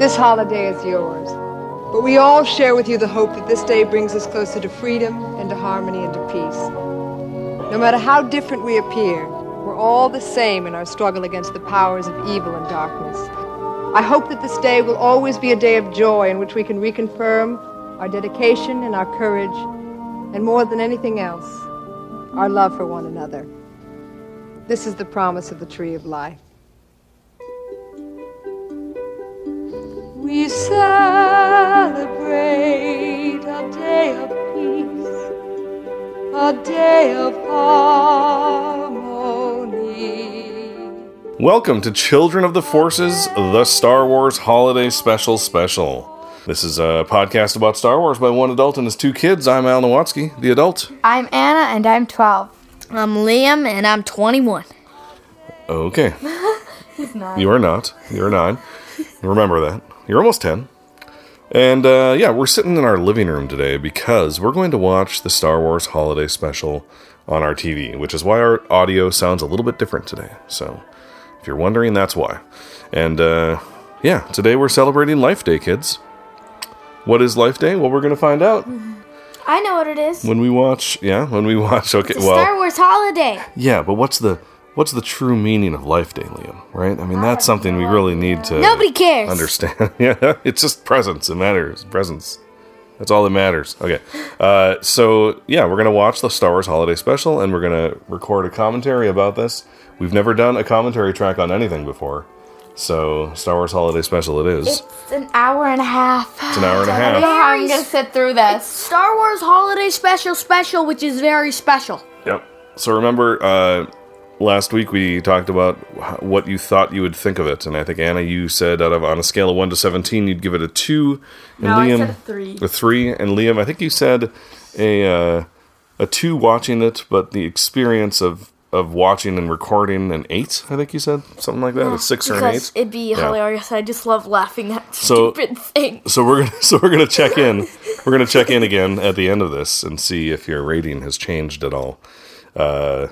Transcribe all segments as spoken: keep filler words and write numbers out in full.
This holiday is yours. But we all share with you the hope that this day brings us closer to freedom and to harmony and to peace. No matter how different we appear, we're all the same in our struggle against the powers of evil and darkness. I hope that this day will always be a day of joy in which we can reconfirm our dedication and our courage, and more than anything else, our love for one another. This is the promise of the Tree of Life. We celebrate a day of peace, a day of harmony. Welcome to Children of the Forces, the Star Wars Holiday Special Special. This is a podcast about Star Wars by one adult and his two kids. I'm Al Nowatsky, the adult. I'm Anna, and I'm twelve. I'm Liam, and I'm twenty-one. Okay. He's nine. You are not. You're nine. Remember that. You're almost ten. And, uh, yeah, we're sitting in our living room today because we're going to watch the Star Wars Holiday Special on our T V, which is why our audio sounds a little bit different today. So, if you're wondering, that's why. And, uh, yeah, today we're celebrating Life Day, kids. What is Life Day? Well, we're going to find out. I know what it is. When we watch, yeah, when we watch, okay, it's a well. Star Wars holiday. Yeah, but what's the... What's the true meaning of Life Day, Liam, right? I mean, I that's something we really need to Nobody cares. Understand. Yeah, it's just presence. It matters. Presence. That's all that matters. Okay. Uh, so, yeah, we're going to watch the Star Wars Holiday Special, and we're going to record a commentary about this. We've never done a commentary track on anything before. So, Star Wars Holiday Special it is. It's an hour and a half. It's an hour and a half. I don't know how I'm going to sit through this. It's Star Wars Holiday Special Special, which is very special. Yep. So, remember... Uh, Last week we talked about what you thought you would think of it, and I think, Anna, you said out of on a scale of one to seventeen, you'd give it a two. And no, Liam, I said a three. A three, and Liam, I think you said a uh, a two watching it, but the experience of, of watching and recording an eight, I think you said, something like that, yeah, a six or an eight. It'd be yeah. hilarious. I just love laughing at so, stupid things. So we're gonna so we're gonna check in. We're gonna check in again at the end of this and see if your rating has changed at all. Uh,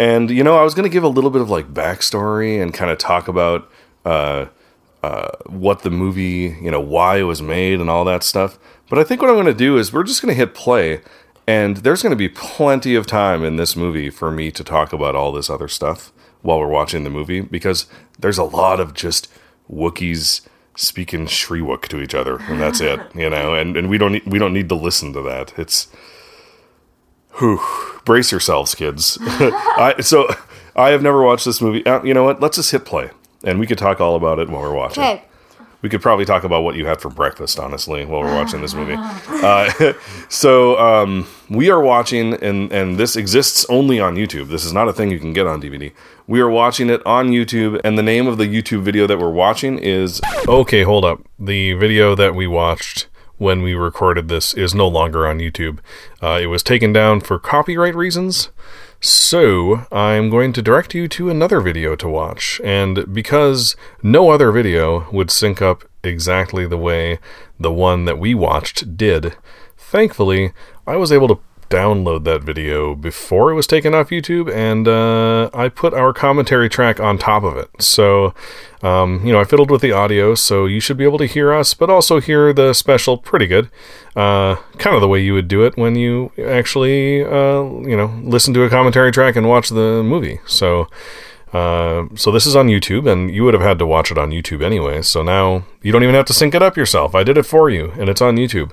And, you know, I was going to give a little bit of, like, backstory and kind of talk about uh, uh, what the movie, you know, why it was made and all that stuff. But I think what I'm going to do is we're just going to hit play, and there's going to be plenty of time in this movie for me to talk about all this other stuff while we're watching the movie, because there's a lot of just Wookiees speaking Shriwook to each other, and that's it, you know, and, and we don't need, we don't need to listen to that. It's... Whew. Brace yourselves, kids. I, so, I have never watched this movie. Uh, you know what? Let's just hit play. And we could talk all about it while we're watching. Okay. We could probably talk about what you had for breakfast, honestly, while we're watching this movie. Uh, so, um, we are watching, and, and this exists only on YouTube. This is not a thing you can get on D V D. We are watching it on YouTube, and the name of the YouTube video that we're watching is... Okay, hold up. The video that we watched... when we recorded this, is no longer on YouTube. Uh, it was taken down for copyright reasons, so I'm going to direct you to another video to watch. And because no other video would sync up exactly the way the one that we watched did, thankfully, I was able to download that video before it was taken off YouTube, and uh, I put our commentary track on top of it. So, um, you know, I fiddled with the audio, so you should be able to hear us, but also hear the special pretty good. Uh, kind of the way you would do it when you actually, uh, you know, listen to a commentary track and watch the movie. So, uh, so this is on YouTube, and you would have had to watch it on YouTube anyway, so now you don't even have to sync it up yourself. I did it for you, and it's on YouTube.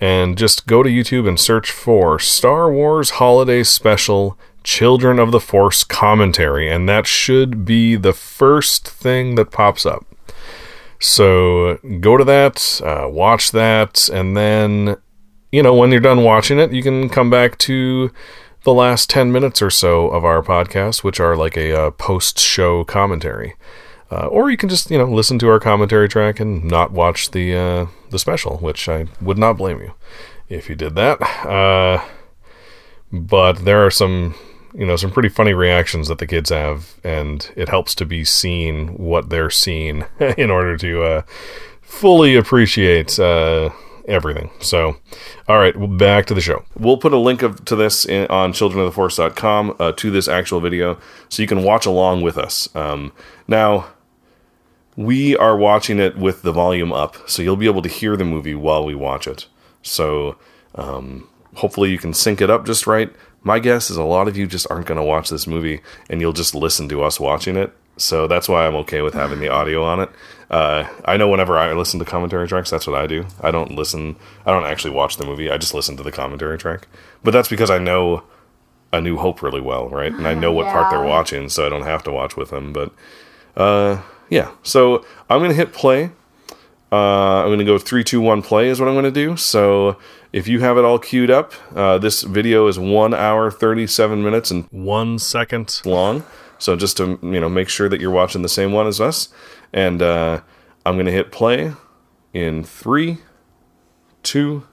And just go to YouTube and search for Star Wars Holiday Special Children of the Force Commentary, and that should be the first thing that pops up. So go to that, uh, watch that, and then, you know, when you're done watching it, you can come back to... the last ten minutes or so of our podcast, which are like a uh, post-show commentary. Uh, or you can just, you know, listen to our commentary track and not watch the uh, the special, which I would not blame you if you did that. Uh, but there are some, you know, some pretty funny reactions that the kids have, and it helps to be seeing what they're seeing in order to uh, fully appreciate... Uh, everything. So, all right, well, back to the show. We'll put a link of, to this in, on children of the force dot com uh, to this actual video so you can watch along with us. Um, now, We are watching it with the volume up, so you'll be able to hear the movie while we watch it. So um, hopefully you can sync it up just right. My guess is a lot of you just aren't going to watch this movie, and you'll just listen to us watching it. So that's why I'm okay with having the audio on it. Uh, I know whenever I listen to commentary tracks, that's what I do. I don't listen. I don't actually watch the movie. I just listen to the commentary track. But that's because I know A New Hope really well, right? And I know what yeah. part they're watching, so I don't have to watch with them. But uh, yeah, so I'm going to hit play. Uh, I'm going to go three, two, one, play is what I'm going to do. So if you have it all queued up, uh, this video is one hour, thirty-seven minutes and one second long. So just to, you know, make sure that you're watching the same one as us. And uh, I'm going to hit play in three, two,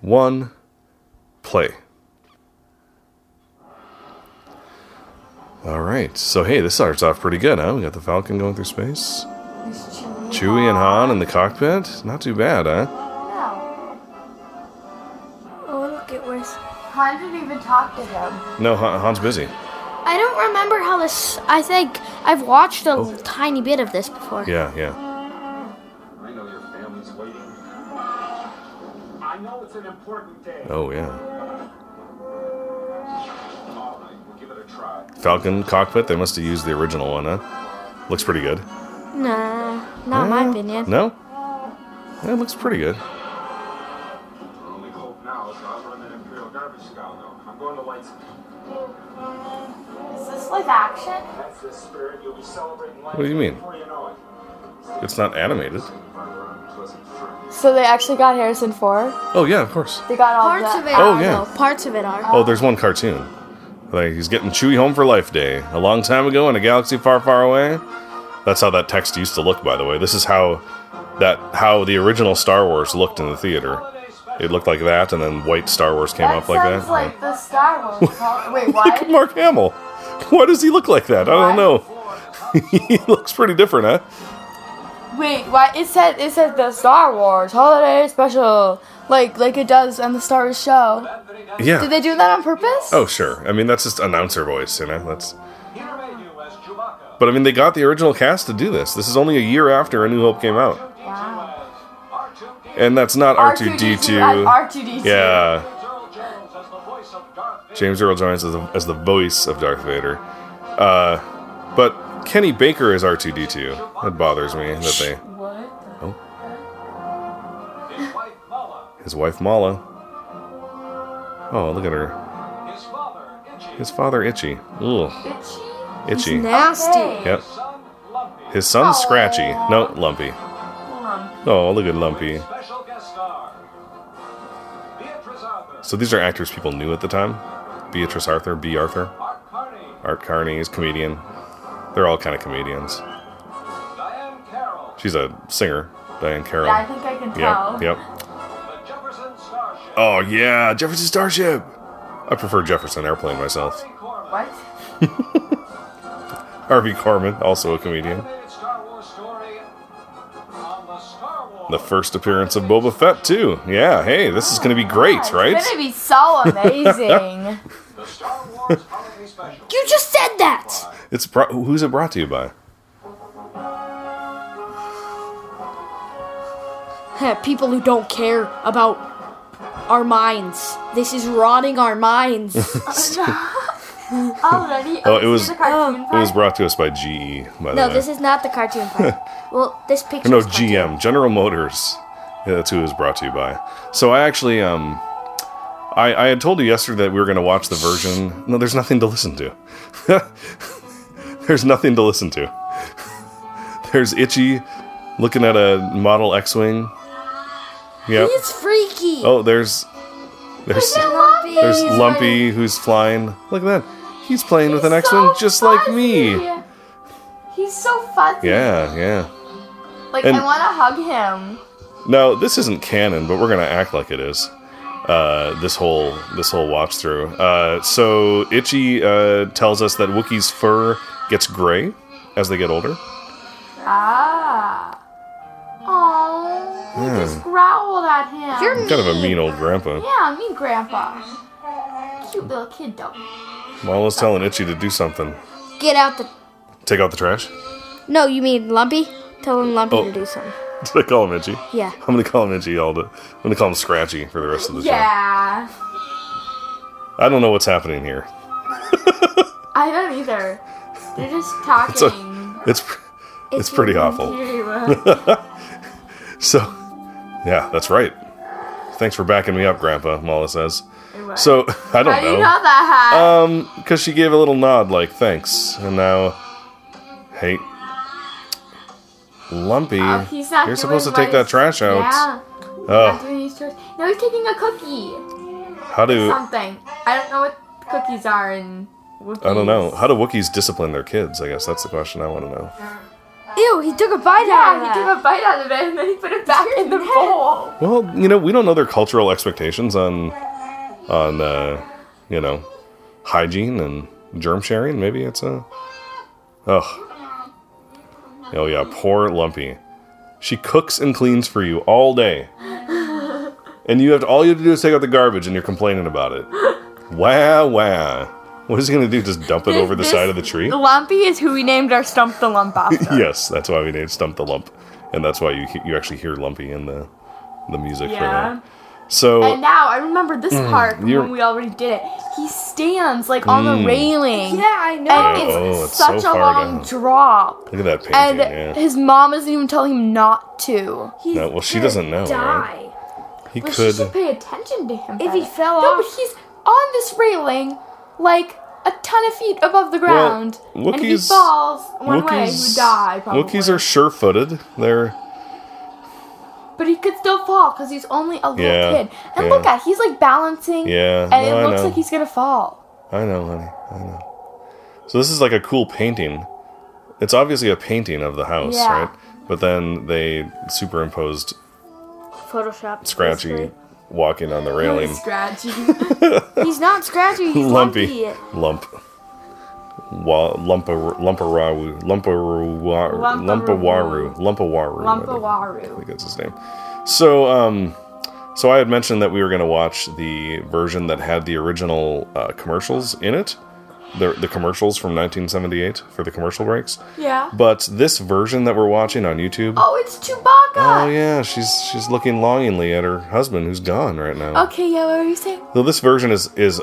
one, play. All right. So, hey, this starts off pretty good, huh? We got the Falcon going through space. There's Chewie. Chewie and Han in the cockpit. Not too bad, huh? No. Oh, look, it was... Han didn't even talk to him. No, Han, Han's busy. I don't remember how this... I think I've watched a oh. tiny bit of this before. Yeah, yeah. I know your family's waiting. I know it's an important day. Oh, yeah. All right, we'll give it a try. Falcon cockpit? They must have used the original one, huh? Looks pretty good. Nah, not in uh, my opinion. No? Yeah, it looks pretty good. Our only hope now is I'll run that Imperial garbage scow now. I'm going to lights... Live action? What do you mean? It's not animated. So they actually got Harrison Ford? Oh, yeah, of course. They got all parts of it. Oh, yeah. No, parts of it are. Oh, there's one cartoon. Like, he's getting Chewie home for Life Day. A long time ago in a galaxy far, far away. That's how that text used to look, by the way. This is how that how the original Star Wars looked in the theater. It looked like that, and then white Star Wars came that up like that. That sounds like yeah. the Star Wars. Wait, what? Look at Mark Hamill. Why does he look like that? I don't know. He looks pretty different, huh? Wait, why? It said it said the Star Wars Holiday Special, like like it does on the Star Wars show. Yeah. Did they do that on purpose? Oh, sure. I mean, that's just announcer voice, you know. That's. But I mean, they got the original cast to do this. This is only a year after A New Hope came out. Wow. And that's not R two D two. R two D two. Yeah. James Earl Jones as the, as the voice of Darth Vader. Uh, but Kenny Baker is R two D two. That bothers me that they... What? Oh. His wife, Mala. Oh, look at her. His father, Itchy. Ugh. Itchy? Itchy. Nasty. Yep. His son's oh. Scratchy. No, Lumpy. Oh, look at Lumpy. So these are actors people knew at the time. Beatrice Arthur, B. Arthur. Art Carney is comedian. They're all kind of comedians. Diahann Carroll. She's a singer, Diahann Carroll. Yeah, I think I can tell. Yep, yep. The Jefferson Starship. Oh, yeah, Jefferson Starship. I prefer Jefferson Airplane myself. What? Harvey Korman, also a comedian. The first appearance of Boba Fett, too. Yeah, hey, this is going to be great, yeah, right? It's going to be so amazing. The Star Wars Holiday Special. You just said that! It's bro- Who's it brought to you by? People who don't care about our minds. This is rotting our minds. Already? Oh, it was it was brought to us by G E, by the way. No, this is not the cartoon part. Well, this picture. No, G M, General Motors. Yeah, that's who it was brought to you by. So I actually, um, I I had told you yesterday that we were going to watch the version. No, there's nothing to listen to. There's nothing to listen to. There's Itchy looking at a model X-wing. Yeah, he's freaky. Oh, there's there's Lumpy. there's Lumpy who's flying. Look at that. He's playing He's with an X-wing so just fuzzy. Like me. He's so fuzzy. Yeah, yeah. Like, and I want to hug him. No, this isn't canon, but we're gonna act like it is. Uh, this whole this whole watch through. Uh, so Itchy uh, tells us that Wookiee's fur gets gray as they get older. Ah. Oh. Yeah. He just growled at him. You're kind mean. Of a mean old grandpa. Yeah, mean grandpa. Cute little kid though. Mala's telling Itchy to do something. Get out the... Take out the trash? No, you mean Lumpy? Tell him Lumpy oh. to do something. Did I call him Itchy? Yeah. I'm going to call him Itchy all day. I'm going to call him Scratchy for the rest of the yeah. show. Yeah. I don't know what's happening here. I don't either. They're just talking. It's a, it's, it's, it's pretty awful. So, yeah, that's right. Thanks for backing me up, Grandpa, Mala says. So, I don't How know. How do you know that? Um, because she gave a little nod, like, thanks. And now, hey, Lumpy, oh, he's not you're supposed to take that trash out. Yeah. Oh. He's trash. No, he's taking a cookie. How do... Something. I don't know what cookies are in Wookiees. I don't know. How do Wookiees discipline their kids? I guess that's the question I want to know. Ew, he took a bite yeah, out of it. he took a bite out of it, and then he put it back in the bowl. Well, you know, we don't know their cultural expectations on... On, uh, you know, hygiene and germ sharing. Maybe it's a... Ugh. Oh, yeah. Poor Lumpy. She cooks and cleans for you all day. And you have to... All you have to do is take out the garbage and you're complaining about it. Wah, wah. What is he going to do? Just dump it this, over the side of the tree? Lumpy is who we named our Stump the Lump after. Yes, that's why we named Stump the Lump. And that's why you you actually hear Lumpy in the, the music yeah. right now. So, and now, I remember this part mm, when we already did it. He stands, like, mm, on the railing. Yeah, I know. And it's, oh, it's such so a long down. drop. Look at that painting, And yeah. his mom isn't even telling him not to. He's no, well, she doesn't know, die. Right? He well, could... She should pay attention to him. If he it. fell no, off... No, but he's on this railing, like, a ton of feet above the ground. Well, Wookiees, and if he falls one Wookiees, way, he would die, probably. Wookiees are sure-footed. They're... But he could still fall because he's only a little yeah, kid. And yeah. look at he's like balancing. Yeah. And no, it looks like he's going to fall. I know, honey. I know. So this is like a cool painting. It's obviously a painting of the house, yeah. right? But then they superimposed Photoshop Scratchy history. walking on the railing. He's Scratchy. He's not Scratchy. He's Lumpy. Lumpy. Lump. Wa- lumpa lumparawu lumparu lumpawaru lumpawaru lumpawaru. I think, I think that's his name. So, um, so I had mentioned that we were going to watch the version that had the original uh, commercials in it, the the commercials from nineteen seventy-eight for the commercial breaks. Yeah. But this version that we're watching on YouTube. Oh, it's Chewbacca. Oh yeah, she's she's looking longingly at her husband who's gone right now. Okay, yeah. What were you saying? So this version is is.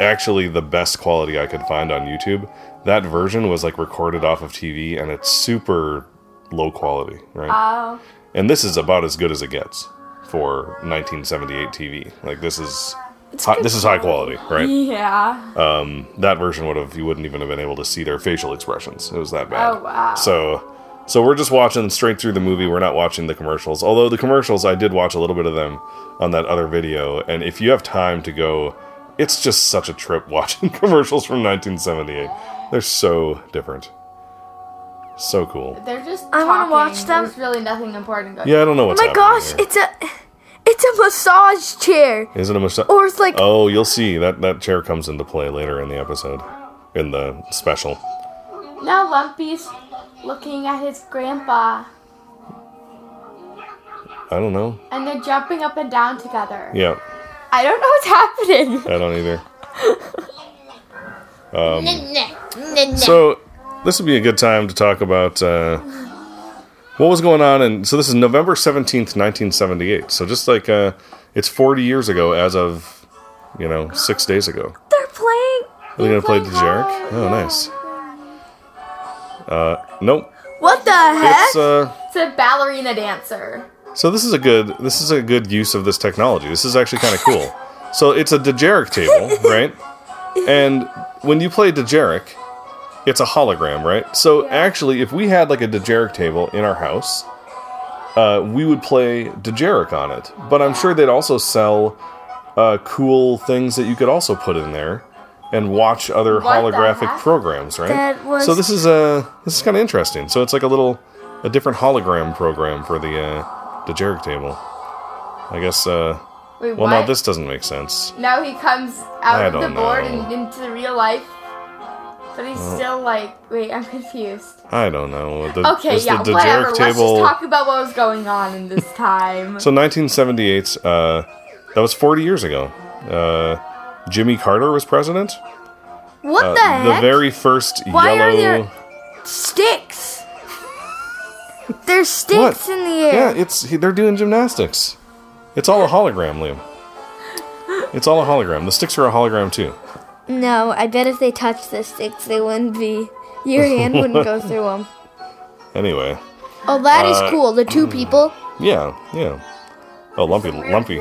actually the best quality I could find on YouTube. That version was like recorded off of T V and it's super low quality, right? Oh. And this is about as good as it gets for nineteen seventy-eight T V. Like this is hi, this is high quality, right? Yeah. Um, that version would have you wouldn't even have been able to see their facial expressions. It was that bad. Oh wow. So so we're just watching straight through the movie. We're not watching the commercials. Although the commercials, I did watch a little bit of them on that other video. And if you have time to go, it's just such a trip watching commercials from nineteen seventy-eight. They're so different. So cool. They're just I want to watch them. There's really nothing important going on. Yeah, I don't know what's happening. Oh my gosh, here. it's a it's a massage chair. Is it a massage? Or it's like Oh, you'll see. That that chair comes into play later in the episode. In the special. Now Lumpy's looking at his grandpa. I don't know. And they're jumping up and down together. Yeah. I don't know what's happening. I don't either. Um, so, this would be a good time to talk about uh, what was going on. And so, this is November seventeenth, nineteen seventy-eight. So, just like uh, it's forty years ago as of, you know, six days ago. They're playing. Are they going to play Dejarik? Oh, nice. Uh, nope. What the heck? It's, uh, it's a ballerina dancer. So this is a good this is a good use of this technology. This is actually kind of cool. So it's a Dejarik table, right? And when you play Dejarik, it's a hologram, right? So yeah. actually, if we had like a Dejarik table in our house, uh, we would play Dejarik on it. But I'm sure they'd also sell uh, cool things that you could also put in there and watch other what holographic programs, right? That was so this is a this is kind of interesting. So it's like a little a different hologram program for the. Uh, Dejarik table. I guess, uh... Wait, well, what? Now this doesn't make sense. Now he comes out of the board know. and into the real life. But he's uh, still like... Wait, I'm confused. I don't know. The, okay, yeah, the whatever. Table... Let's just talk about what was going on in this time. So nineteen seventy-eight, uh... that was forty years ago. Uh... Jimmy Carter was president. What uh, the heck? The very first Why yellow... Why are there sticks? There's sticks what? in the air. Yeah, it's they're doing gymnastics. It's all a hologram, Liam. It's all a hologram. The sticks are a hologram, too. No, I bet if they touched the sticks, they wouldn't be. Your hand wouldn't go through them. Anyway. Oh, that uh, is cool. The two people? Yeah, yeah. Oh, Lumpy, Lumpy.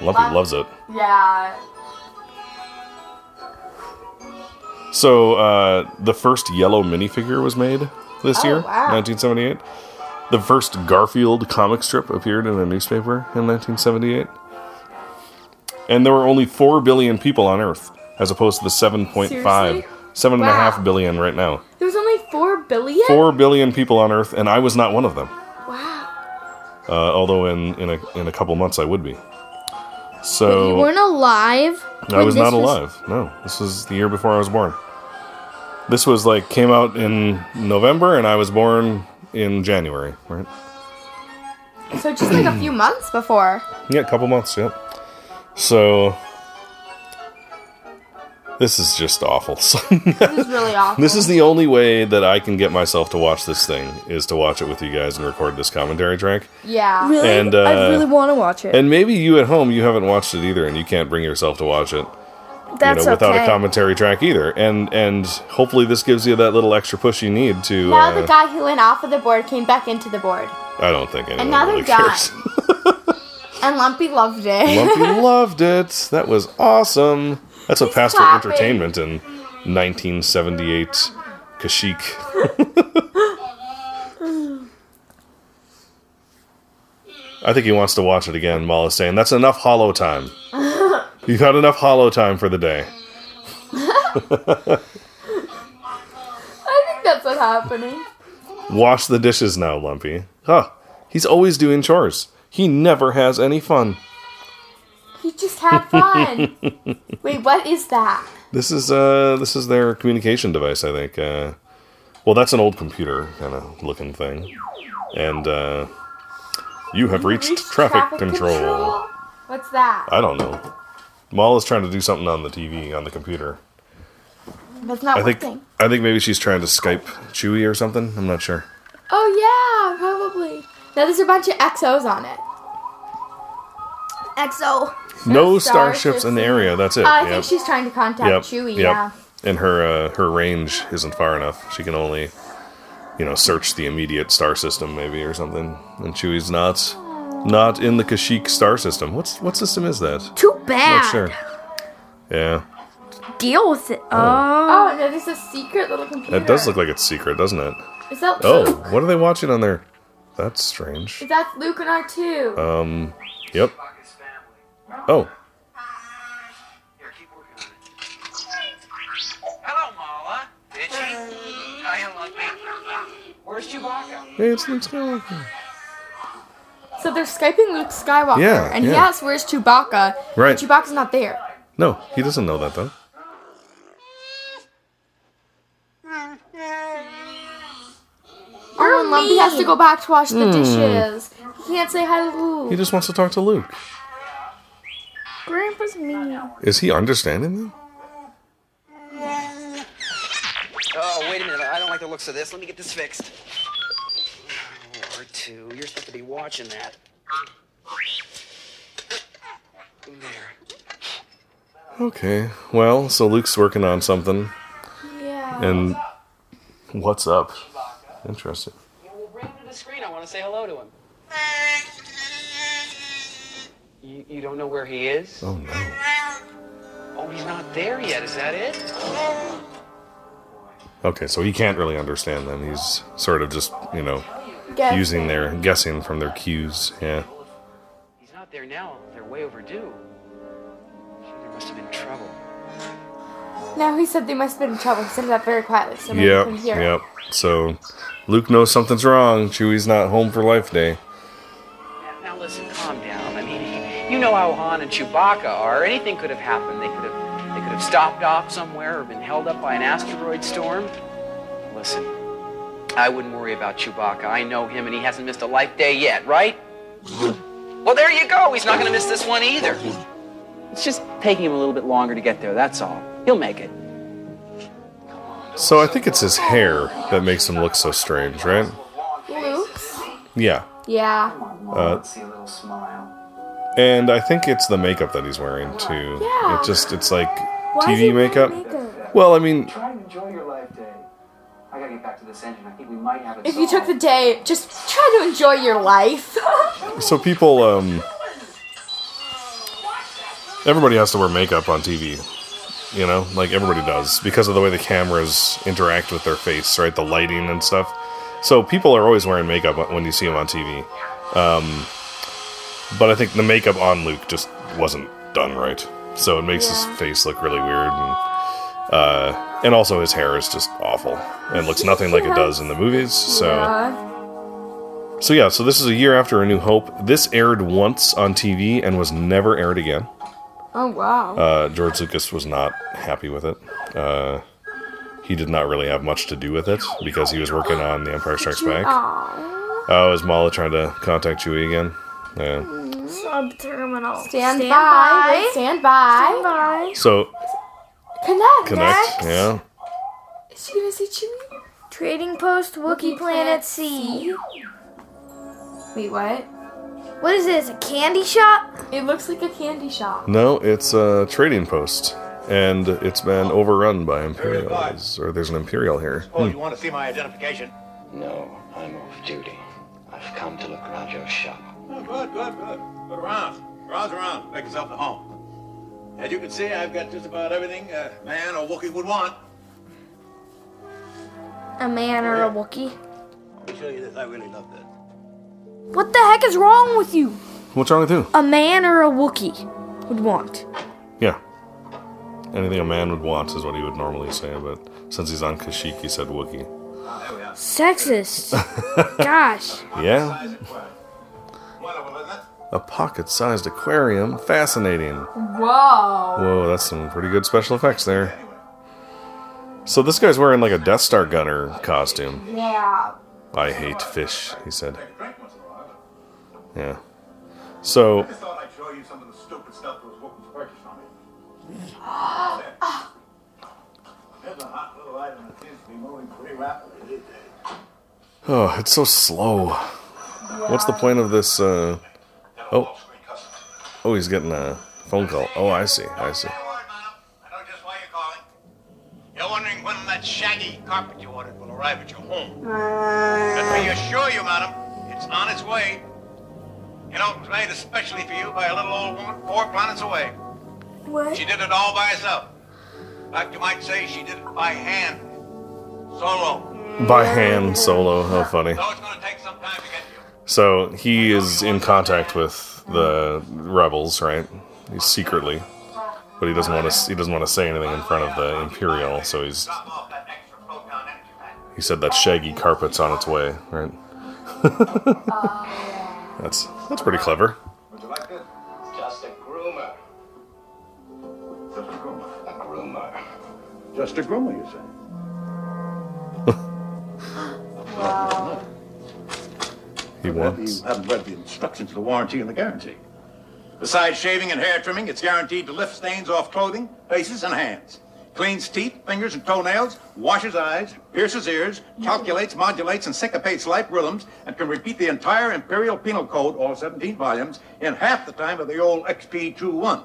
Lumpy loves it. Yeah. So, uh, the first yellow minifigure was made this oh, year, wow. nineteen seventy-eight. The first Garfield comic strip appeared in a newspaper in nineteen seventy-eight. And there were only four billion people on Earth, as opposed to the seven point five. Seven wow. and a half billion right now. There was only four billion? Four billion people on Earth, and I was not one of them. Wow. Uh, although in, in, a, in a couple months I would be. So Wait, you weren't alive? I was not alive. Was... No. This was the year before I was born. This was like, came out in November, and I was born in January, right? So just like a few months before. Yeah, a couple months, yeah. So... This is just awful. This is really awful. This is the only way that I can get myself to watch this thing, is to watch it with you guys and record this commentary track. Yeah. Really? And, uh, I really want to watch it. And maybe you at home, you haven't watched it either, and you can't bring yourself to watch it That's you know, without okay. a commentary track either. And and hopefully this gives you that little extra push you need to... Now uh, the guy who went off of the board came back into the board. I don't think anyone Another really guy. cares. And Lumpy loved it. Lumpy loved it. That was awesome. That's He's a pastoral clapping. entertainment in nineteen seventy-eight Kashyyyk. I think he wants to watch it again, Mala's saying. That's enough hollow time. You've had enough hollow time for the day. I think that's what's happening. Wash the dishes now, Lumpy. Huh. He's always doing chores. He never has any fun. He just had fun. Wait, what is that? This is uh, this is their communication device, I think. Uh, well, that's an old computer kind of looking thing. And uh, you have you reached, reached traffic, traffic control. control. What's that? I don't know. Mala's trying to do something on the T V, on the computer. That's not I working. Think, I think maybe she's trying to Skype Chewie or something. I'm not sure. Oh, yeah, probably. Now there's a bunch of X Os on it. X O. No starships star in the area. That's it. Uh, I yep. think she's trying to contact yep. Chewie. Yep. Yeah, and her uh, her range isn't far enough. She can only, you know, search the immediate star system, maybe, or something. And Chewie's not Aww. not in the Kashyyyk star system. What's what system is that? Too bad. Not sure. Yeah. Deal with it. Oh, oh no, there's a secret little computer. It does look like it's secret, doesn't it? Is that Luke? Oh, what are they watching on there? That's strange. Is that Luke and R two? Um. Yep. Oh. Here, keep working on it. Hello, Mala. Itchy. I am Lumpy. Where's Chewbacca? Hey, it's Luke Skywalker. So they're Skyping Luke Skywalker. Yeah, and yeah. he asks, where's Chewbacca? Right. But Chewbacca's not there. No, he doesn't know that, though. Oh, and Lumpy has to go back to wash the mm. dishes. He can't say hi to Luke. He just wants to talk to Luke. Grandpa's mean. Is he understanding them? Oh, wait a minute. I don't like the looks of this. Let me get this fixed. R two, you're supposed to be watching that. There. Okay. Well, so Luke's working on something. Yeah. And what's up? Interesting. Yeah, we'll bring him to the screen. I want to say hello to him. You, you don't know where he is? Oh, no. Oh, he's not there yet. Is that it? Okay, so he can't really understand them. He's sort of just, you know, guessing. using their, guessing from their cues. Yeah. He's not there now. They're way overdue. There must have been trouble. No, he said they must have been in trouble. He said that very quietly. So yep, can hear yep. It. So Luke knows something's wrong. Chewie's not home for Life Day. Now, now listen, calm down. You know how Han and Chewbacca are. Anything could have happened. They could have, they could have stopped off somewhere or been held up by an asteroid storm. Listen, I wouldn't worry about Chewbacca. I know him, and he hasn't missed a Life Day yet, right? Well, there you go. He's not going to miss this one either. It's just taking him a little bit longer to get there. That's all. He'll make it. So I think it's his hair that makes him look so strange, right? Luke's. Yeah. Yeah. Uh, see a little smile. And I think it's the makeup that he's wearing too. Yeah. It just it's like Why T V is makeup? makeup. Well, I mean. Try and enjoy your life day. I gotta get back to this engine. I think we might have it. If you took the day, just try to enjoy your life. So people, um, everybody has to wear makeup on T V. You know, like everybody does because of the way the cameras interact with their face, right? The lighting and stuff. So people are always wearing makeup when you see them on T V. Um, but I think the makeup on Luke just wasn't done right. So it makes yeah. his face look really weird. And, uh, and also his hair is just awful and looks nothing like it does in the movies. So, yeah. so yeah, so this is a year after A New Hope. This aired once on T V and was never aired again. Oh, wow. Uh, George Lucas was not happy with it. Uh, he did not really have much to do with it because he was working on The Empire Strikes Back. Aww. Oh, is Mala trying to contact Chewie again? Yeah. Subterminal. Stand, Stand by. by. Stand by. Stand by. So. Connect. Connect. Yeah. Is she going to see Chewie? Trading post Wookiee Planet C. Wait, what? What is this, a candy shop? It looks like a candy shop. No, it's a trading post. And it's been overrun by Imperials. Or there's an Imperial here. Oh, hmm. You want to see my identification? No, I'm off duty. I've come to look around your shop. Oh, good, good, good. Good around. Browse around. Make yourself at home. As you can see, I've got just about everything a man or Wookiee would want. A man or a Wookiee? Let me show you this. I really love this. What the heck is wrong with you? What's wrong with you? A man or a Wookiee would want. Yeah. Anything a man would want is what he would normally say, but since he's on Kashyyyk, he said Wookiee. There we are. Sexist. Gosh. Yeah. A pocket-sized aquarium. Fascinating. Whoa. Whoa, that's some pretty good special effects there. So this guy's wearing like a Death Star gunner costume. Yeah. I hate fish, he said. Yeah. So. I just thought I'd show you some of the stupid stuff that was Wookiees purchased on me. There's a hot little item that seems to be moving pretty rapidly these days. Oh, it's so slow. Yeah. What's the point of this? Uh... Oh. Oh, he's getting a phone call. Oh, I see. I see. I know just why you're calling. You're wondering when that shaggy carpet you ordered will arrive at your home. Let me assure you, madam, it's on its way. You know, it was made especially for you by a little old woman four planets away. What? She did it all by herself. In fact, you might say she did it by hand. Solo. By hand, solo. How funny. So it's going to take some time to get you. So he is in contact with the rebels, right? He's secretly. But he doesn't want to he doesn't want to say anything in front of the Imperial, so he's... He said that shaggy carpet's on its way, right? uh... That's that's pretty clever. Would you like this? Just a groomer. Just a groomer. A groomer. Just a groomer, you say? Wow. He wants. You haven't read the instructions, the warranty, and the guarantee. Besides shaving and hair trimming, it's guaranteed to lift stains off clothing, faces, and hands. Cleans teeth, fingers, and toenails, washes eyes, pierces ears, calculates, modulates, and syncopates life rhythms, and can repeat the entire Imperial Penal Code, all seventeen volumes, in half the time of the old X P twenty-one.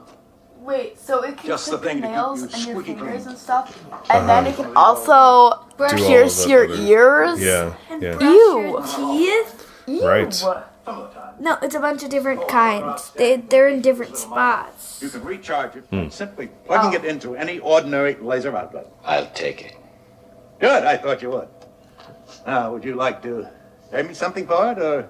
Wait, so it can just clip the thing your nails and your fingers clean. And stuff, and uh-huh. then it can also do pierce your other... ears? Yeah, yeah. And ew. Your teeth? Ew. Right. No, it's a bunch of different kinds. They, they're in different spots. You can recharge it hmm. simply plugging oh. it into any ordinary laser outlet. I'll take it. Good, I thought you would. Now, would you like to pay me something for it, or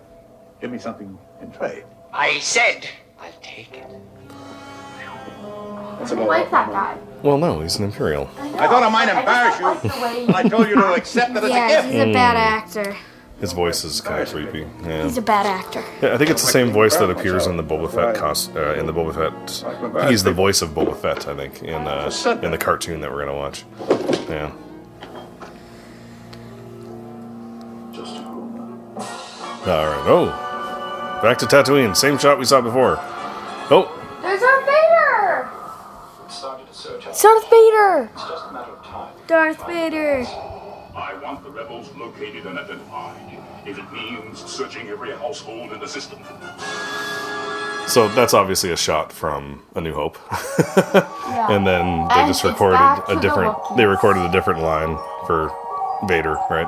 give me something in trade? I said I'll take it. I don't like that guy. Well, no, he's an Imperial. I, I thought I might embarrass you, and I told you to accept it as yeah, a gift. Yeah, he's a mm. bad actor. His voice is kind of creepy. Yeah. He's a bad actor. Yeah, I think it's the same voice that appears in the Boba Fett cost, uh, in the Boba Fett. He's the voice of Boba Fett, I think, in uh, in the cartoon that we're gonna watch. Yeah. All right. Oh, back to Tatooine. Same shot we saw before. Oh. There's Darth Vader. It's Darth Vader. It's just a matter of time. Darth Vader. I want the rebels located and identified, if it means searching every household in the system. So that's obviously a shot from A New Hope. Yeah. And then they and just recorded a different, the they recorded a different line for Vader, right?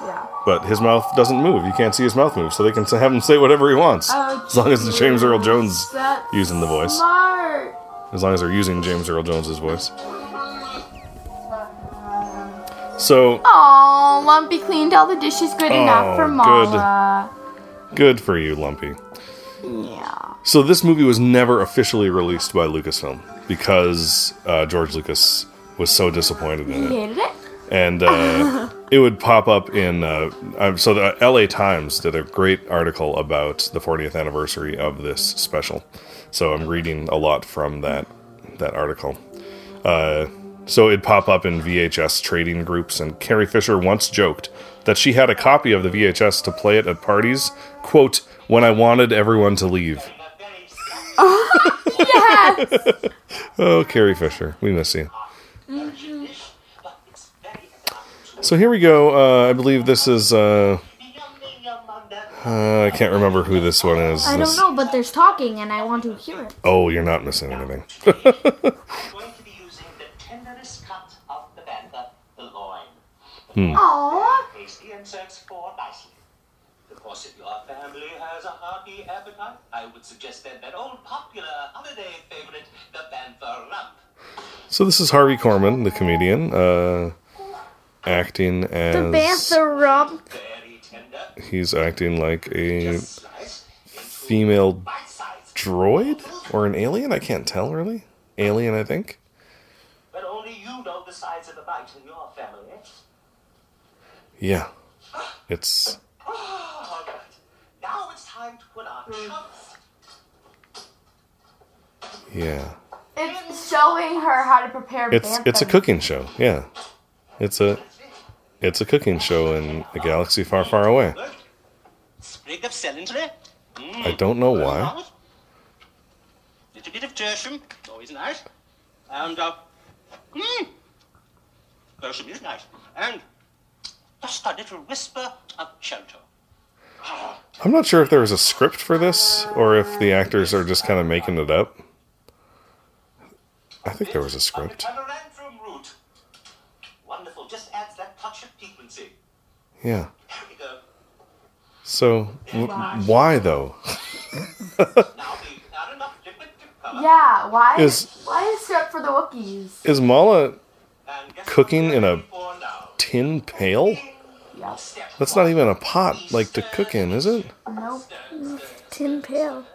Yeah. But his mouth doesn't move. You can't see his mouth move, so they can have him say whatever he wants. Oh, as long as it's James Earl Jones that's using the voice. Smart. As long as they're using James Earl Jones's voice. So. Oh, Lumpy cleaned all the dishes good oh, enough for Mala. Good. Good for you, Lumpy. Yeah. So this movie was never officially released by Lucasfilm because uh, George Lucas was so disappointed in it. He hated it. And uh, it would pop up in... Uh, so the L A Times did a great article about the fortieth anniversary of this special. So I'm reading a lot from that that article. Uh, so it'd pop up in V H S trading groups, and Carrie Fisher once joked that she had a copy of the V H S to play it at parties, quote, when I wanted everyone to leave. Oh, yes! Oh, Carrie Fisher, we miss you. Mm-hmm. So here we go. Uh, I believe this is... Uh, uh, I can't remember who this one is. I don't know, but there's talking, and I want to hear it. Oh, you're not missing anything. I'm going to be using the tenderest cut of the bantha, the loin. Hmm. Aww. Tasty and serves four nicely. Of course, if your family has a hearty appetite, I would suggest that that old popular holiday favorite, the bantha lump. So this is Harvey Korman, the comedian. Uh... Acting as the bantha rump. He's acting like a female droid or an alien. I can't tell really. Alien, I think. But only you know the size of the bite in your family. Yeah, it's. All right. Now it's time to put our chumps. Yeah. It's showing her how to prepare. It's bantha. It's a cooking show. Yeah. It's a, it's a cooking show in a galaxy far, far away. I don't know why. Little bit of tertium, always nice. And uh, hmm, tertium is nice. And just a little whisper of chanto. I'm not sure if there was a script for this or if the actors are just kind of making it up. I think there was a script. Just adds that touch of frequency. Yeah. There we go. So, w- why though? Yeah, why is, why is it for the Wookiees? Is Mala cooking in a tin pail? Yes. That's not even a pot, like, to cook in, is it? Nope. Tin pail.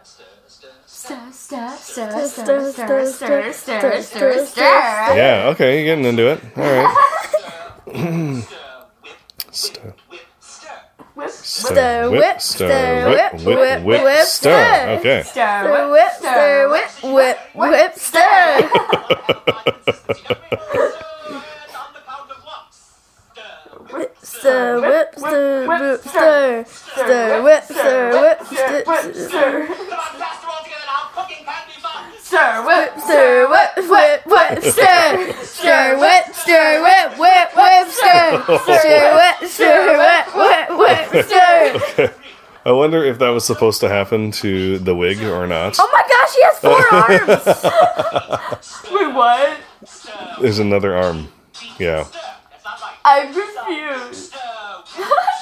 Stir, stir, stir, stir, stir, stir, stir, stir, stir. Yeah, okay, you're getting into it. All right. Stir, whip, stir, whip, stir, whip, stir, whip, whip, whip, stir. Okay. Stir, whip, stir, whip, whip, whip, stir. Whip, stir, whip, stir, whip, stir, stir, whip, stir, whip, stir. Stir, whip, stir, whip, whip, whip, stir. Stir, whip, stir, whip, whip, whip, stir. Stir, whip, stir, whip, whip, whip, stir. I wonder if that was supposed to happen to the wig or not. Oh my gosh, he has four arms! Wait, what? There's another arm. Yeah. I'm confused.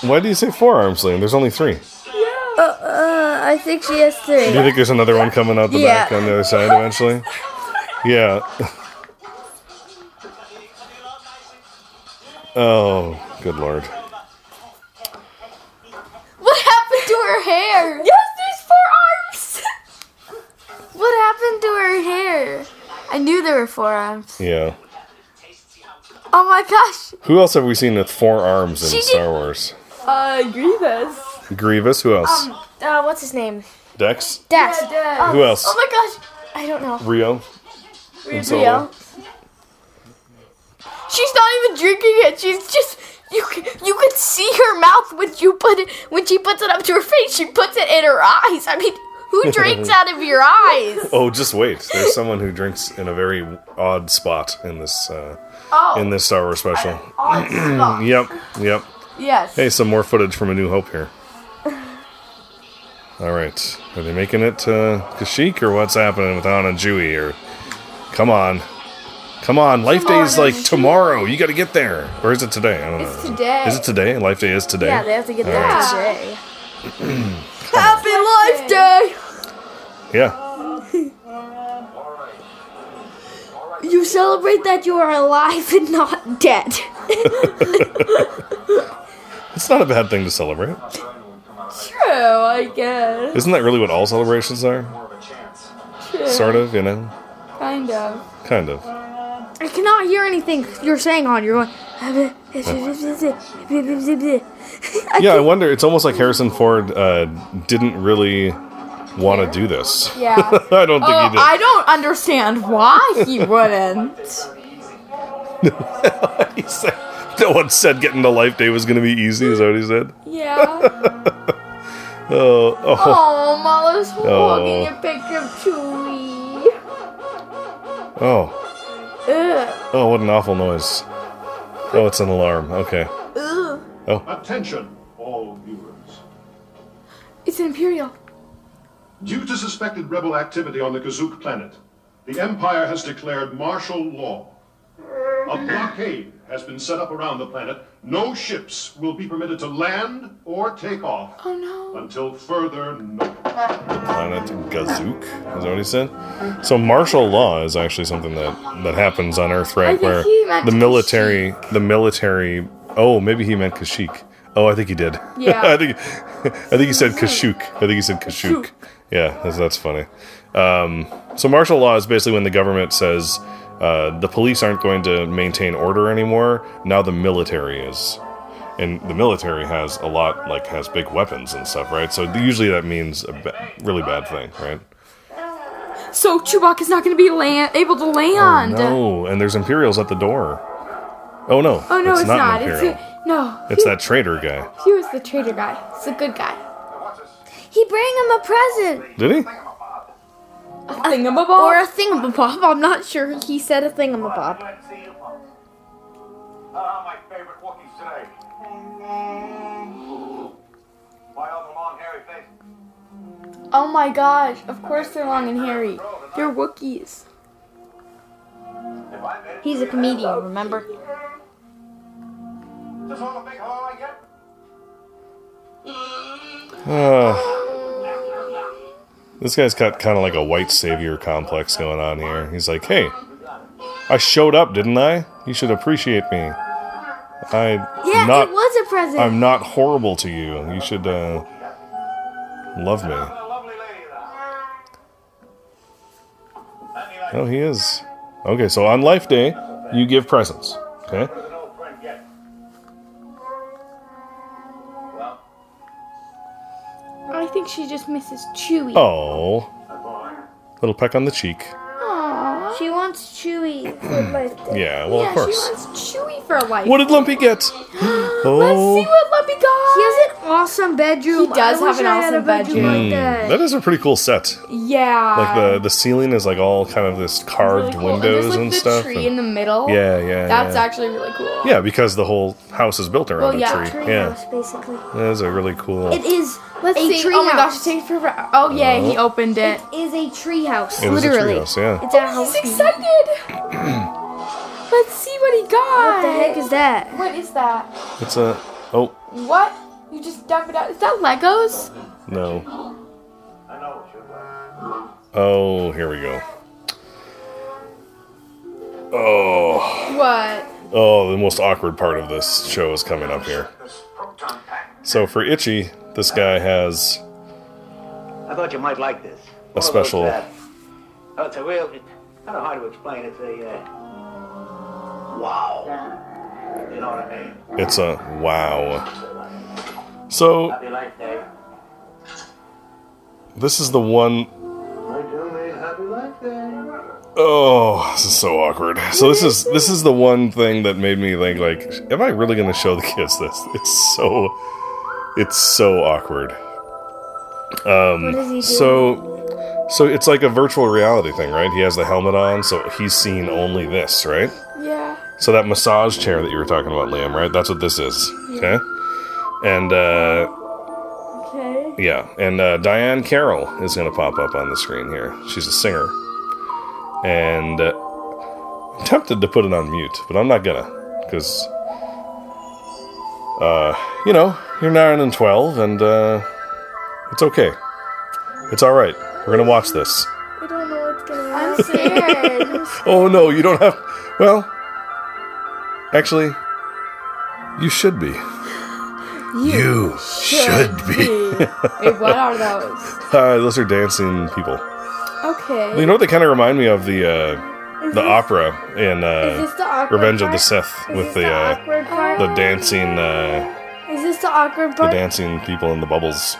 Why do you say four arms, Liam? There's only three. Uh, uh, I think she has three. Do you think there's another one coming out the yeah. back on the other side eventually? Yeah. Oh, good lord. What happened to her hair? Yes, there's four arms! What happened to her hair? I knew there were four arms. Yeah. Oh my gosh. Who else have we seen with four arms in she Star did- Wars? Uh, Grievous. Grievous, who else? Um, uh, what's his name? Dex? Dex. Yeah, Dex. Um, who else? Oh my gosh. I don't know. Rio. Rio. Rio. She's not even drinking it. She's just you you could see her mouth when you put it, when she puts it up to her face. She puts it in her eyes. I mean, who drinks out of your eyes? Oh, just wait. There's someone who drinks in a very odd spot in this uh, oh, in this Star Wars special. Yep, yep. Yes. Hey, some more footage from A New Hope here. All right. Are they making it to Kashyyyk, or what's happening with Han and Chewie? Or come on. Come on. Life Day is like tomorrow. You got to get there. Or is it today? I don't know. It's today. Is it today? Life Day is today. Yeah, they have to get there today. Happy Life Day! Yeah. You celebrate that you are alive and not dead. It's not a bad thing to celebrate. True, I guess. Isn't that really what all celebrations are? True. Sort of, you know? Kind of. Kind of. I cannot hear anything you're saying on your own. Yeah, I wonder. It's almost like Harrison Ford uh, didn't really want to do this. Yeah. I don't think oh, he did. I don't understand why he wouldn't. He said, no one said getting to Life Day was going to be easy, is that what he said? Yeah. Oh, oh. Oh, Mala's vlogging a picture of Chewie. Oh. Ugh. Oh, what an awful noise. Oh, it's an alarm. Okay. Ugh. Oh. Attention, all viewers. It's an Imperial. Due to suspected rebel activity on the Kashyyyk planet, the Empire has declared martial law. A blockade has been set up around the planet. No ships will be permitted to land or take off oh, no. until further notice. The planet Kashyyyk, is that what he said? So martial law is actually something that, that happens on Earth, right? Where the military, Kashyyyk. the military. Oh, maybe he meant Kashyyyk. Oh, I think he did. Yeah. I think I think he said Kashyyyk. I think he said Kashyyyk. Yeah, that's, that's funny. Um, so martial law is basically when the government says uh, the police aren't going to maintain order anymore. Now the military is. And the military has a lot, like, has big weapons and stuff, right? So usually that means a ba- really bad thing, right? So Chewbacca's not going to be land- able to land. Oh, no, and there's Imperials at the door. Oh, no. Oh, no, it's, it's not, not. It's a- No. It's he- that traitor guy. He was the traitor guy. It's a good guy. He bring him a present. Did he? A thingamabob? Or a thingamabob. I'm not sure he said a thingamabob. Ah, my favorite Wookiees today. Why are they long, hairy faces? Oh my gosh, of course they're long and hairy. They're Wookiees. He's a comedian, remember? Is this all a big hole I get? Uh, this guy's got kind of like a white savior complex going on here. He's like, hey, I showed up, didn't I? You should appreciate me. I yeah, not, it was a present. I'm not horrible to you. You should uh, love me. Oh, he is. Okay, so on Life Day, you give presents. Okay. I think she just misses Chewie. Oh. Little peck on the cheek. Aww. She wants Chewie for a birthday. Yeah, well, yeah, of course. She wants Chewie for a life. What did Lumpy get? Oh. Let's see what Lumpy got. He has an awesome bedroom. He does I have an awesome bedroom. bedroom. Mm, like that. That is a pretty cool set. Yeah. Like the, the ceiling is like all kind of this carved really cool. windows and, like and the stuff. The tree and, in the middle. Yeah, yeah. That's yeah. actually really cool. Yeah, because the whole house is built around well, yeah, a tree. tree yeah, house, basically. That is a really cool. It is. Let's a see. Tree oh house. My gosh, it takes forever. Oh yeah, he opened it. It is a treehouse. It literally. Is a treehouse, yeah. It's a house. He's excited. Let's see what he got. What the heck is that? What is that? It's a oh. What? You just dump it out. Is that Legos? No. I know what you're Oh, here we go. Oh. What? Oh, the most awkward part of this show is coming up here. So for Itchy, this guy has. I thought you might like this. A special. Oh, it's a real. It's kind of hard to explain. It's a. Uh, wow. You know what I mean? It's a wow. So. Happy Life Day. This is the one. I do mean Happy Life Day. Oh, this is so awkward. So this is this is the one thing that made me think like, am I really going to show the kids this? It's so. It's so awkward. Um, what is he doing? So, so it's like a virtual reality thing, right? He has the helmet on, so he's seeing only this, right? Yeah. So that massage chair that you were talking about, Liam, right? That's what this is. Okay? And, uh... Okay. Yeah. And uh, Diahann Carroll is going to pop up on the screen here. She's a singer. And uh, I'm tempted to put it on mute, but I'm not going to. Because, uh, you know, you're nine and twelve, and uh, it's okay. It's all right. We're going to watch this. I don't know what's going on. I'm scared. I'm scared. Oh, no, you don't have... Well... Actually, you should be. You, you should, should be. be. Wait, what are those? Uh, those are dancing people. Okay. You know what they kind of remind me of? The uh, the this, opera in uh, the Revenge part? of the Sith is with the the, uh, the dancing. Uh, is this the awkward part? The dancing people in the bubbles.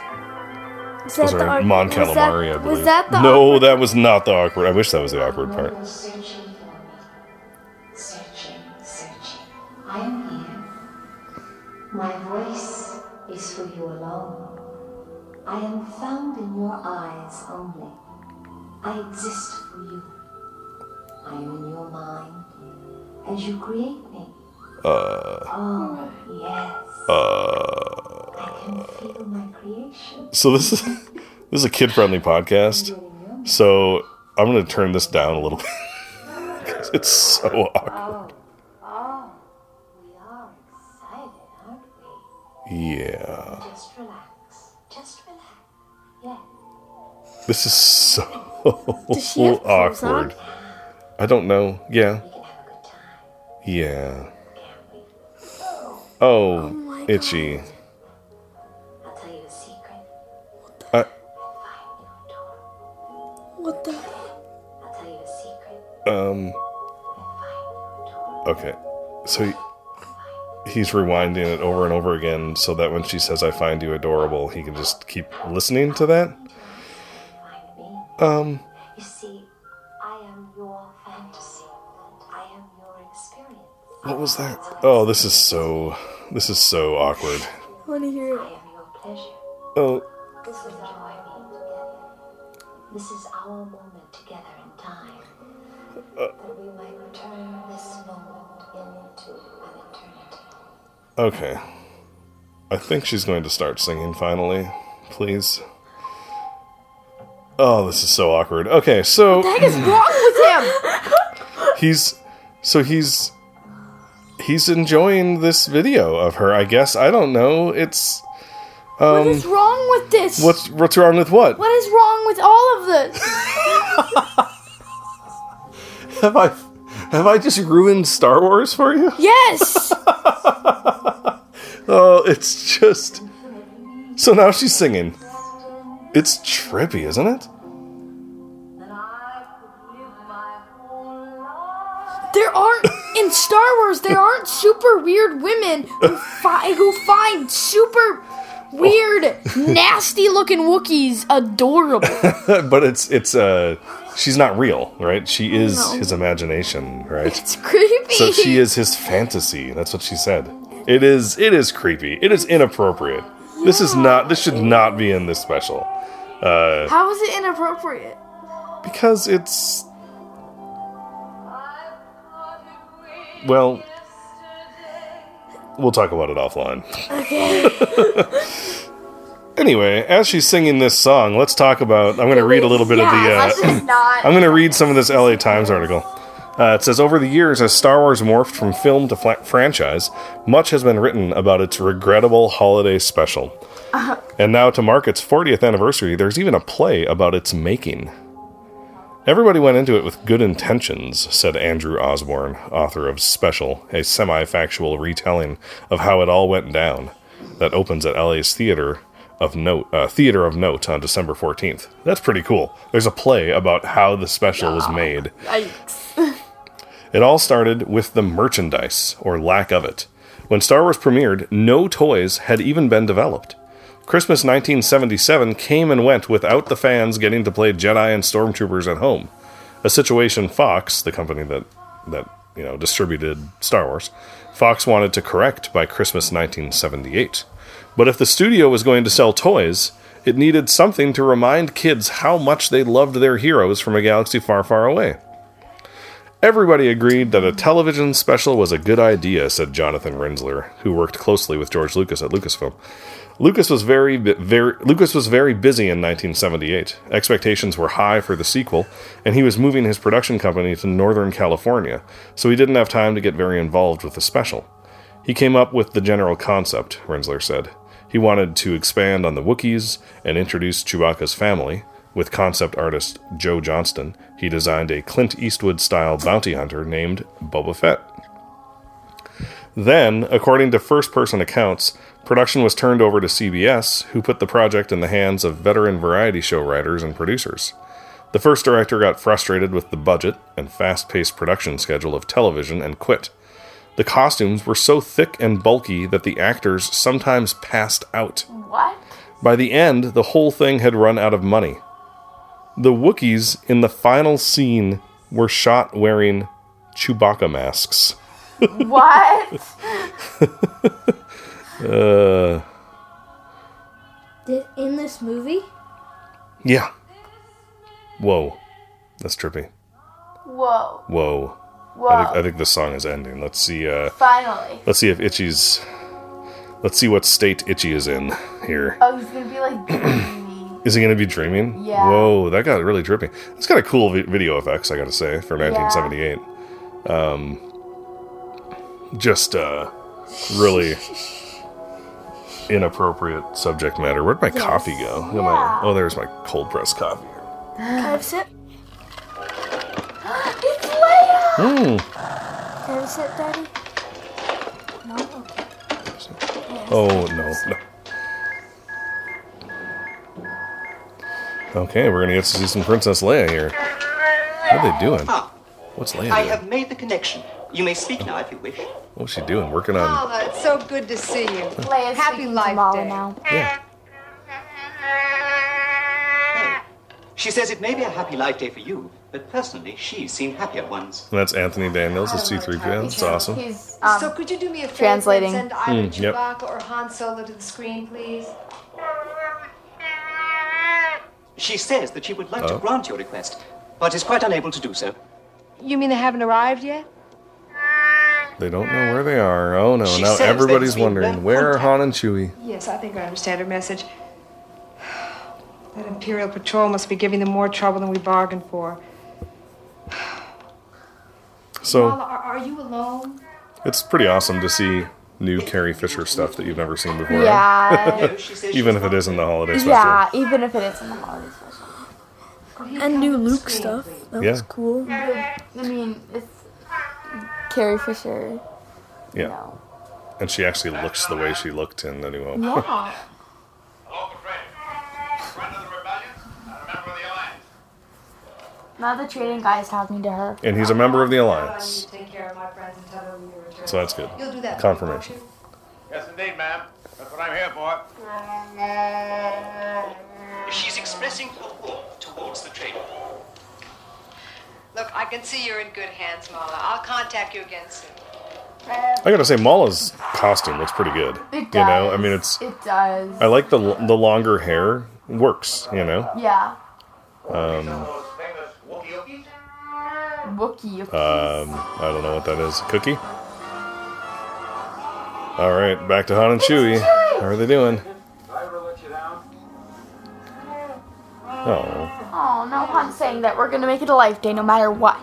Is those are Mon Calamari, I believe. Was that the no, awkward? That was not the awkward. I wish that was the awkward part. I am here. My voice is for you alone. I am found in your eyes only. I exist for you. I am in your mind, and you create me. Uh. Oh, yes. Uh. I can feel my creation. So this is this is a kid-friendly podcast. So I'm going to turn this down a little bit because it's so awkward. Oh. Yeah. Just relax. Just relax. Yeah. This is so awkward. I don't know. Yeah. Yeah. Oh, oh Itchy. God. I'll tell you a secret. What the? Uh, what the? I'll tell you a secret. Um. Okay. So. He, He's rewinding it over and over again so that when she says, I find you adorable, he can just keep listening to that. Um. You see, I am your fantasy. I am your experience. What was that? Oh, this is so... This is so awkward. I want to hear it. I am your pleasure. Oh. This is our moment together. This is our moment together in time. That we might return this moment into an eternity. Okay. I think she's going to start singing finally. Please. Oh, this is so awkward. Okay, so... What the heck is wrong with him? He's... So he's... He's enjoying this video of her, I guess. I don't know. It's... Um, what is wrong with this? What's, what's wrong with what? What is wrong with all of this? Have I... Have I just ruined Star Wars for you? Yes! Oh, it's just... So now she's singing. It's trippy, isn't it? There aren't... In Star Wars, there aren't super weird women who, fi- who find super weird, nasty-looking Wookiees adorable. But it's... it's uh, she's not real, right? She is no. his imagination, right? It's creepy. So she is his fantasy. That's what she said. It is It is creepy. It is inappropriate. Yeah. This is not... This should not be in this special. Uh, How is it inappropriate? Because it's... Well... We'll talk about it offline. Okay. Anyway, as she's singing this song, let's talk about... I'm going to read a little bit yeah, of the... Uh, not. I'm going to read some of this L A Times article. Uh, it says, over the years, as Star Wars morphed from film to fla- franchise, much has been written about its regrettable holiday special. Uh-huh. And now, to mark its fortieth anniversary, there's even a play about its making. Everybody went into it with good intentions, said Andrew Osborne, author of Special, a semi-factual retelling of how it all went down, that opens at L A's theater... of note, uh, Theater of Note on December fourteenth. That's pretty cool. There's a play about how the special oh, was made. Yikes. It all started with the merchandise, or lack of it. When Star Wars premiered, no toys had even been developed. Christmas nineteen seventy-seven came and went without the fans getting to play Jedi and Stormtroopers at home. A situation Fox, the company that, that you know distributed Star Wars, Fox wanted to correct by Christmas nineteen seventy-eight. But if the studio was going to sell toys, it needed something to remind kids how much they loved their heroes from a galaxy far, far away. Everybody agreed that a television special was a good idea, said Jonathan Rensler, who worked closely with George Lucas at Lucasfilm. Lucas was very, very, Lucas was very busy in nineteen seventy-eight. Expectations were high for the sequel, and he was moving his production company to Northern California, so he didn't have time to get very involved with the special. He came up with the general concept, Rensler said. He wanted to expand on the Wookiees and introduce Chewbacca's family. With concept artist Joe Johnston, he designed a Clint Eastwood-style bounty hunter named Boba Fett. Then, according to first-person accounts, production was turned over to C B S, who put the project in the hands of veteran variety show writers and producers. The first director got frustrated with the budget and fast-paced production schedule of television and quit. The costumes were so thick and bulky that the actors sometimes passed out. What? By the end, the whole thing had run out of money. The Wookiees in the final scene were shot wearing Chewbacca masks. What? uh, in this movie? Yeah. Whoa. That's trippy. Whoa. Whoa. Whoa. I think, I think the song is ending. Let's see. Uh, Finally. Let's see if Itchy's... Let's see what state Itchy is in here. Oh, he's going to be like... Is he going to be dreaming? Yeah. Whoa, that got really trippy. That's got a cool vi- video effects, I got to say, for nineteen seventy-eight. Yeah. Um, just uh, really inappropriate subject matter. Where'd my yes. coffee go? Yeah. My, oh, there's my cold-pressed coffee. Can I have a sip? It's Leia! Mm. Can I have a sip, Daddy? No? Okay. Oh, no, no. Okay, we're going to get to see some Princess Leia here. What are they doing? Ah, What's Leia doing? I have made the connection. You may speak oh. now if you wish. What's she doing? Working on... Mala, it's so good to see you. Leia's Happy Life Day. Now. Yeah. Hey. She says it may be a happy life day for you, but personally, she's seen happier ones. And that's Anthony Daniels as C three P O. That's awesome. He's, um, so could you do me a favor translating. and send either mm, yep. Chewbacca or Han Solo to the screen, please? She says that she would like oh. to grant your request, but is quite unable to do so. You mean they haven't arrived yet? They don't know where they are. Oh, no. She now everybody's wondering, where are Han and Chewie? Yes, I think I understand her message. That Imperial Patrol must be giving them more trouble than we bargained for. So, Mala, are you alone? It's pretty awesome to see new Carrie Fisher stuff that you've never seen before. Yeah. Even if it is in the holiday special. Yeah, even if it is in the holiday special. And new Luke stuff. That yeah. was cool. I mean, it's Carrie Fisher. Yeah. You know. And she actually looks the way she looked in the new Hope. Yeah. Now the trading guy is talking to her. And he's a member of the Alliance. So that's good. You'll do that. Confirmation. Yes, indeed, ma'am. That's what I'm here for. She's expressing her warmth towards the trade. Look, I can see you're in good hands, Mala. I'll contact you again soon. I gotta say, Mala's costume looks pretty good. It does. You know, I mean, it's. It does. I like the the longer hair. It works, you know. Yeah. Um. Wookiee. Um, I don't know what that is. Cookie? Alright, back to Han and Chewie. How are they doing? Oh. Oh, no Han's saying that we're going to make it a life day no matter what.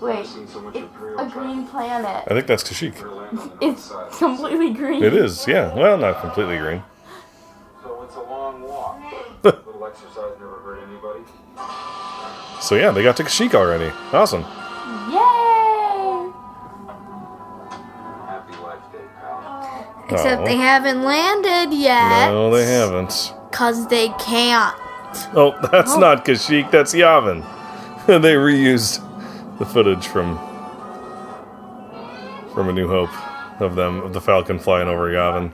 Wait, it's a green planet. I think that's Kashyyyk. It's completely green. It is, yeah. Well, not completely green. So it's a long walk. Little exercise never hurt anybody. So yeah, they got to Kashyyyk already. Awesome. Yay! Happy Life Day, pal. Except oh. they haven't landed yet. No, they haven't. Cause they can't. Oh, that's oh. not Kashyyyk. That's Yavin. They reused the footage from from A New Hope of them of the Falcon flying over Yavin.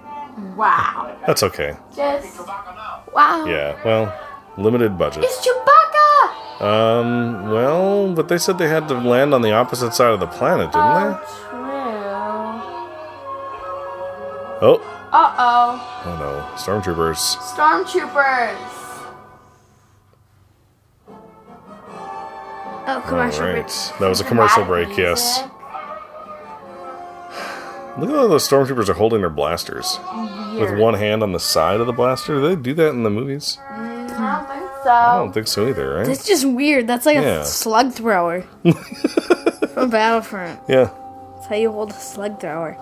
Wow. That's okay. Just wow. Yeah, well, limited budget. It's Chewbacca! Um, well, but they said they had to land on the opposite side of the planet, didn't oh, they? True. Oh. Uh-oh. Oh, no. Stormtroopers. Stormtroopers. Oh, commercial right. break. That was a commercial break, music. Yes. Look at how those stormtroopers are holding their blasters. Weird. With one hand on the side of the blaster. Do they do that in the movies? Mm, I don't think so. I don't think so either, right? That's just weird. That's like yeah. a slug thrower. From Battlefront. Yeah. That's how you hold a slug thrower.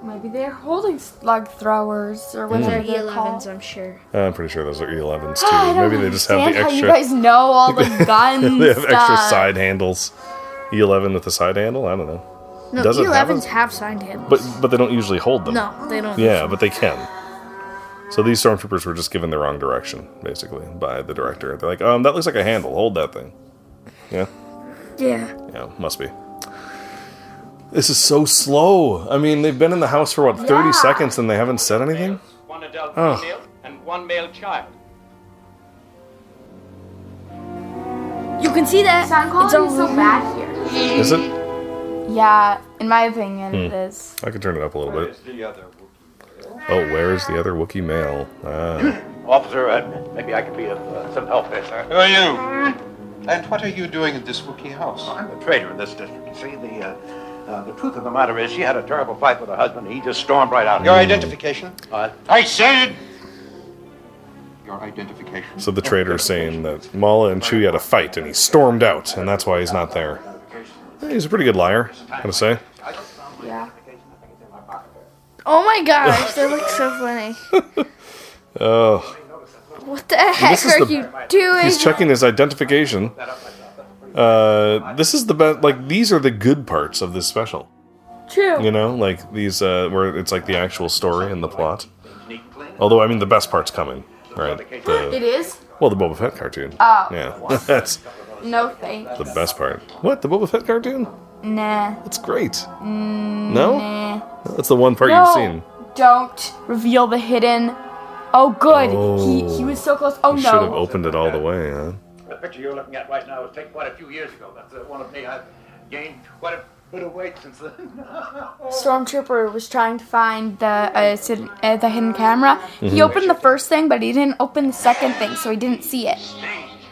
Maybe they're holding slug throwers or whatever mm. they're E elevens, I'm sure. Uh, I'm pretty sure those are E elevens, too. I don't Maybe they just have the extra... how you guys know all the guns They have stuff. Extra side handles. E eleven with a side handle? I don't know. No, Does E elevens have side handles. But, but they don't usually hold them. No, they don't. Yeah, but they can. So these stormtroopers were just given the wrong direction, basically, by the director. They're like, um, that looks like a handle. Hold that thing. Yeah? Yeah. Yeah, must be. This is so slow. I mean, they've been in the house for, what, thirty yeah. seconds and they haven't said anything? Males, one adult oh. male and one male child. You can see that. Sound quality it's is so bad here. Is it? Yeah, in my opinion, hmm. it is. I can turn it up a little where bit. Is the other oh, where is the other Wookiee male? Ah. Officer, uh, maybe I could be of uh, some help there, sir. Who are you? And what are you doing in this Wookiee house? Oh, I'm a trader in this district. See, the... Uh, Uh, the truth of the matter is she had a terrible fight with her husband and he just stormed right out. Your mm. identification? Uh, I said your identification. So the trader's saying that Mala and Chewie had a fight and he stormed out and that's why he's not there. Yeah, he's a pretty good liar, I gotta say. Yeah. Oh my gosh, that looks so funny. Oh. What the heck are the, you doing? He's checking his identification. Uh, this is the best, like, these are the good parts of this special. True. You know, like, these, uh, where it's, like, the actual story and the plot. Although, I mean, the best part's coming, right? The, it is? Well, the Boba Fett cartoon. Oh. Yeah. That's... No thanks. The best part. What, the Boba Fett cartoon? Nah. It's great. Mm, no? Nah. That's the one part no, you've seen. Don't reveal the hidden... Oh, good. Oh, he, he was so close. Oh, no. You should have opened it all the way, huh? The picture you're looking at right now was taken quite a few years ago. That's uh, one of me. I've gained quite a bit of weight since then. Stormtrooper was trying to find the uh, sit- uh, the hidden camera. Mm-hmm. He opened the first thing, but he didn't open the second thing, so he didn't see it.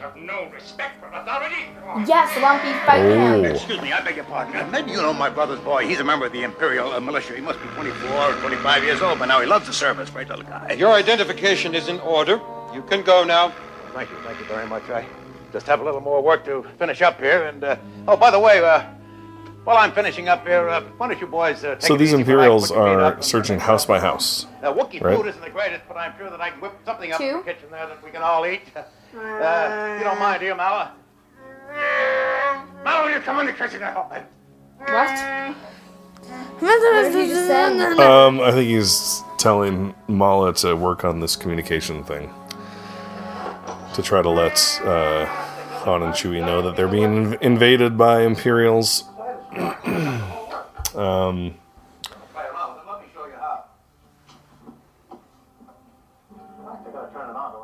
Have no respect for authority. Yes, Lumpy, fight him. Excuse me, I beg your pardon. Maybe you know my brother's boy. He's a member of the Imperial uh, Militia. He must be twenty-four or twenty-five years old, but now he loves the service. Great little guy. Your identification is in order. You can go now. Thank you, thank you very much. I... Just have a little more work to finish up here, and uh, oh, by the way, uh, while I'm finishing up here, uh, why don't you boys? Uh, take so these Imperials are searching house by house. Uh, Wookiee right? food isn't the greatest, but I'm sure that I can whip something up Two? in the kitchen there that we can all eat. Uh, you don't mind, do you, Mala? Mala, will you come in the kitchen and help me? What? What did you say? Um, I think he's telling Mala to work on this communication thing. To try to let uh, Han and Chewie know that they're being inv- invaded by Imperials. um,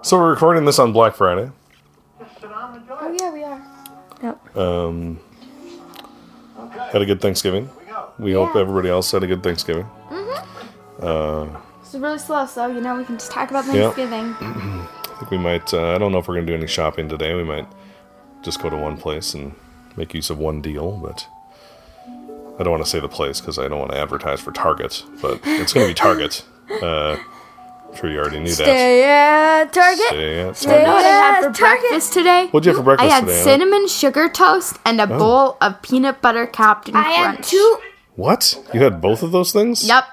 so we're recording this on Black Friday. Oh yeah, we are. Yep. Um, had a good Thanksgiving. We yeah. hope everybody else had a good Thanksgiving. Mm-hmm. Uh, this is really slow, so you know we can just talk about Thanksgiving. Yep. I think we might, uh, I don't know if we're going to do any shopping today. We might just go to one place and make use of one deal, but I don't want to say the place because I don't want to advertise for Target, but it's going to be Target. Uh, I'm sure you already knew that. Stay at Target. Stay at Target. Stay you know what I had for Target. breakfast today? What'd you have for breakfast today? I had today, cinnamon huh? sugar toast and a oh. bowl of peanut butter Captain I Crunch. I had two. What? You had both of those things? Yep.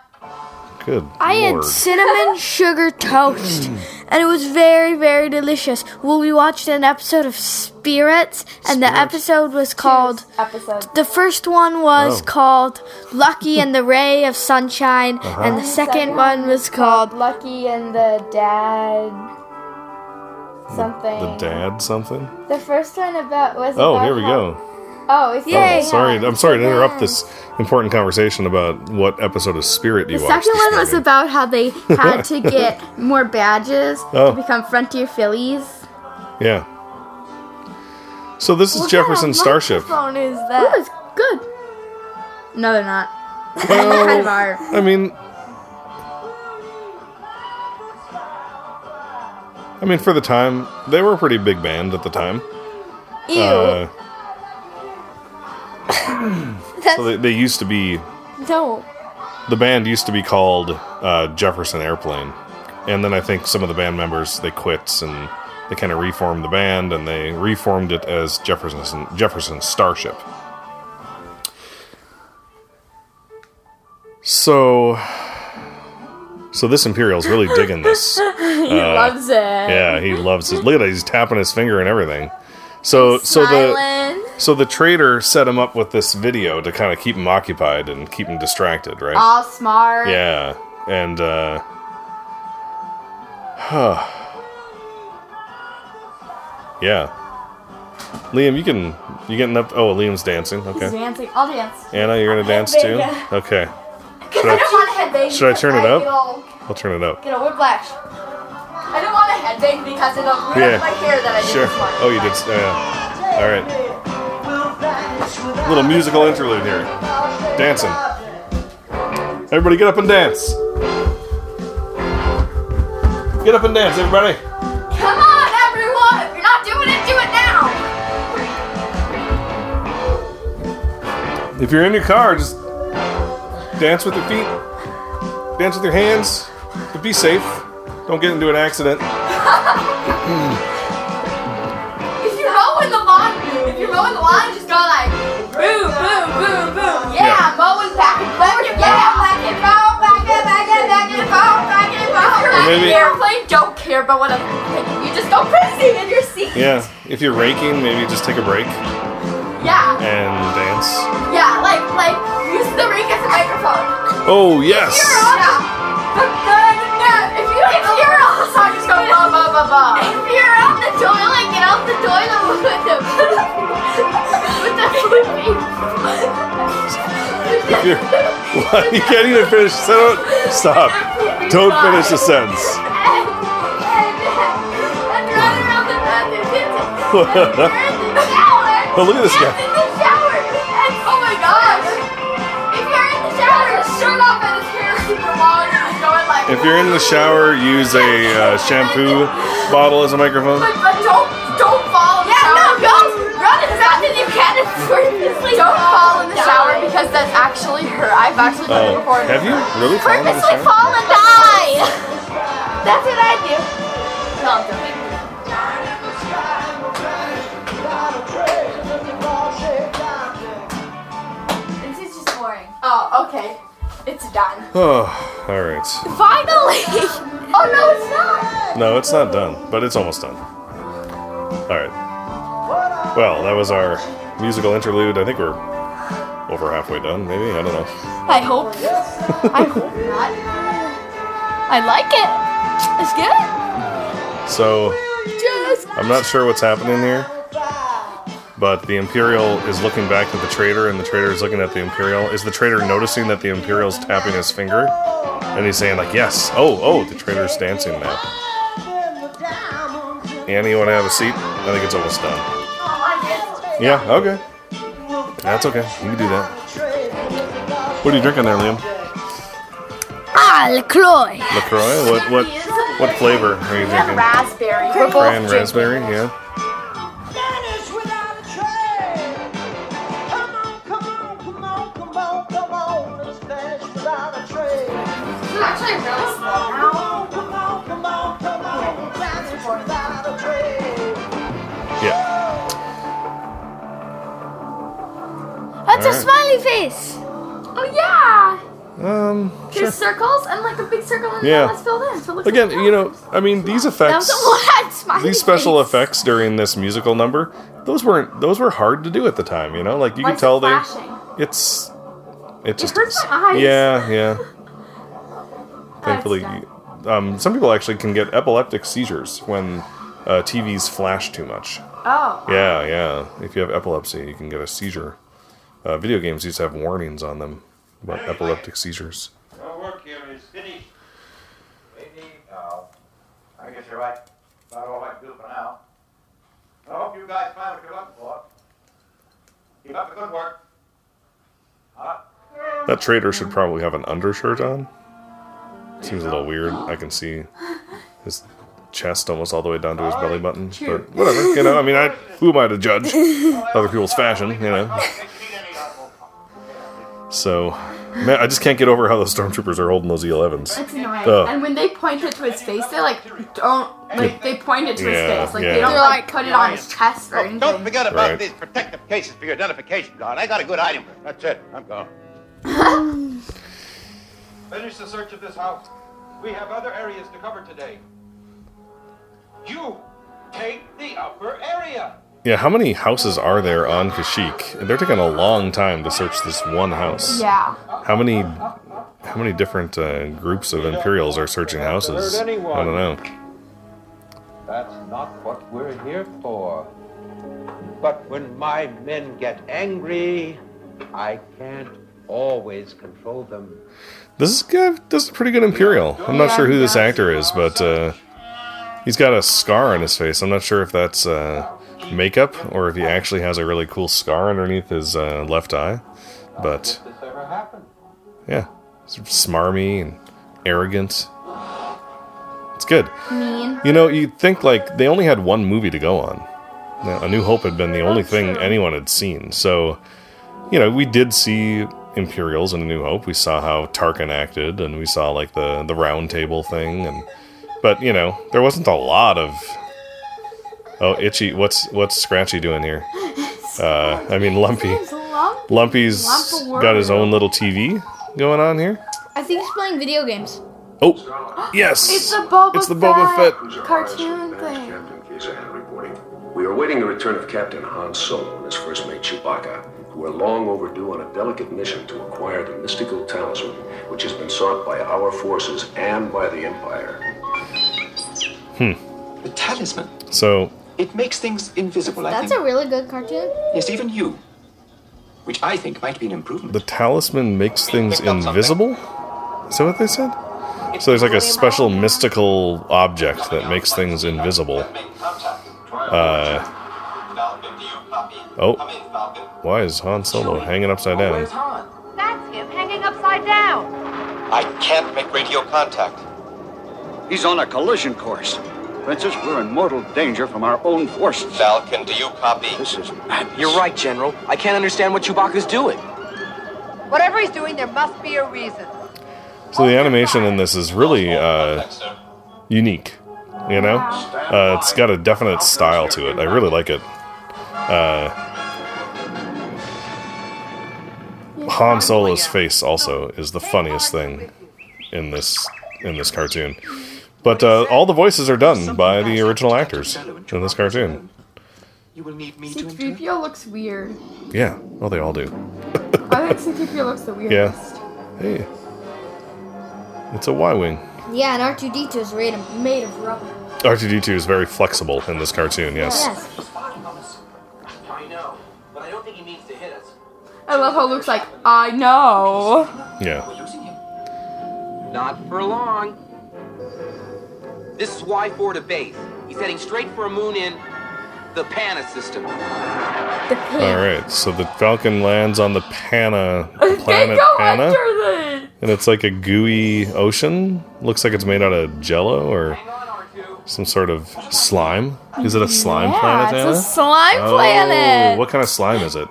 Good I Lord. had cinnamon sugar toast, and it was very, very delicious. Well, we watched an episode of Spirits, and Spirits. the episode was called... Episode. The first one was oh. called Lucky and the Ray of Sunshine, uh-huh. and the second one was called... Lucky and the Dad... Something. The, the Dad something? The first one about... was. Oh, about here we how- go. Oh, it's yay! Oh, sorry, I'm sorry to interrupt this important conversation about what episode of Spirit you the watched. The second one was about how they had to get more badges oh. to become Frontier Phillies. Yeah. So this is what Jefferson kind of Starship. Phone is that? Ooh, it's good. No, they're not. Well, they kind of are. I mean, I mean, for the time, they were a pretty big band at the time. Ew. Uh, So they, they used to be... No. The band used to be called uh, Jefferson Airplane. And then I think some of the band members, they quit and they kind of reformed the band, and they reformed it as Jefferson Jefferson Starship. So... So this Imperial's really digging this. He uh, loves it. Yeah, he loves it. Look at that, he's tapping his finger and everything. So he's so smiling. the so the traitor set him up with this video to kind of keep him occupied and keep him distracted, right? All smart. Yeah, and uh, huh. yeah. Liam, you can you getting up? Oh, Liam's dancing. Okay, he's dancing. I'll dance. Anna, you're gonna dance too. Okay. Should I, I don't want a headbang. Should I turn it I up? All, I'll turn it up. Get a whiplash. I don't want a headbang because it'll ruin yeah. my hair that I did. Sure. Oh, you did. Uh, yeah. All right. A little musical interlude here. Dancing. Everybody, get up and dance. Get up and dance, everybody. Come on, everyone. If you're not doing it, do it now. If you're in your car, just. Dance with your feet. Dance with your hands. But be safe. Don't get into an accident. If you're mowing the lawn, if you're mowing the lawn, just go like, boom, boom, boom, boom. Yeah, yeah. mowing back and forth. Yeah, back and forth, back and back and back and forth, back and forth. If you're in an airplane, don't care about what I'm thinking. You just go crazy in your seat. Yeah. If you're raking, maybe just take a break. Yeah. And dance. Yeah, like, like. Use the rake as a microphone. Oh, yes. If you're on, yeah. if you, if you're on the song, just go ba ba ba ba. If you're on the toilet, get off the toilet with the with the poopy. What? You can't even finish. Stop. Don't finish the sentence. And run around the bathroom. Oh, look at this guy. If you're in the shower, use a uh, shampoo bottle as a microphone. But, but don't, don't fall in the yeah, shower. Yeah, no, go run as fast as you can and purposely don't fall in the die. shower because that's actually hurt. I've actually done oh, it before. Have you? Really? Purposely fall and die. That's what I do. No, I'm joking. This is just boring. Oh, okay. It's done. Oh, all right. Finally! Oh, no, it's not! No, it's not done, but it's almost done. All right. Well, that was our musical interlude. I think we're over halfway done, maybe? I don't know. I hope. I hope not. I like it. It's good. So, Just. I'm not sure what's happening here, but the Imperial is looking back at the traitor, and the traitor is looking at the Imperial. Is the traitor noticing that the Imperial's tapping his finger? And he's saying, like, yes. Oh, oh, the traitor's dancing now. Annie, you want to have a seat? I think it's almost done. Yeah, okay. That's okay. You can do that. What are you drinking there, Liam? Ah, LaCroix. LaCroix? What what, what flavor are you drinking? Raspberry. Grand raspberry, yeah. That's a smiley face. Oh yeah. Um. There's sure. circles and like a big circle and yeah. that's filled in. So it looks Again, like you know, I mean, these effects. That was a lot. These special face. effects during this musical number, those weren't. Those were hard to do at the time. You know, like you Lights could tell they. Flashing. It's. It just. It hurts my eyes. Yeah, yeah. Thankfully, um, some people actually can get epileptic seizures when uh, T Vs flash too much. Oh. Yeah, yeah. If you have epilepsy, you can get a seizure. Uh, video games used to have warnings on them about epileptic seizures. No work here is finished. Maybe, uh, I guess you're right. About all I can do for now. I hope you guys find what you're looking for. Keep up the good work. Huh? That traitor should probably have an undershirt on. Seems a little weird. I can see his chest almost all the way down to his belly button. But whatever, you know, I mean, I who am I to judge other people's fashion, you know? So, man, I just can't get over how those stormtroopers are holding those E elevens. It's annoying. Uh, and when they point it to his face, they like don't like they point it to his yeah, face, like yeah. they don't like put it on his chest or oh, anything. Don't forget about right. these protective cases for your identification, Don. I got a good item. That's it. I'm gone. Finish the search of this house. We have other areas to cover today. You take the upper area. Yeah, how many houses are there on Kashyyyk? They're taking a long time to search this one house. Yeah. How many how many different uh, groups of Imperials are searching houses? I don't know. That's not what we're here for. But when my men get angry, I can't always control them. This guy does a pretty good Imperial. I'm not sure who this actor is, but uh, he's got a scar on his face. I'm not sure if that's... Uh, makeup, or if he actually has a really cool scar underneath his uh, left eye, but yeah, it's smarmy and arrogant. It's good. Mean. You know, you'd think like they only had one movie to go on. Now, A New Hope had been the only thing anyone had seen, so you know we did see Imperials in A New Hope. We saw how Tarkin acted, and we saw like the the round table thing, and but you know there wasn't a lot of. Oh, Itchy, what's what's Scratchy doing here? Uh, I mean, Lumpy. Lump? Lumpy's Lump got his own little T V going on here. I think he's playing video games. Oh, yes! It's the Boba, it's the Boba Fett, Fett cartoon thing. We are awaiting the return of Captain Han Solo and his first mate Chewbacca, who are long overdue on a delicate mission to acquire the mystical talisman, which has been sought by our forces and by the Empire. Hmm. The talisman? So... It makes things invisible, I think. That's a really good cartoon. Yes, even you. Which I think might be an improvement. The talisman makes things invisible? Is that what they said? So there's like a special mystical object that makes things invisible. Uh, oh. Why is Han Solo hanging upside down? That's him hanging upside down. I can't make radio contact. He's on a collision course. Princess, we're in mortal danger from our own forces. Falcon, do you copy? This is madness. You're right, General. I can't understand what Chewbacca's doing. Whatever he's doing, there must be a reason. So the animation in this is really uh, unique, you know? Uh, it's got a definite style to it. I really like it. Uh, Han Solo's face also is the funniest thing in this in this cartoon. But uh, all the voices are done by the original actors in this cartoon. C three P O looks weird. Yeah. Well, they all do. I think C three P O looks the weirdest. Yeah. Hey. It's a Y-wing. Yeah, and R two D two is made of rubber. R two D two is very flexible in this cartoon, yes. Yes. I know, but I don't think he means to hit us. I love how it looks like, I know. Yeah. Not for long. This is Y four to base. He's heading straight for a moon in the Pana system. The Pana. All right, so the Falcon lands on the Pana planet. Go Pana, under this. And it's like a gooey ocean. Looks like it's made out of Jello or some sort of slime. Is it a slime yeah, planet? Yeah, it's a slime oh, planet. What kind of slime is it?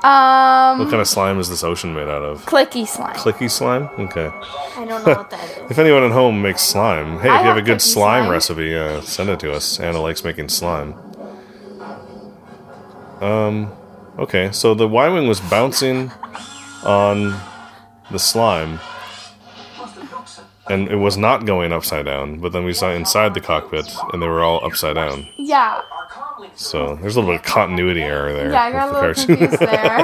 Um, what kind of slime is this ocean made out of? Clicky slime. Clicky slime? Okay. I don't know what that is. If anyone at home makes slime, hey, I if you have a good slime, slime recipe, uh, send it to us. Anna likes making slime. Um, okay, so the Y-wing was bouncing on the slime, and it was not going upside down. But then we saw inside the cockpit, and they were all upside down. Yeah. So there's a little bit of continuity error there. Yeah, I got a little confused there.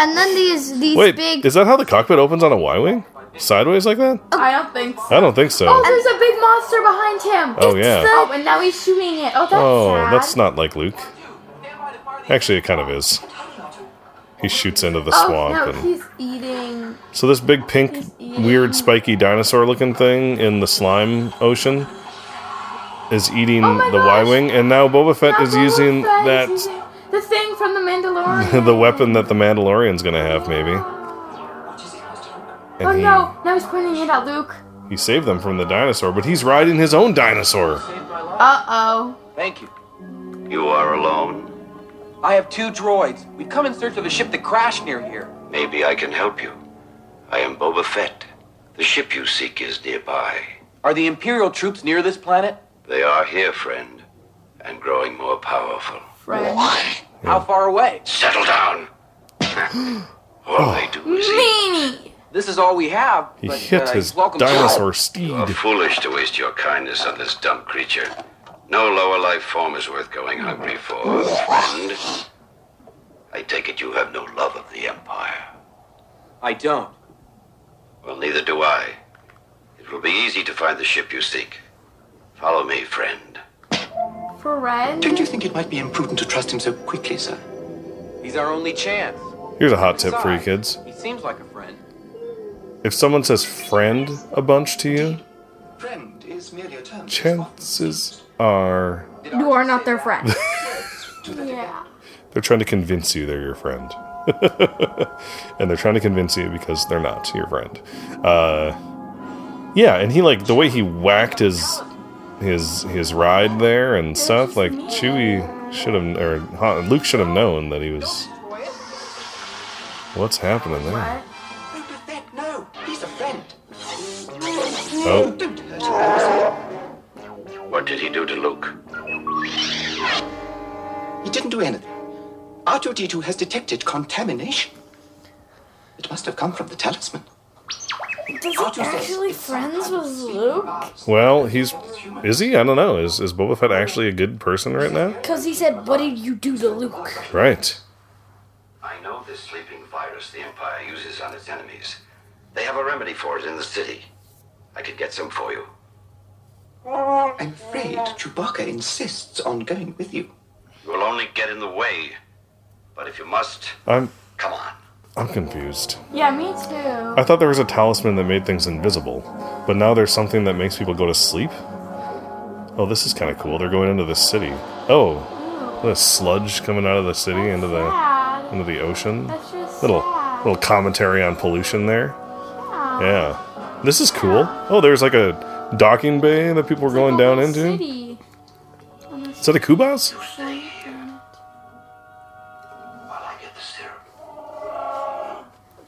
And then these these Wait, big. Is that how the cockpit opens on a Y-wing? Sideways like that? I don't think so. I don't think so. Oh, there's a big monster behind him. Oh it's yeah. The... Oh, and now he's shooting it. Oh, that's oh, sad. That's not like Luke. Actually, it kind of is. He shoots into the swamp. Oh, no, and... he's eating. So this big pink, weird, spiky dinosaur-looking thing in the slime ocean. Is eating oh the gosh. Y-wing, and now Boba Fett now is Boba using Fett that... Is using the thing from The Mandalorian. The weapon that The Mandalorian's gonna have, maybe. And oh he, no, now he's pointing it at Luke. He saved them from the dinosaur, but he's riding his own dinosaur. Uh-oh. Thank you. You are alone? I have two droids. We've come in search of a ship that crashed near here. Maybe I can help you. I am Boba Fett. The ship you seek is nearby. Are the Imperial troops near this planet? They are here, friend, and growing more powerful. Friend? What? How far away? Settle down. All they do is eat. Me. This is all we have. He but, hit uh, his dinosaur steed. You are foolish to waste your kindness on this dumb creature. No lower life form is worth going hungry for, friend. I take it you have no love of the Empire. I don't. Well, neither do I. It will be easy to find the ship you seek. Follow me, friend. Friend? Don't you think it might be imprudent to trust him so quickly, sir? He's our only chance. Here's a hot tip for you kids. He seems like a friend. If someone says friend a bunch to you, friend is merely a term. Chances are you are not their friend. Yeah. They're trying to convince you they're your friend. And they're trying to convince you because they're not your friend. Uh, yeah, and he like the way he whacked his his his ride there and stuff, like Chewie should have or Luke should have known that he was what's happening there. Oh. What did he do to Luke? He didn't do anything. R two D two has detected contamination. It must have come from the talisman. Is he actually friends with Luke? Well, he's... Is he? I don't know. Is, is Boba Fett actually a good person right now? Because he said, what did you do to Luke? Right. I know this sleeping virus the Empire uses on its enemies. They have a remedy for it in the city. I could get some for you. I'm afraid Chewbacca insists on going with you. You will only get in the way. But if you must, I'm, come on. I'm confused. Yeah, me too. I thought there was a talisman that made things invisible. But now there's something that makes people go to sleep? Oh, this is kind of cool. They're going into the city. Oh, the sludge coming out of the city That's into the sad. into the ocean. That's just little, sad. Little commentary on pollution there. Yeah. yeah. This is cool. Oh, there's like a docking bay that people were going down into. City. Is that a Kubas? While I get the syrup,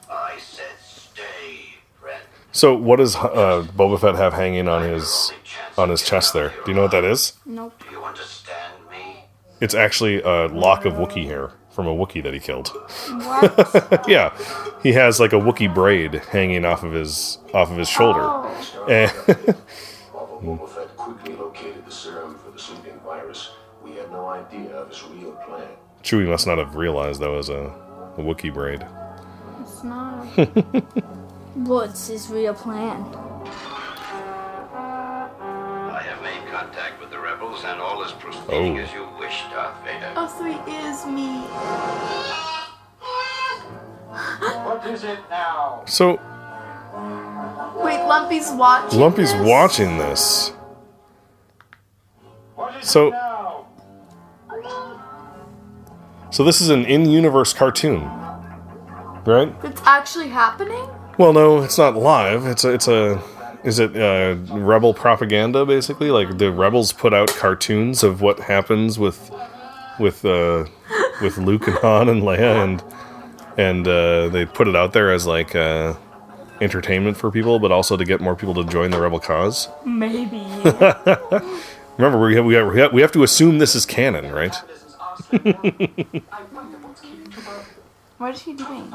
I said stay, friend. So, what does uh, Boba Fett have hanging on his on his chest there? Do you know what that is? Nope. Do you understand me? It's actually a lock of Wookiee hair from a Wookiee that he killed. What? Yeah. He has like a Wookiee braid hanging off of his off of his shoulder. Oh. And Boba Fett quickly located the serum for the sleeping virus. We had no idea of his real plan. Chewie must not have realized that was a, a Wookiee braid. It's not. What's his real plan? I have made contact with the rebels and all is proceeding oh. as you wish, Darth Vader. Oh, so he is me. What is it now? So wait, Lumpy's watching. Lumpy's this? watching this. What is so, it now? So this is an in-universe cartoon, right? It's actually happening? Well, no, it's not live. It's a, it's a, is it uh, rebel propaganda basically? Like the rebels put out cartoons of what happens with, with, uh, with Luke and Han and Leia and. And uh, they put it out there as, like, uh, entertainment for people, but also to get more people to join the rebel cause. Maybe. Remember, we have, we, have, we have to assume this is canon, right? What is he doing?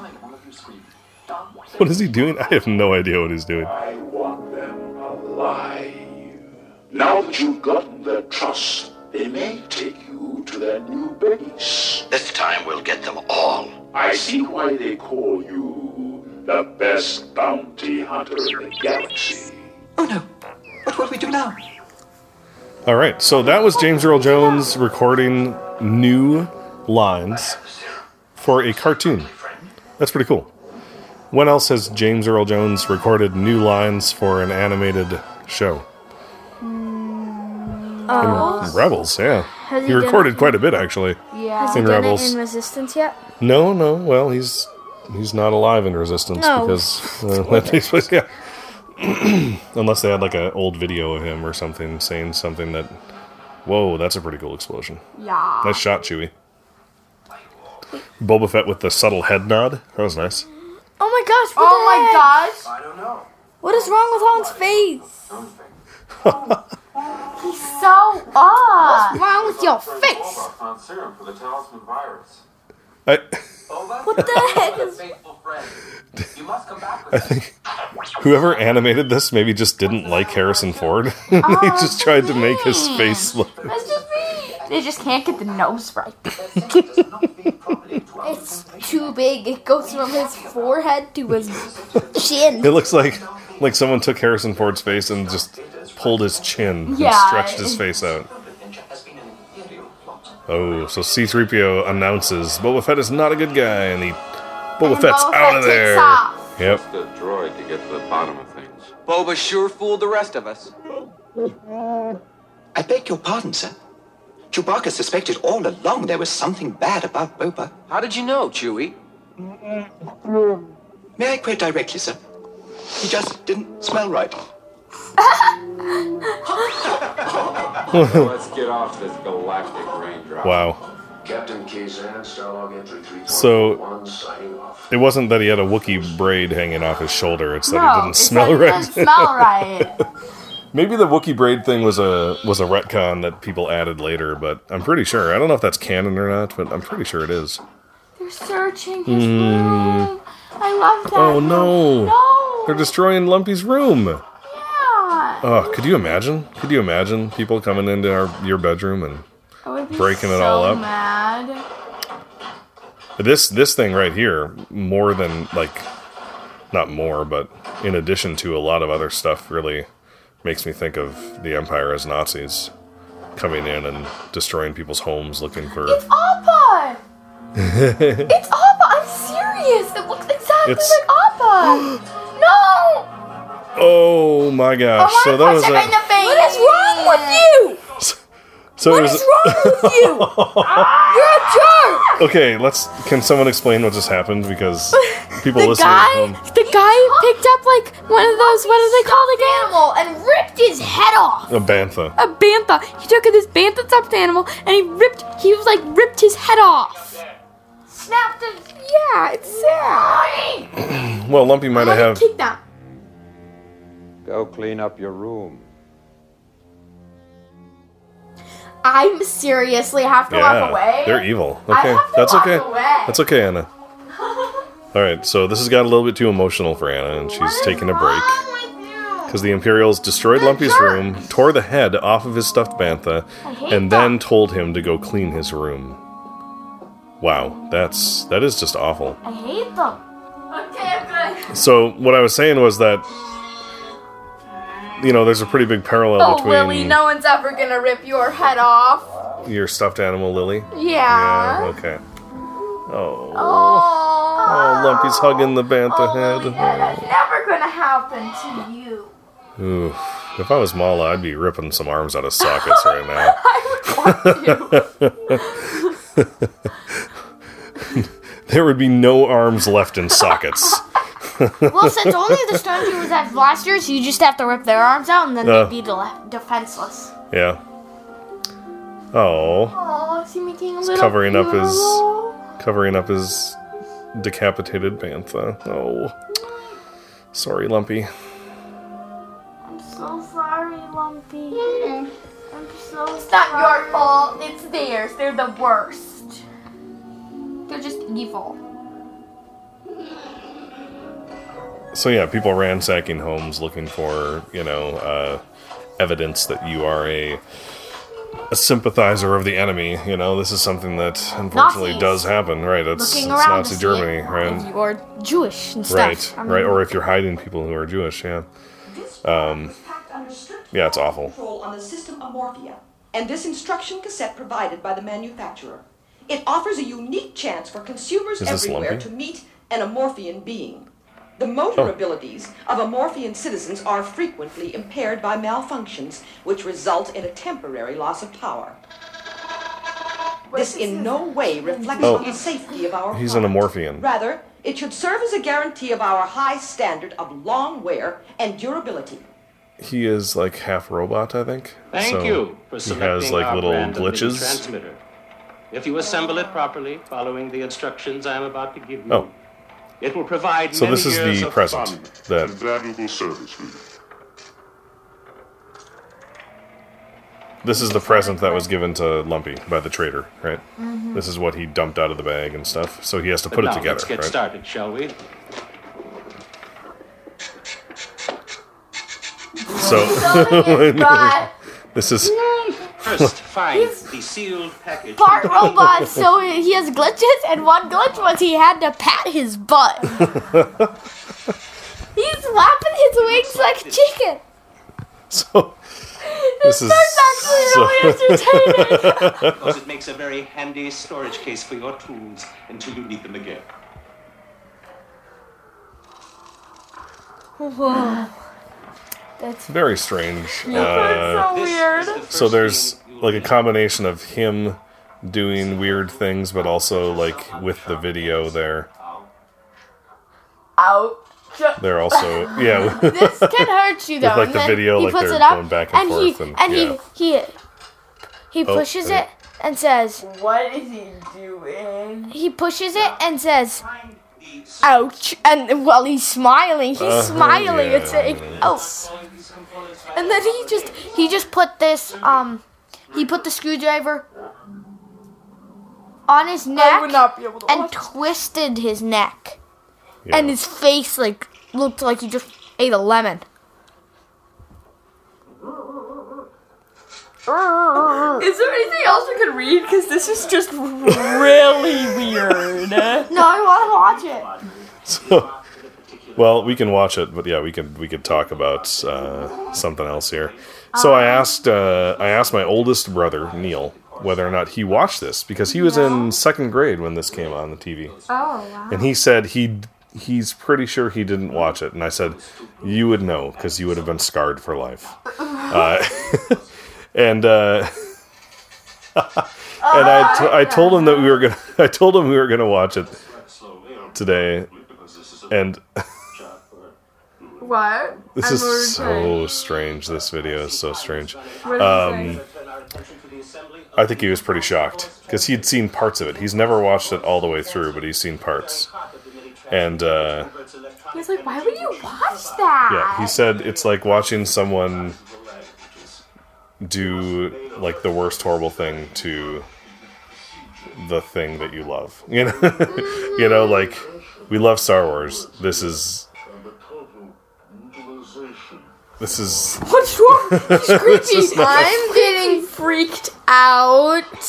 What is he doing? I have no idea what he's doing. I want them alive. Now that you've gotten their trust, they may take you to their new base. This time we'll get them all. I see why they call you the best bounty hunter in the galaxy. Oh no, what will we do now? Alright, so that was James Earl Jones recording new lines for a cartoon. That's pretty cool. When else has James Earl Jones recorded new lines for an animated show? Uh, in Rebels, yeah. He, he recorded it? quite a bit, actually. Yeah. Has he in done Rebels. It in Resistance yet? No, no. Well, he's he's not alive in Resistance no. because uh, that takes place. Yeah. Unless they had like an old video of him or something saying something that, whoa, that's a pretty cool explosion. Yeah. Nice shot, Chewie. Boba Fett with the subtle head nod. That was nice. Oh my gosh! What oh my heck? gosh! I don't know. What is wrong with Han's face? He's so off. What's wrong with your face? I, what the heck is? I think whoever animated this maybe just didn't like Harrison Ford. And oh, they just tried me. to make his face look. That's just me. They just can't get the nose right. It's too big. It goes from his forehead to his chin. It looks like like someone took Harrison Ford's face and just pulled his chin yeah. and stretched his face out. Oh, so C three P O announces Boba Fett is not a good guy, and he Boba and Fett's Boba out Fett of there. Off. Yep. It's the droid to get to the bottom of things. Boba sure fooled the rest of us. I beg your pardon, sir. Chewbacca suspected all along there was something bad about Boba. How did you know, Chewie? May I quote directly, sir? He just didn't smell right. Let's get off this galactic raindrop. Wow. Captain Kazan, Starlog entry three point one, signing off. It wasn't that he had a Wookiee braid hanging off his shoulder, it's that no, he didn't smell right. Didn't smell right. Maybe the Wookiee braid thing was a was a retcon that people added later, but I'm pretty sure. I don't know if that's canon or not, but I'm pretty sure it is. They're searching his mm. room. I love that. Oh no. no. They're destroying Lumpy's room. Oh, could you imagine? Could you imagine people coming into our, your bedroom and I would be breaking so it all up? Mad. This this thing right here, more than like, not more, but in addition to a lot of other stuff, really makes me think of the Empire as Nazis coming in and destroying people's homes, looking for. It's Appa. It's Appa. I'm serious. It looks exactly it's... like Appa. No. Oh my gosh! Oh my so that gosh, was. A... What is wrong with you? So, so what was... is wrong with you? You're a jerk. Okay, let's. Can someone explain what just happened? Because people the listening. Guy, at home... The guy picked up like one of those. What are they called again? Animal and ripped his head off. A bantha. A bantha. He took this bantha stuffed animal and he ripped. He was like ripped his head off. Snapped his. Yeah, it's sad. Well, Lumpy might have. Kick that. Go clean up your room. I'm seriously have to yeah, walk away. They're evil. Okay, I have to that's walk okay. Away. That's okay, Anna. All right, so this has got a little bit too emotional for Anna, and she's taking a break because the Imperials destroyed They're Lumpy's jerks. room, tore the head off of his stuffed bantha, and that. then told him to go clean his room. Wow, that's that is just awful. I hate them. Okay, I'm good. So what I was saying was that. You know, there's a pretty big parallel oh, between... Oh, Lily, no one's ever going to rip your head off. Your stuffed animal, Lily? Yeah. Yeah, okay. Oh. Oh. Oh, Lumpy's hugging the bantha oh, head. Lily, that's never going to happen to you. Oof. If I was Mala, I'd be ripping some arms out of sockets right now. I would want you. There would be no arms left in sockets. Well, since only the stormtroopers have blasters, you just have to rip their arms out, and then uh, they'd be de- defenseless. Yeah. Oh. Oh, is he making a He's little covering up his covering up his decapitated bantha. Oh. Sorry, Lumpy. I'm so sorry, Lumpy. Mm. I'm so sorry. It's not your fault. It's theirs. They're the worst. They're just evil. So yeah, people ransacking homes looking for, you know, uh, evidence that you are a a sympathizer of the enemy. You know, this is something that unfortunately Nazis. does happen, right? It's, it's Nazi Germany, right? If you're Jewish and stuff. Right, I mean, right, or if you're hiding people who are Jewish, yeah. Um, yeah, it's awful. Control on the system Amorphia, and this instruction cassette provided by the manufacturer. It offers a unique chance for consumers everywhere Lumpy? to meet an Amorphian being. The motor oh. abilities of Amorphian citizens are frequently impaired by malfunctions, which result in a temporary loss of power. This in no way reflects oh. on the safety of our He's product. an Amorphian. Rather, it should serve as a guarantee of our high standard of long wear and durability. He is like half robot, I think. Thank so you for selecting He has like little glitches. Transmitter. If you assemble it properly, following the instructions I am about to give you, oh. It will provide so many this is years the present fun that valuable service for you. This is the present that was given to Lumpy by the trader, right? Mm-hmm. This is what he dumped out of the bag and stuff. So he has to but put now, it together. Let's get right? started, shall we? So this is first find the sealed package. Part robot, so he has glitches, and one glitch was he had to pat his butt. He's flapping his wings like a chicken. So this, this is actually so really entertaining. Because it makes a very handy storage case for your tools until you need them again. Whoa. That's very strange. Yeah, uh, so weird. So there's like a combination of him doing weird things, but also like with the video there. Out. They're also yeah. This can hurt you though. With, like the video, like they're going back and, and forth, he, and, and yeah. he he he pushes oh, it and says, "What is he doing?" He pushes it and says, "Ouch!" And while he's smiling, he's uh-huh, smiling. Yeah. It's like, oh. And then he just he just put this um he put the screwdriver on his neck and watch. twisted his neck, yeah. And his face like looked like he just ate a lemon. Is there anything else we could read? Because this is just really weird. No, I want to watch it. So, well, we can watch it, but yeah, we could we could talk about uh, something else here. So um, I asked uh, I asked my oldest brother Neil whether or not he watched this because he was no. in second grade when this came on the T V. Oh wow! And he said he he's pretty sure he didn't watch it, and I said you would know because you would have been scarred for life. Uh, And uh, and I, t- I told him that we were gonna I told him we were gonna watch it today, and what? This is so strange. This video is so strange. Um, I think he was pretty shocked because he'd seen parts of it. He's never watched it all the way through, but he's seen parts. And uh, he's like, "Why would you watch that?" Yeah, he said it's like watching someone do like the worst horrible thing to the thing that you love, you know. Mm-hmm. You know, like we love Star Wars. This is this is what's wrong? It's creepy. Not... I'm getting freaked out.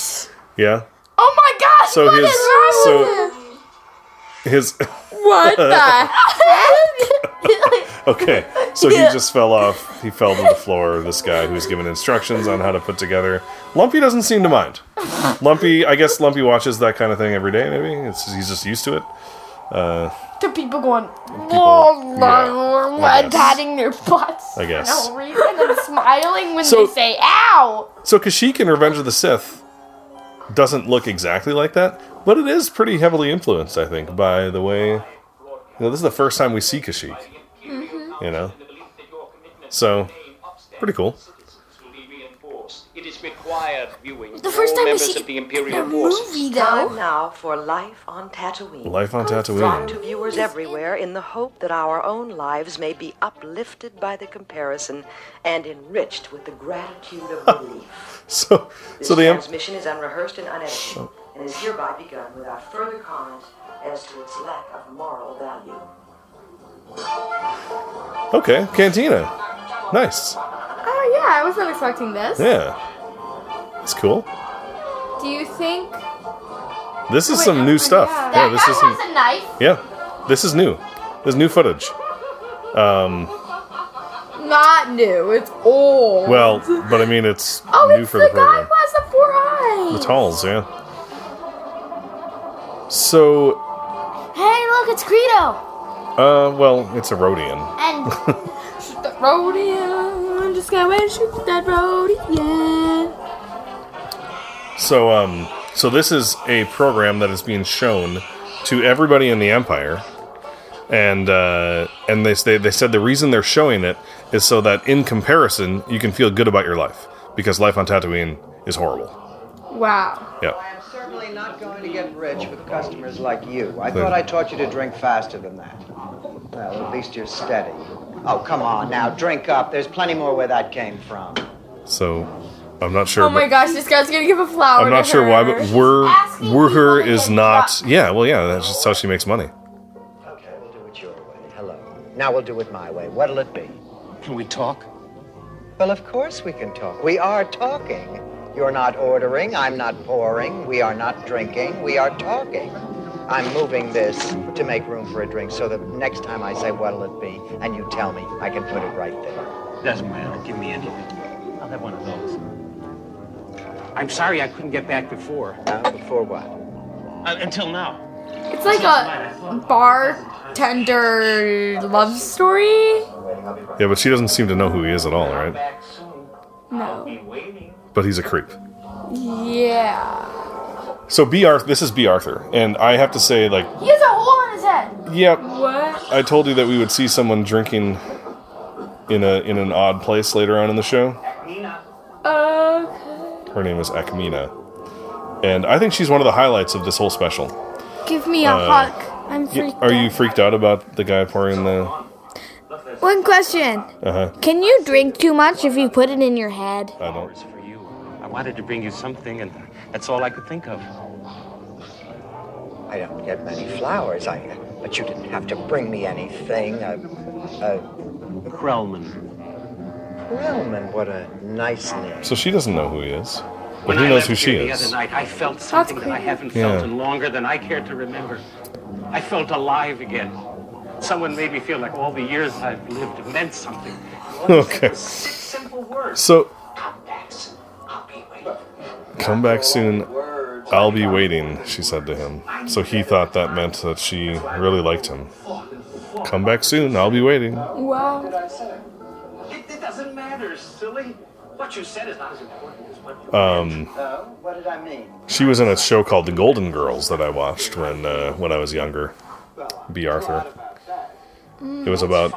Yeah. Oh my gosh! So what his, is wrong so with his what the heck? Okay, so yeah. He just fell off. He fell to the floor, this guy who's given instructions on how to put together. Lumpy doesn't seem to mind. Lumpy, I guess Lumpy watches that kind of thing every day, maybe. It's, he's just used to it. Uh, to people going, whoa, yeah, patting their butts. I guess. For no reason, and smiling when so, they say, ow! So Kashyyyk in Revenge of the Sith doesn't look exactly like that, but it is pretty heavily influenced, I think, by the way... You know, this is the first time we see Kashyyyk. You know, so pretty cool. It is required viewing the first time we see the Imperial movie, though. Time now for Life on Tatooine. Life on Tatooine. Brought to viewers everywhere in the hope that our own lives may be uplifted by the comparison and enriched with the gratitude of belief. so, this so the transmission um, is unrehearsed and unedited, oh. and is hereby begun without further comment as to its lack of moral value. Okay, Cantina. Nice. Oh, yeah, I wasn't expecting this. Yeah. It's cool. Do you think... This is Wait, some new stuff. Yeah, that yeah this guy is some... has a knife. Yeah, this is new. This is new footage. Um... Not new, it's old. Well, but I mean, it's oh, new it's for the, the program. Oh, the guy who has the four eyes. The talls, yeah. So... Hey, look, it's Greedo. Uh, well, it's a Rodian. And shoot that Rodian. I'm just gonna wait and shoot that Rodian. So, um, so this is a program that is being shown to everybody in the Empire. And, uh, and they, they, they said the reason they're showing it is so that in comparison, you can feel good about your life. Because life on Tatooine is horrible. Wow. Yeah. Well, I am certainly certainly not going to get rich with customers like you. I thought I taught you to drink faster than that. Well, at least you're steady. Oh, come on now, drink up. There's plenty more where that came from. So, I'm not sure. Oh my gosh, this guy's gonna give a flower. I'm not to sure her. Why, but we're we're her is not. Yeah, well, yeah, that's just how she makes money. Okay, we'll do it your way. Hello. Now we'll do it my way. What'll it be? Can we talk? Well, of course we can talk. We are talking. You're not ordering. I'm not pouring. We are not drinking. We are talking. I'm moving this to make room for a drink so that next time I say, what'll it be? And you tell me, I can put it right there. Doesn't matter. Give me anything. I'll have one of those. I'm sorry I couldn't get back before. Uh, before what? Uh, until now. It's like a bartender love story. Yeah, but she doesn't seem to know who he is at all, right? No. But he's a creep. Yeah. So B. Arthur, this is B. Arthur, and I have to say, like... He has a hole in his head! Yep. What? I told you that we would see someone drinking in a in an odd place later on in the show. Ackmena. Okay. Her name is Ackmena. And I think she's one of the highlights of this whole special. Give me a uh, hug. I'm freaked out. Are you freaked out about the guy pouring the... One question. Uh-huh. Can you drink too much if you put it in your head? I don't. I wanted to bring you something, and... That's all I could think of. I don't get many flowers, I, but you didn't have to bring me anything. A, a, Krelman. Krelman, what a nice name. So she doesn't know who he is, but when he knows who she is. The other night, I felt something that I haven't yeah. felt in longer than I care to remember. I felt alive again. Someone made me feel like all the years I've lived meant something. Okay. Six simple words. So... Come back soon. I'll be waiting, she said to him. So he thought that meant that she really liked him. Come back soon. I'll be waiting. Wow. It, it doesn't matter, silly. What you said is not as important as what you um, what did I mean? She was in a show called The Golden Girls that I watched when uh, when I was younger. B. Arthur. It was about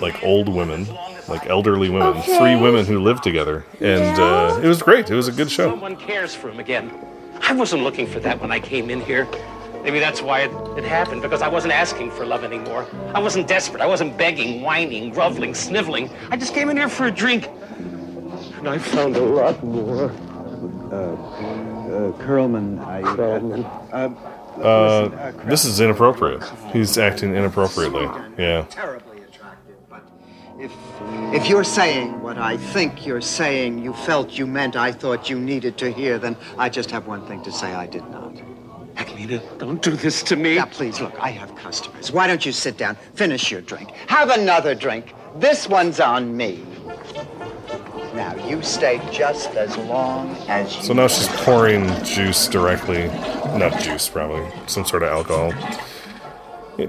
like old women, like elderly women, okay. Three women who lived together, and yeah. uh, it was great. It was a good show. Someone cares for him again. I wasn't looking for that when I came in here. Maybe that's why it, it happened, because I wasn't asking for love anymore. I wasn't desperate. I wasn't begging, whining, groveling, sniveling. I just came in here for a drink, and I found a lot more. Uh, uh, Krelman, I... Krelman. Uh, uh, uh, this is inappropriate. He's acting inappropriately. Yeah. Terrible. If if you're saying what I think you're saying, you felt you meant, I thought you needed to hear, then I just have one thing to say. I did not. Ackmena, don't do this to me. Now, please, look, I have customers. Why don't you sit down, finish your drink, have another drink. This one's on me. Now, you stay just as long as you... So now she's pouring juice directly, not juice, probably, some sort of alcohol,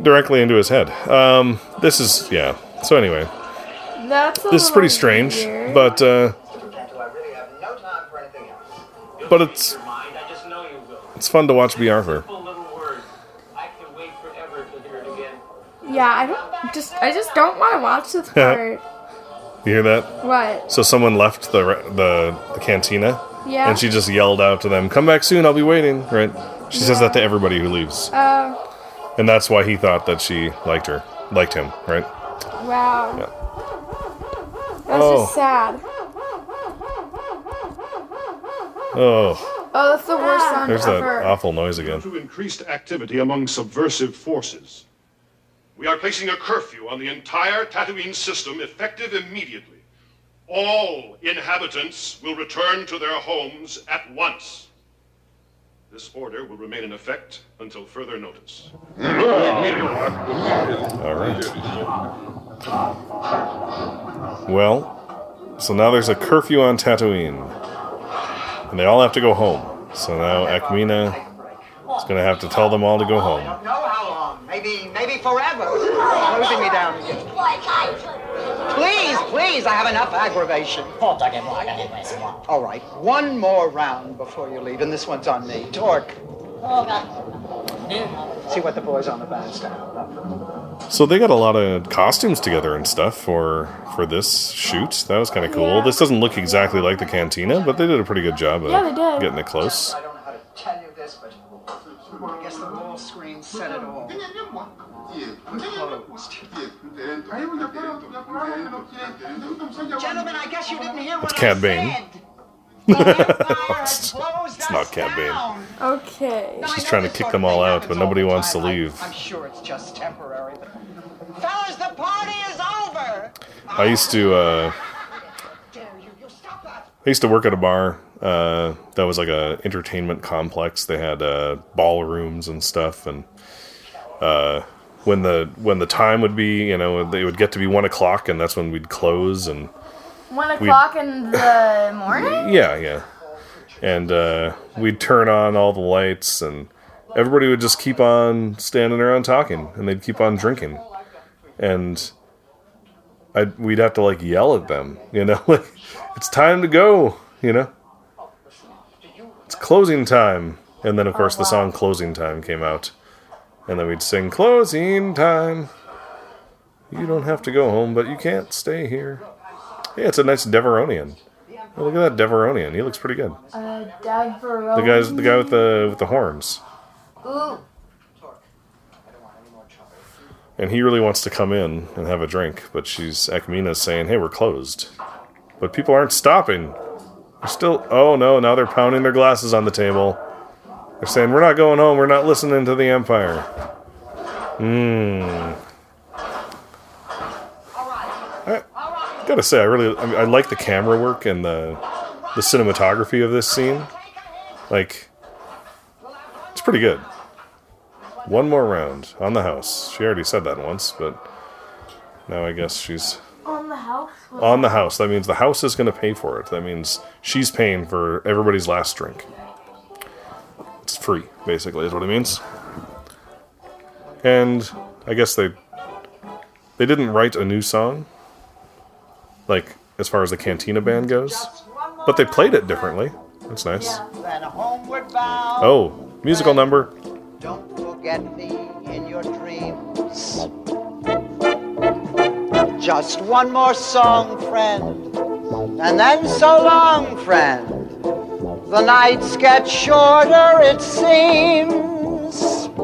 directly into his head. Um, this is, yeah, so anyway... That's this is pretty strange, weird. but uh, but it's it's fun to watch B. Arthur. Yeah, I don't just I just don't want to watch this part. You hear that? What? So someone left the the, the cantina, yeah, and she just yelled out to them, "Come back soon, I'll be waiting." Right? She yeah. says that to everybody who leaves. Uh, and that's why he thought that she liked her, liked him, right? Wow. Yeah. That's oh. just sad. Oh. Oh, that's the worst sound There's ever. There's that awful noise again. Due to increased activity among subversive forces, we are placing a curfew on the entire Tatooine system effective immediately. All inhabitants will return to their homes at once. This order will remain in effect until further notice. All right. Well, so now there's a curfew on Tatooine, and they all have to go home. So now Ackmena is going to have to tell them all to go home. I don't know how long. Maybe, maybe forever. Closing me down again. Please, please, I have enough aggravation. All right, one more round before you leave, and this one's on me. Torque. See what the boys on the bandstand love. So they got a lot of costumes together and stuff for for this shoot. That was kind of cool. Yeah. This doesn't look exactly like the cantina, but they did a pretty good job of yeah, getting it close. I don't know how to tell you this, but I guess the wall screen said it all. Gentlemen, I guess you didn't hear what I said. it's, it's not Cad Bane. Okay. She's trying to kick them all out, but nobody wants to leave. I'm sure it's just temporary. Fellas, the party is over. I used to, uh, I used to work at a bar. Uh, that was like a entertainment complex. They had uh, ballrooms and stuff. And uh, when the when the time would be, you know, they would get to be one o'clock, and that's when we'd close and. One o'clock we'd, in the morning? Yeah, yeah. And uh, we'd turn on all the lights, and everybody would just keep on standing around talking, and they'd keep on drinking. And I'd, we'd have to, like, yell at them, you know? Like, it's time to go, you know? It's closing time. And then, of course, oh, wow. the song Closing Time came out. And then we'd sing, Closing Time. You don't have to go home, but you can't stay here. Yeah, it's a nice Devaronian. Oh, look at that Devaronian. He looks pretty good. Uh, Devaronian. The guy's the guy with the with the horns. Ooh. And he really wants to come in and have a drink, but she's Ackmena's saying, "Hey, we're closed." But people aren't stopping. They're still. Oh no! Now they're pounding their glasses on the table. They're saying, "We're not going home. We're not listening to the Empire." Mmm. Gotta say, I really I, mean, I like the camera work and the the cinematography of this scene. Like, it's pretty good. One more round on the house. She already said that once, but now I guess she's on the house. On the house. That means the house is going to pay for it. That means she's paying for everybody's last drink. It's free, basically, is what it means. And I guess they they didn't write a new song. Like, as far as the Cantina band goes. But they played it differently. That's nice. Yeah. Oh, musical number. Don't forget me in your dreams. Just one more song, friend. And then so long, friend. The nights get shorter, it seems.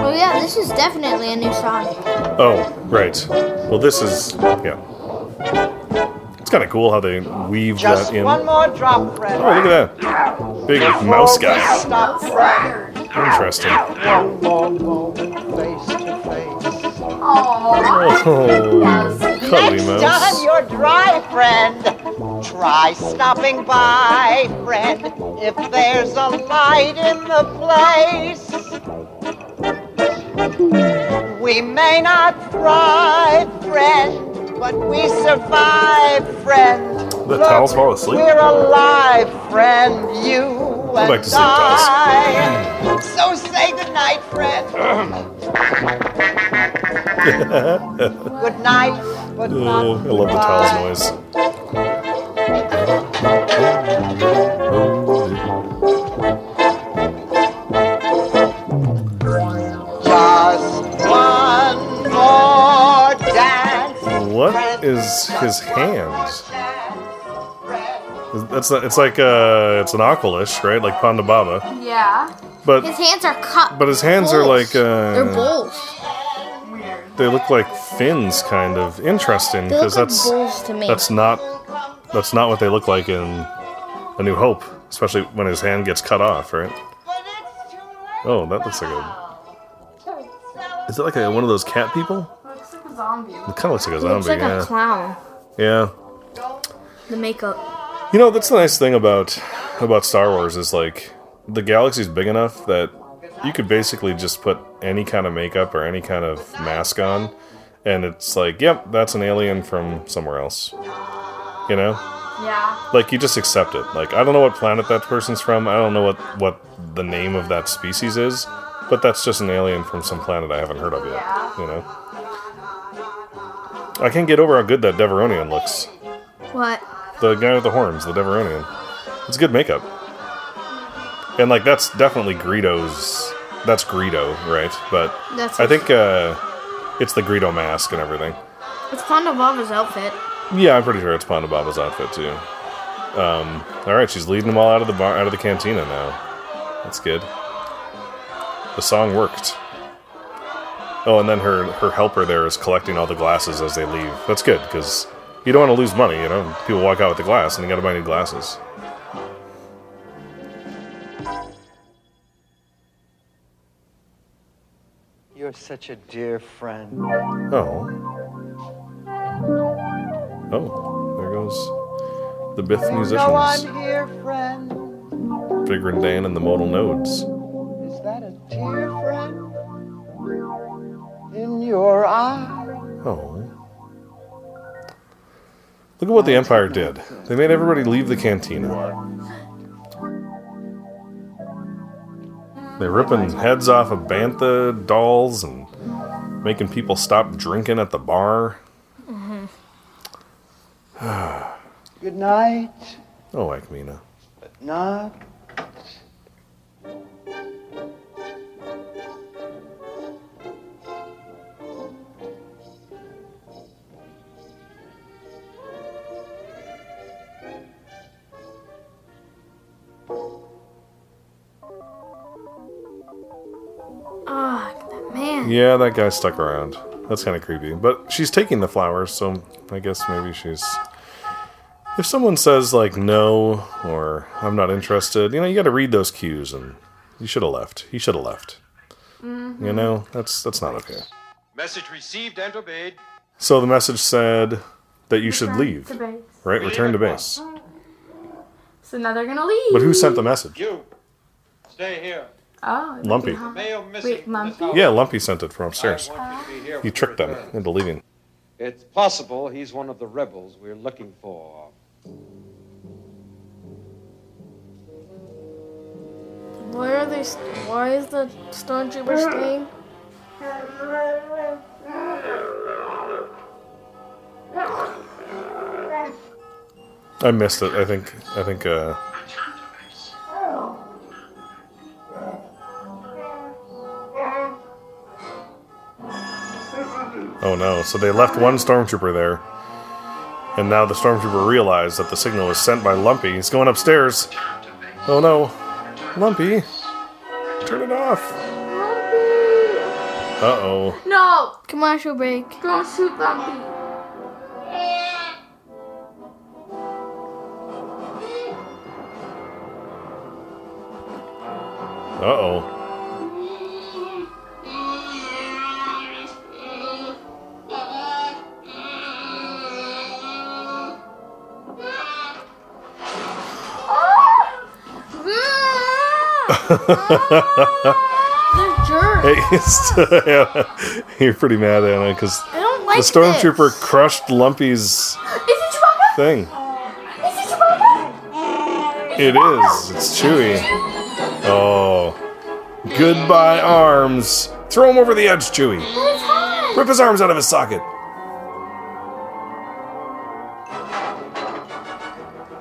Oh yeah, this is definitely a new song. Oh, right. Well, this is, yeah. It's kind of cool how they weave just that in. One more drop, friend. Oh, look at that. Big like, mouse guy. Stop, interesting. Oh, cuddly mouse. Next time you're dry, friend, try stopping by, friend, if there's a light in the place. We may not thrive, friend, but we survive, friend. The towels fall asleep. We're alive, friend, you and like to I. Towels. So say goodnight, friend. Good night, but uh, not I love goodbye. The towels noise. What is his hands? That's it's like uh, it's an Aqualish, right? Like Panda Baba. Yeah. But his hands are cut. But his hands bulge. Are like uh, they're bulged. Weird. They look like fins, kind of interesting because that's like to me. that's not that's not what they look like in A New Hope, especially when his hand gets cut off, right? Oh, that looks like a. Is it like a, one of those cat people? Zombie. It kind of looks like a zombie. It looks like yeah. a clown. Yeah. The makeup. You know, that's the nice thing about about Star Wars is like the galaxy's big enough that you could basically just put any kind of makeup or any kind of mask on, and it's like, yep, that's an alien from somewhere else. You know? Yeah. Like you just accept it. Like I don't know what planet that person's from. I don't know what what the name of that species is, but that's just an alien from some planet I haven't heard of yet. Yeah. You know? I can't get over how good that Devaronian looks. What? The guy with the horns, the Devaronian. It's good makeup. And, like, that's definitely Greedo's... That's Greedo, right? But that's I think uh, it's the Greedo mask and everything. It's Ponda Baba's outfit. Yeah, I'm pretty sure it's Ponda Baba's outfit, too. Um, all right, she's leading them all out of the bar, out of the cantina now. That's good. The song worked. Oh, and then her, her helper there is collecting all the glasses as they leave. That's good, because you don't want to lose money, you know? People walk out with the glass, and you got to buy new glasses. You're such a dear friend. Oh. Oh, there goes the Bith musicians. No, I'm here, friend. Figuring Dan and the modal nodes. Is that a tear, friend? In your eye. Oh. Look at what the Empire did. They made everybody leave the cantina. They're ripping heads off of Bantha dolls and making people stop drinking at the bar. Mm-hmm. Good night. Oh, Ackmena. But not. Yeah, that guy stuck around. That's kind of creepy. But she's taking the flowers, so I guess maybe she's... If someone says, like, no, or I'm not interested, you know, you got to read those cues, and you should have left. He should have left. Mm-hmm. You know, that's that's not okay. Message received and obeyed. So the message said that you should leave. Right? Return to base. So now they're going to leave. But who sent the message? You. Stay here. Oh, Lumpy. Wait, Lumpy? Yeah, Lumpy sent it from upstairs. He tricked them into leaving. It's possible he's one of the rebels we're looking for. Where are they? St- why is the stormtrooper staying? I missed it. I think. I think. Uh, Oh no, so they left one stormtrooper there. And now the stormtrooper realized that the signal was sent by Lumpy. He's going upstairs. Oh no. Lumpy. Turn it off. Lumpy. Uh-oh. No. Commercial break. Don't shoot Lumpy. Uh-oh. Oh, they're jerks. Hey, yeah, you're pretty mad, Anna, because like the stormtrooper this. crushed Lumpy's thing. Is it Chewbacca? Is it Chewbacca? It is. It's Chewie. Oh, goodbye arms. Throw him over the edge, Chewie. Rip his arms out of his socket.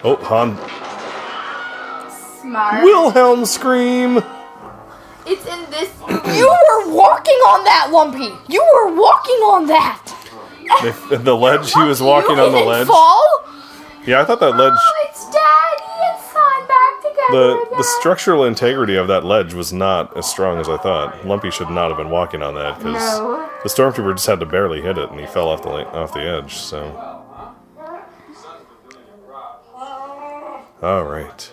Oh, Han. Smart. Wilhelm scream! It's in this. You were walking on that, Lumpy! You were walking on that! The, the ledge, he was walking you on the ledge. Fall? Yeah, I thought that ledge. Oh, it's Daddy and Son back together. The, the structural integrity of that ledge was not as strong as I thought. Lumpy should not have been walking on that because no. The stormtrooper just had to barely hit it and he fell off the off the edge, so. Alright.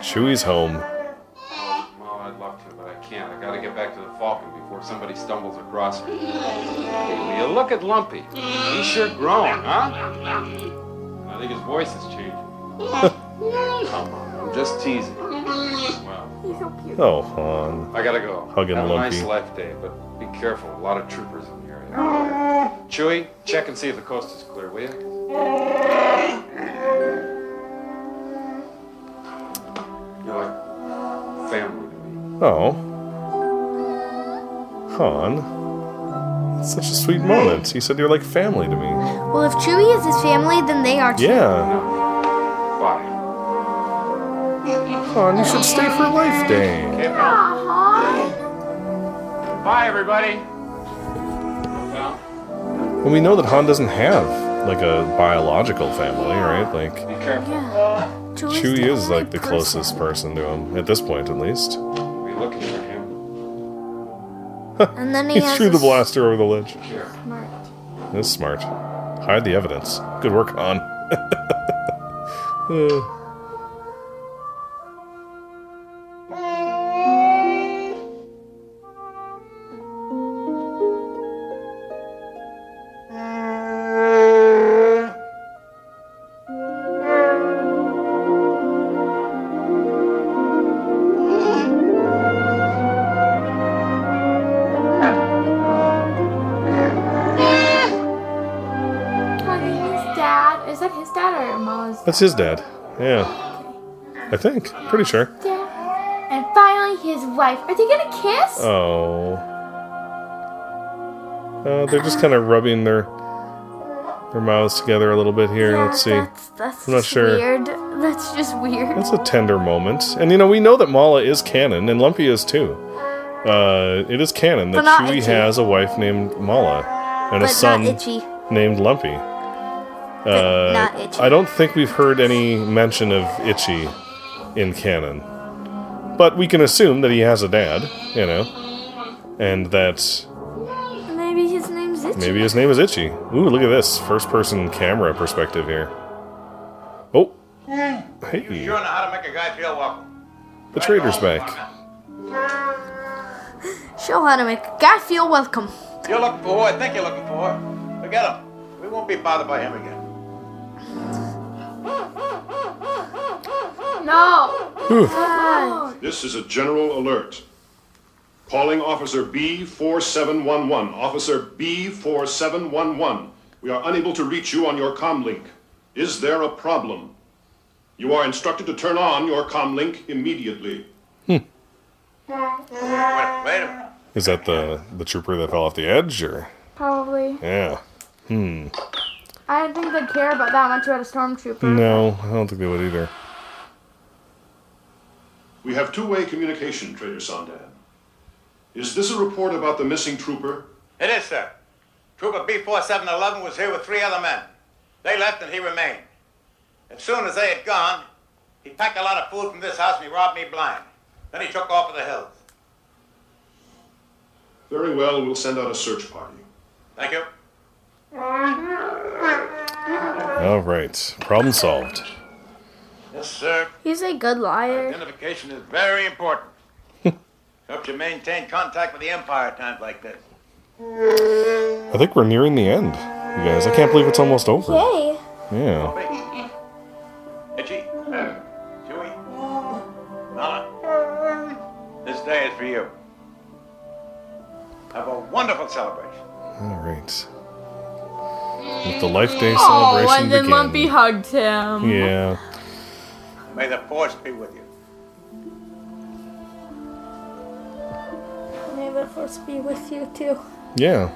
Chewie's home. Well, I'd love to, but I can't. I gotta get back to the Falcon before somebody stumbles across me. Hey, will you look at Lumpy? He's sure grown, huh? I think his voice is changing. Come on, I'm just teasing. Well, he's so cute. Oh, hon. I gotta go. Hugging Have Lumpy. Have a nice life day, but be careful. A lot of troopers in the area. Chewie, check and see if the coast is clear, will you? You're like family to me. Oh. Han. Such a sweet moment. You said they were like family to me. Well, if Chewie is his family, then they are too. Yeah. Why? Come on, you should stay for Life Day. Aww. Bye, everybody. Well, we know that Han doesn't have, like, a biological family, right? Like, be careful. Yeah. Chewie is, like, the closest person to him, at this point, at least. Looking for him. And then he, he threw the blaster over the ledge. Here. Smart. That's smart. Hide the evidence. Good work, Han. uh. That's his dad. Yeah. I think. Pretty sure. Yeah. And finally his wife. Are they gonna kiss? Oh. Uh, they're just kind of rubbing their their mouths together a little bit here. Yeah, Let's see. That's, that's I'm not sure. Weird. That's just weird. That's a tender moment. And you know, we know that Mala is canon and Lumpy is too. Uh, it is canon that Chewie has a wife named Mala and but a son named Lumpy. Uh, not Itchy. I don't think we've heard any mention of Itchy in canon. But we can assume that he has a dad, you know. And that... Maybe his name's Itchy. Maybe his name is Itchy. Ooh, look at this. First-person camera perspective here. Oh. Hey. You sure know how to make a guy feel welcome. The traitor's back. Show how to make a guy feel welcome. You're looking for who I think you're looking for. Forget him. We won't be bothered by him again. No. This is a general alert. Calling Officer B four seven one one. Officer B four seven one one. We are unable to reach you on your comlink. Is there a problem? You are instructed to turn on your comlink immediately. Hmm. Wait, wait a minute. Is that the, the trooper that fell off the edge, or? Probably. Yeah. Hmm. I don't think they'd care about that much about a stormtrooper. No, I don't think they would either. We have two-way communication, Trader Sandan. Is this a report about the missing trooper? It is, sir. Trooper B four seven one one was here with three other men. They left and he remained. As soon as they had gone, he packed a lot of food from this house and he robbed me blind. Then he took off for the hills. Very well, we'll send out a search party. Thank you. All right. Problem solved. Yes, sir. He's a good liar. Identification is very important. Helps you maintain contact with the Empire at times like this. I think we're nearing the end, you guys. I can't believe it's almost over. Yay. Yeah. Itchy. Chewie. Mala. This day is for you. Have a wonderful celebration. All right. With the Life Day celebration oh, and then began. Lumpy hugged him. Yeah. May the force be with you. May the force be with you too. Yeah.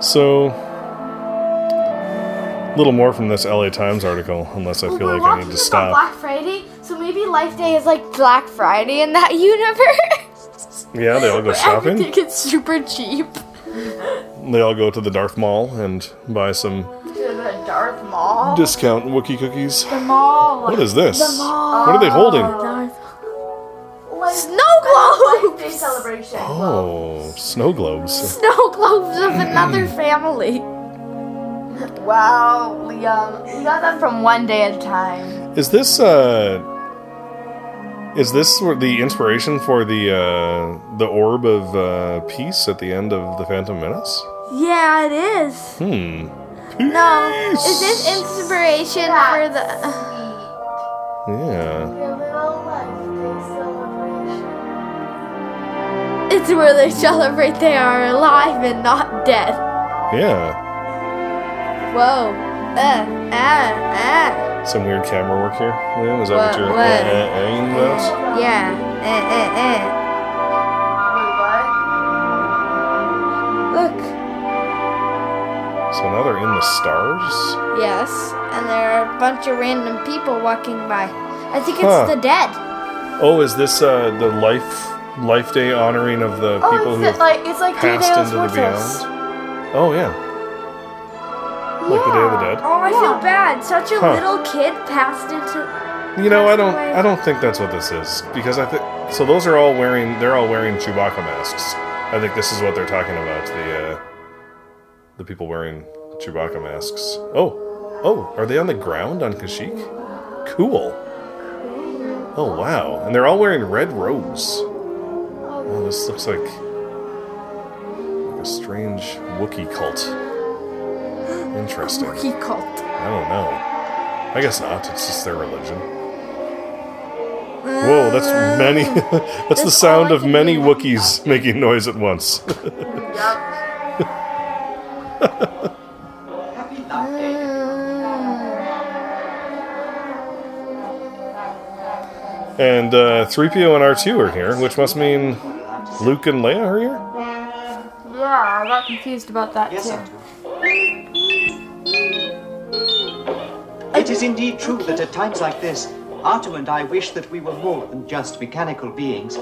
So, a little more from this L A Times article, unless I feel well, like I need to stop. Black Friday, so maybe Life Day is like Black Friday in that universe. Yeah, they all go shopping. Everything gets super cheap. They all go to the Darth Mall and buy some to the Darth Mall discount Wookiee cookies. The mall. What is this? The mall. What are they holding? Darth... Snow globes. Life Day celebration. Oh, snow globes. Snow globes of another family. Wow, Liam, you got that from One Day at a Time. Is this uh? Is this the inspiration for the uh, the orb of uh, peace at the end of The Phantom Menace? Yeah, it is. Hmm. Peace. No, is this inspiration That's for the? Yeah. Your little Life Day celebration. It's where they celebrate they are alive and not dead. Yeah. Whoa. Uh. Ah. Uh, ah. Uh. Some weird camera work here. Yeah, is that what, what you're aiming uh, uh, at? Yeah. Uh, uh, uh. Wait, what? Look. another in the stars? Yes, and there are a bunch of random people walking by. I think it's huh. the dead. Oh, is this uh, the life life day honoring of the oh, people who like, it's like passed into the beyond? Oh, yeah. yeah. Like the Day of the Dead? Oh, I yeah. feel bad. Such a huh. little kid passed into... You know, I don't. I don't think that's what this is because I think so. Those are all wearing. They're all wearing Chewbacca masks. I think this is what they're talking about. The uh, the people wearing Chewbacca masks. Oh, oh, are they on the ground on Kashyyyk? Cool. Oh wow, and they're all wearing red robes. Oh, this looks like, like a strange Wookiee cult. Interesting. Wookiee cult. I don't know. I guess not. It's just their religion. Whoa, that's many. that's, that's the sound of many Wookiees making noise at once. Happy Life Day. And uh, three P O and R two are here, which must mean Luke and Leia are here? Yeah, I got confused about that yes, too. It is indeed true that at times like this, Artu and I wish that we were more than just mechanical beings.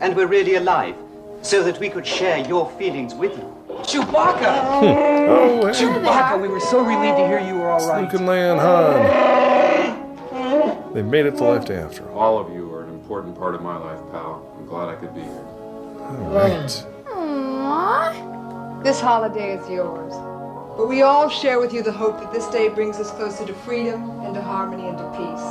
And we're really alive, so that we could share your feelings with you. Chewbacca! Hmm. Oh, hey. Chewbacca, we were so relieved to hear you were all right. Luke and Leia and Han. They made it to Life Day after all. All of you are an important part of my life, pal. I'm glad I could be here. All right. Aww. This holiday is yours. But we all share with you the hope that this day brings us closer to freedom and to harmony and to peace.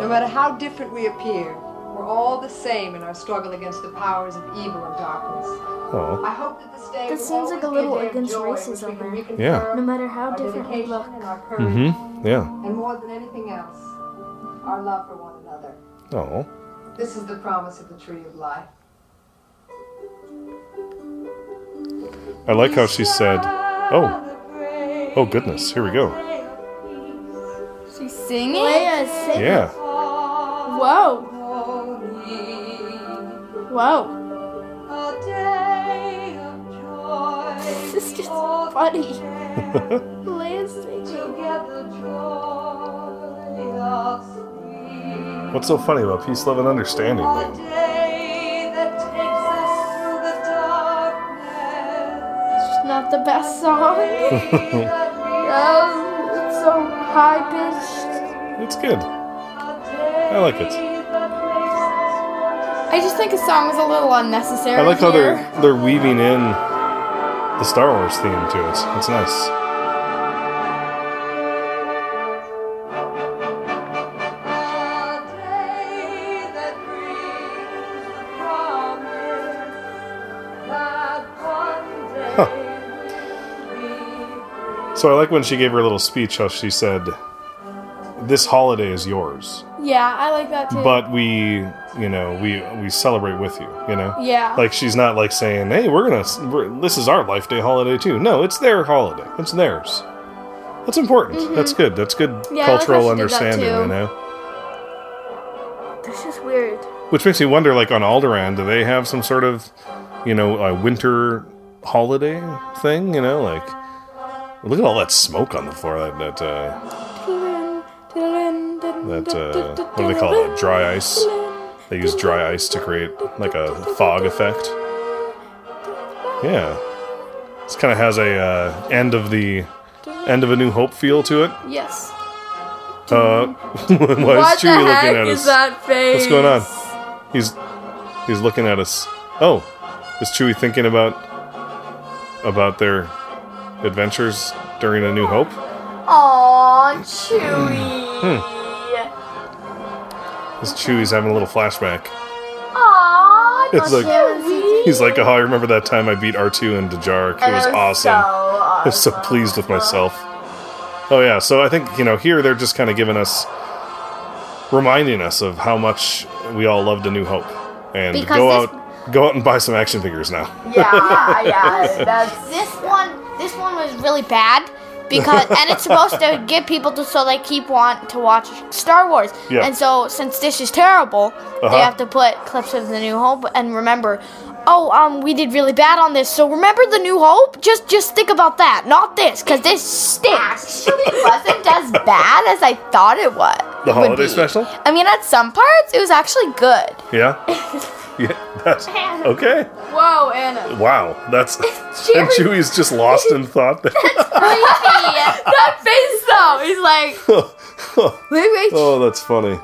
No matter how different we appear, we're all the same in our struggle against the powers of evil and darkness. Oh. I hope that this day this seems like a little against racism. Yeah. No matter how different we look. Mm-hmm. Yeah. And more than anything else, our love for one another. Oh. This is the promise of the Tree of Life. I like how she said... Oh. Oh, goodness. Here we go. She's singing? Leia is singing. Yeah. Whoa. Whoa. A day of joy. This is just funny. Leia's singing. What's so funny about peace, love, and understanding, man? Not the best song. um, it's so high pitched. It's good. I like it. I just think his song was a little unnecessary. I like here. how they're they're weaving in the Star Wars theme to it. It's nice. So I like when she gave her little speech, how she said, this holiday is yours. Yeah, I like that too. But we, you know, we we celebrate with you, you know? Yeah. Like, she's not, like, saying, hey, we're going to, this is our Life Day holiday too. No, it's their holiday. It's theirs. That's important. Mm-hmm. That's good. That's good yeah, cultural understanding, you know? That's just weird. Which makes me wonder, like, on Alderaan, do they have some sort of, you know, a winter holiday thing, you know, like... Look at all that smoke on the floor. That, that, uh... That, uh... What do they call it? Dry ice. They use dry ice to create, like, a fog effect. Yeah. This kind of has a, uh, end of the... End of a New Hope feel to it. Yes. Uh... Why is what Chewie looking at us? What is that face? What's going on? He's... He's looking at us. Oh. Is Chewie thinking about... About their... adventures during A New Hope. Aww, Chewie. Hmm. This Chewie's having a little flashback. Aww, it's like Chewie. He's like, oh, I remember that time I beat R two and Dejarik. It was, was awesome. So awesome. I was so pleased with myself. Oh yeah, so I think, you know, here they're just kind of giving us, reminding us of how much we all loved A New Hope. And because go this... out, go out and buy some action figures now. Yeah, yeah. That's this one. This one was really bad because and it's supposed to get people to so they keep want to watch Star Wars. Yeah. And so since this is terrible, uh-huh. they have to put clips of The New Hope and remember, oh, um, we did really bad on this. So remember The New Hope? Just, just think about that, not this, because this stinks. Actually, wasn't as bad as I thought it was. The holiday special? I mean, at some parts, it was actually good. Yeah. Yeah. That's okay. Whoa, Anna. Wow, that's and Chewie's just lost in thought. That's creepy. That face though, he's like. Oh, that's funny.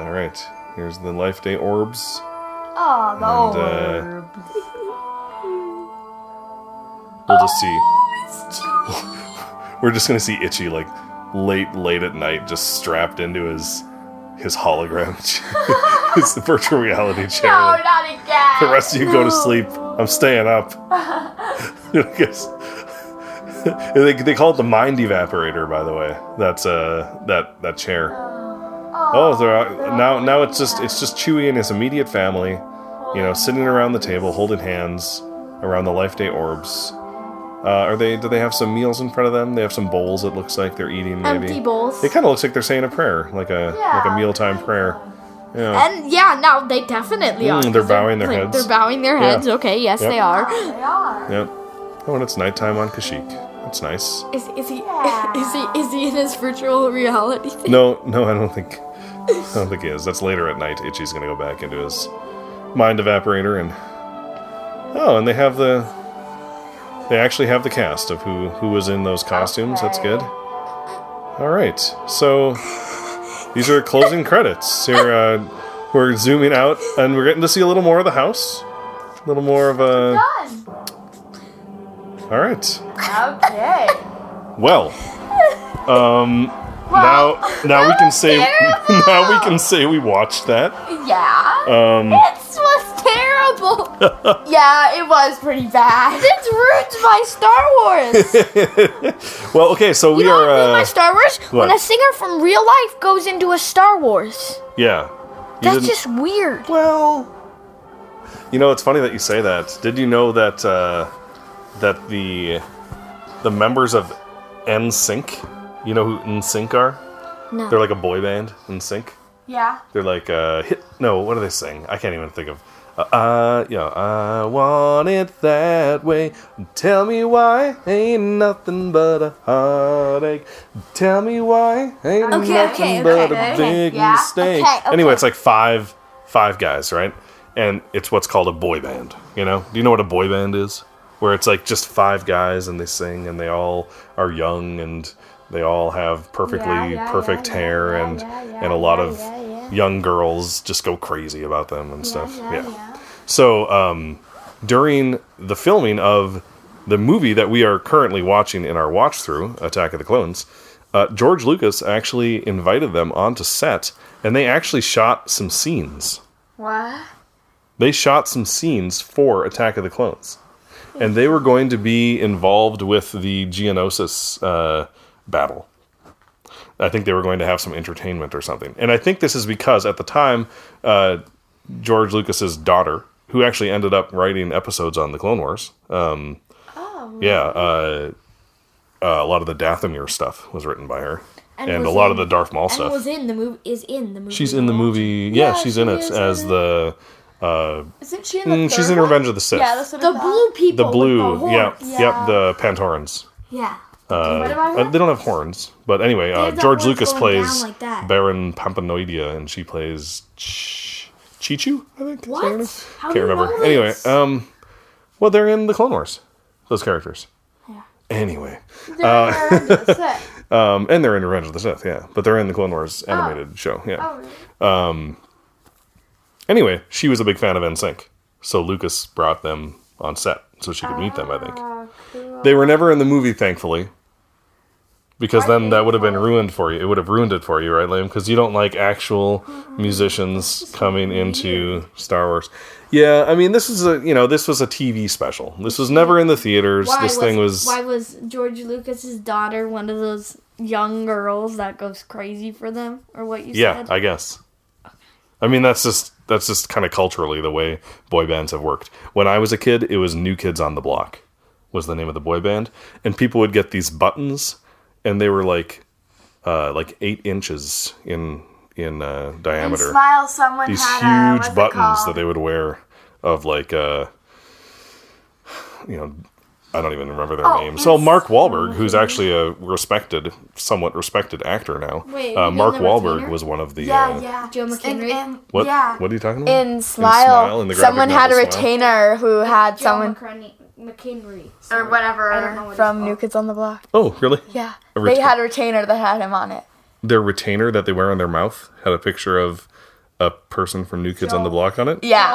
All right. Here's the Life Day orbs. Oh, the and, orbs. Uh, we'll just see. Oh, we're just going to see Itchy, like, late, late at night, just strapped into his his hologram. It's the virtual reality chair. No, not again. The rest of you no. go to sleep. I'm staying up. I guess. they, they call it the mind evaporator, by the way. That's uh, that, that chair. Oh, they're out. now now it's just it's just Chewie and his immediate family, you know, sitting around the table holding hands around the Life Day orbs. Uh, are they? Do they have some meals in front of them? They have some bowls. It looks like they're eating. Maybe empty bowls. It kind of looks like they're saying a prayer, like a yeah. like a mealtime prayer. Yeah. And yeah, no, they definitely are. Mm, they're bowing they're, their like, heads. They're bowing their heads. Yeah. Okay, yes, yep. they are. Yeah, they are. Yep. Oh, and it's nighttime on Kashyyyk. That's nice. Is is he yeah. is he is he in his virtual reality thing? No, no, I don't think. I don't think he is. That's later at night. Itchy's going to go back into his mind evaporator and... Oh, and they have the... They actually have the cast of who, who was in those costumes. Okay. That's good. All right. So, these are closing credits. Here, uh, we're zooming out, and we're getting to see a little more of the house. A little more of a... All right. Okay. Well, um... Well, now, now we can say terrible. now we can say we watched that. Yeah, um, it was terrible. Yeah, it was pretty bad. It's ruined by Star Wars. Well, okay, so we you know are. Ruined uh, by Star Wars what? When a singer from real life goes into a Star Wars. Yeah, that's didn't... just weird. Well, you know, it's funny that you say that. Did you know that uh, that the the members of N sync? You know who N sync are? No. They're like a boy band, N sync. Yeah. They're like, uh, hit, no, what do they sing? I can't even think of. Uh, uh, yeah, I want it that way. Tell me why ain't nothing but a heartache. Tell me why ain't okay, nothing okay, but okay, a okay, big yeah. mistake. Okay, okay. Anyway, it's like five, five guys, right? And it's what's called a boy band, you know? Do you know what a boy band is? Where it's like just five guys and they sing and they all are young and... They all have perfectly yeah, yeah, perfect yeah, hair yeah, and yeah, yeah, and a lot yeah, of yeah, yeah. young girls just go crazy about them and yeah, stuff. Yeah, yeah. yeah. So um, during the filming of the movie that we are currently watching in our watch through, Attack of the Clones, uh, George Lucas actually invited them onto set and they actually shot some scenes. What? They shot some scenes for Attack of the Clones, and they were going to be involved with the Geonosis. Uh, battle. I think they were going to have some entertainment or something. And I think this is because at the time, uh, George Lucas's daughter, who actually ended up writing episodes on the Clone Wars, um, oh, yeah, uh, uh, a lot of the Dathomir stuff was written by her, and, and a lot in, of the Darth Maul and stuff was in the movie. Is in the movie. She's in the movie. Yeah, yeah she's she in it as in the. Uh, Isn't she in the mm, She's in Revenge of the Sith. Yeah, that's what the about. Blue people. The blue. The yeah, yeah. Yep. The Pantorans. Yeah. Uh, uh, they don't have horns, but anyway, uh, George Lucas plays like Baron Pampanoidia, and she plays Ch- Chichu, I think. What? Can't do you remember. Know anyway, um, well, they're in the Clone Wars, those characters. Yeah. Anyway, they're uh, in Revenge of the Sith. um, and they're in Revenge of the Sith, yeah, but they're in the Clone Wars animated oh. show, yeah. Oh, really? Um. Anyway, she was a big fan of N sync, so Lucas brought them on set so she could oh, meet them. I think cool. They were never in the movie, thankfully. Because I then that would have been ruined for you. It would have ruined it for you, right, Liam? Because you don't like actual musicians coming into Star Wars. Yeah, I mean, this is a you know this was a T V special. This was never in the theaters. Why this was, thing was. Why was George Lucas's daughter one of those young girls that goes crazy for them, or what you yeah, said? Yeah, I guess. I mean, that's just that's just kind of culturally the way boy bands have worked. When I was a kid, it was New Kids on the Block. was the name of the boy band, and people would get these buttons, and they were like, uh, like eight inches in in uh, diameter. And Smile someone these had huge a, buttons that they would wear of like, uh, you know, I don't even remember their oh, name. So Mark Wahlberg, who's actually a respected, somewhat respected actor now. Wait, uh, Mark Wahlberg Tainer? was one of the. Yeah, uh, yeah. Joe McHenry. In, in, what? Yeah. What are you talking about? In Smile, in Smile in someone had a retainer Smile. who had Joe someone. McCrani- McHenry. Sorry. Or whatever. I don't know what from New Kids on the Block. Oh, really? Yeah. Ret- they had a retainer that had him on it. Their retainer that they wear on their mouth had a picture of a person from New Kids Joe. on the Block on it? Yeah.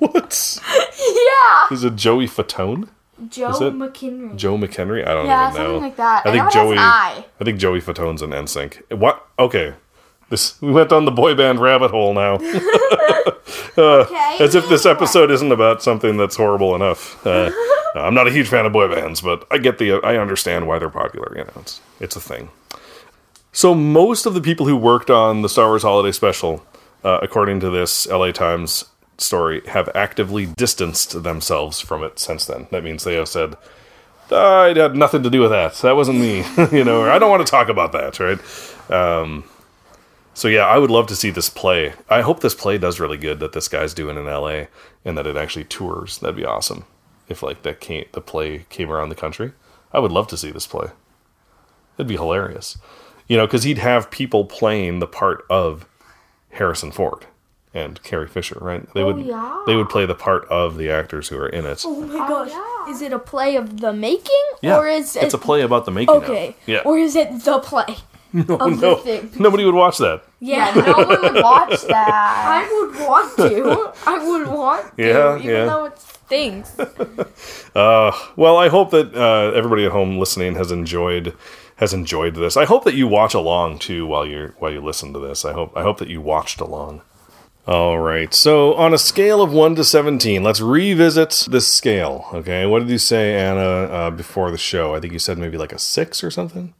What? Yeah. Is it Joey Fatone? Joe McHenry. Joe McHenry? I don't yeah, even know. Yeah, something like that. I, I think Joey. I. I think Joey Fatone's in N Sync. What? Okay, this we went down the boy band rabbit hole now. uh, okay. As if this episode isn't about something that's horrible enough. Uh, I'm not a huge fan of boy bands, but I get the. I understand why they're popular. You know, it's it's a thing. So most of the people who worked on the Star Wars Holiday Special, uh, according to this L A Times story, have actively distanced themselves from it since then. That means they have said, I had nothing to do with that. That wasn't me. you know, or I don't want to talk about that, right? Um, so yeah, I would love to see this play. I hope this play does really good that this guy's doing in L A and that it actually tours. That'd be awesome. If like that came, the play came around the country, I would love to see this play. It'd be hilarious. You know, because he'd have people playing the part of Harrison Ford and Carrie Fisher, right? They oh, would yeah. they would play the part of the actors who are in it. Oh my gosh. Oh, yeah. Is it a play of the making? Yeah. Or is it... It's a play about the making. Okay. Yeah. Or is it the play no, of no. the thing? Nobody would watch that. Yeah, no one would watch that. I would want to. I would want to. Yeah, even yeah. though it stinks. uh, well, I hope that uh, everybody at home listening has enjoyed... has enjoyed this. I hope that you watch along too while you're while you listen to this. I hope I hope that you watched along. All right. So on a scale of one to seventeen, let's revisit this scale. Okay. What did you say, Anna, uh, before the show? I think you said maybe like a six or something.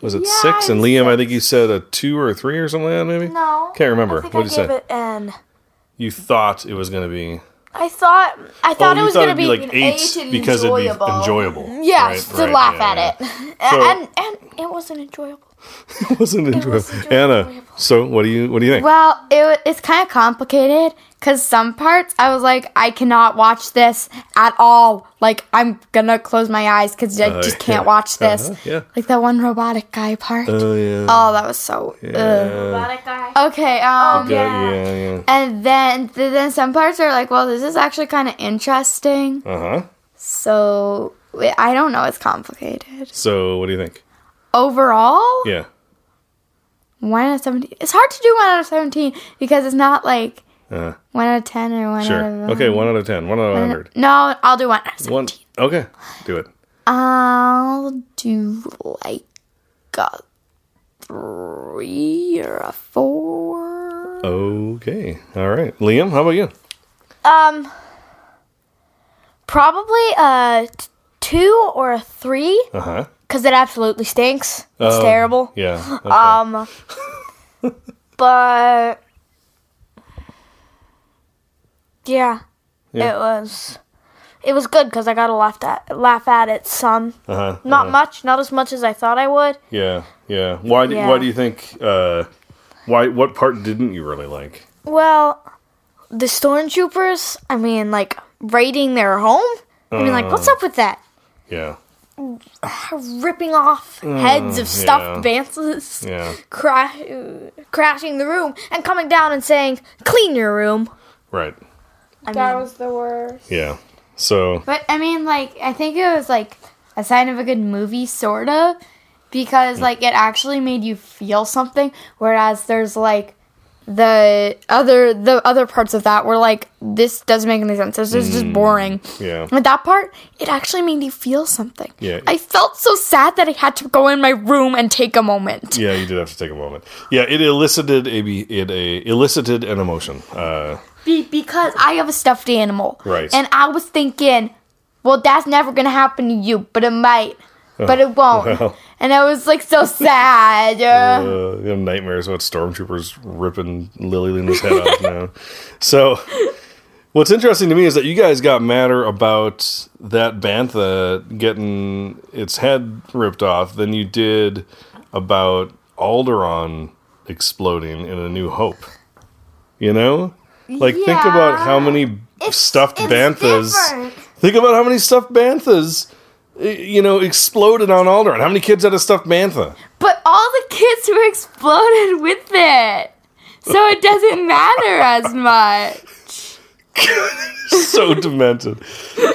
Was it yeah, six? And Liam, six. I think you said a two or a three or something like that. Maybe. No. Can't remember. I think what I did you gave say? It an. You thought it was going to be. I thought I thought oh, it was going to be, be like eight, eight because it'd be enjoyable. Yeah, right, to right, laugh yeah, at yeah. it, so, and and it wasn't enjoyable. It wasn't enjoyable. It wasn't enjoyable. Anna, enjoyable. So what do you what do you think? Well, it it's kind of complicated because some parts I was like, I cannot watch this at all. Like I'm gonna close my eyes because I uh, just can't yeah. watch this. Uh-huh, yeah. Like that one robotic guy part. Oh yeah. Oh, that was so. Yeah. Uh, robotic guy. Okay. Um. Oh, yeah. Yeah, yeah. And then then some parts are like, well, this is actually kind of interesting. Uh huh. So I don't know. It's complicated. So what do you think? Overall. Yeah. One out of seventeen. It's hard to do one out of seventeen because it's not like. Uh, one out of ten or one sure. out of one hundred. Okay, one out of ten. One out of one hundred. No, I'll do one out of seventeen. One, okay, do it. I'll do like a three or a four. Okay, all right. Liam, how about you? Um, probably a t- two or a three. Uh huh. Because it absolutely stinks. It's um, terrible. Yeah. Okay. Um, but. Yeah, yeah, it was. It was good because I got to laugh at laugh at it some, uh-huh, not uh-huh. much, not as much as I thought I would. Yeah, yeah. Why? Do, yeah. Why do you think? Uh, why? What part didn't you really like? Well, the stormtroopers. I mean, like raiding their home. I mean, uh, like what's up with that? Yeah. Ripping off heads mm, of stuffed yeah. Vances, yeah. Cra- crashing the room, and coming down and saying, "Clean your room." Right. I that mean, was the worst. Yeah. So. But, I mean, like, I think it was, like, a sign of a good movie, sort of, because, mm. like, it actually made you feel something, whereas there's, like, the other the other parts of that were, like, this doesn't make any sense. This is mm. just boring. Yeah. But that part, it actually made you feel something. Yeah. I felt so sad that I had to go in my room and take a moment. Yeah, you did have to take a moment. Yeah, it elicited a, it a, elicited an emotion. Uh Because I have a stuffed animal. Right. And I was thinking, well, that's never going to happen to you, but it might. Oh, but it won't. Well. And I was, like, so sad. Uh, you have nightmares about stormtroopers ripping Lily Lina's head off now. So, What's interesting to me is that you guys got madder about that bantha getting its head ripped off than you did about Alderaan exploding in A New Hope. You know? Like, yeah, think about how many it's, stuffed it's banthas... Different. Think about how many stuffed banthas... you know, exploded on Alderaan. How many kids had a stuffed bantha? But all the kids were exploded with it. So it doesn't matter as much. So demented.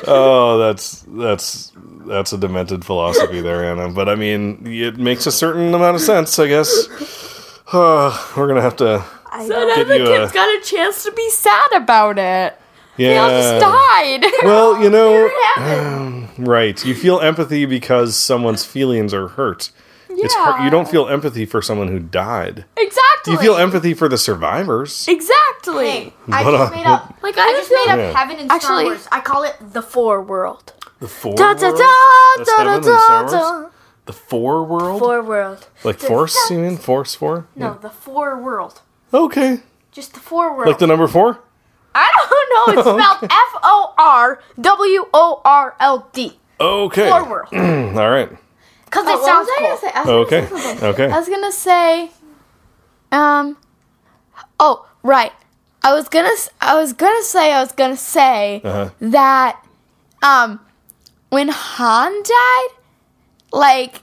Oh, that's that's that's a demented philosophy there, Anna. But I mean, it makes a certain amount of sense, I guess. Oh, we're going to have to... So none of the kids a... got a chance to be sad about it. Yeah. They all just died. Well, you know... Um, right. You feel empathy because someone's feelings are hurt. Yeah. It's hard. You don't feel empathy for someone who died. Exactly. You feel empathy for the survivors. Exactly. Hey, I but, just uh, made up... Like, I, I just made up yeah. heaven in Actually, Star Wars. I call it the Four World. The Four da, World? Da, da, That's da, heaven da, in Star Wars? Da. The Four World? Four World. Like the Force, you mean? Force Four? No, yeah. the Four World. Okay. Just the Four World. Like the number four? I don't know. It's spelled okay. F O R W O R L D. Okay. Four World. All right. Because oh, it sounds cool. Okay. Okay. I was going to say, um, oh, right. I was going to, I was going to say, I was going to say uh-huh. that, um, when Han died, like,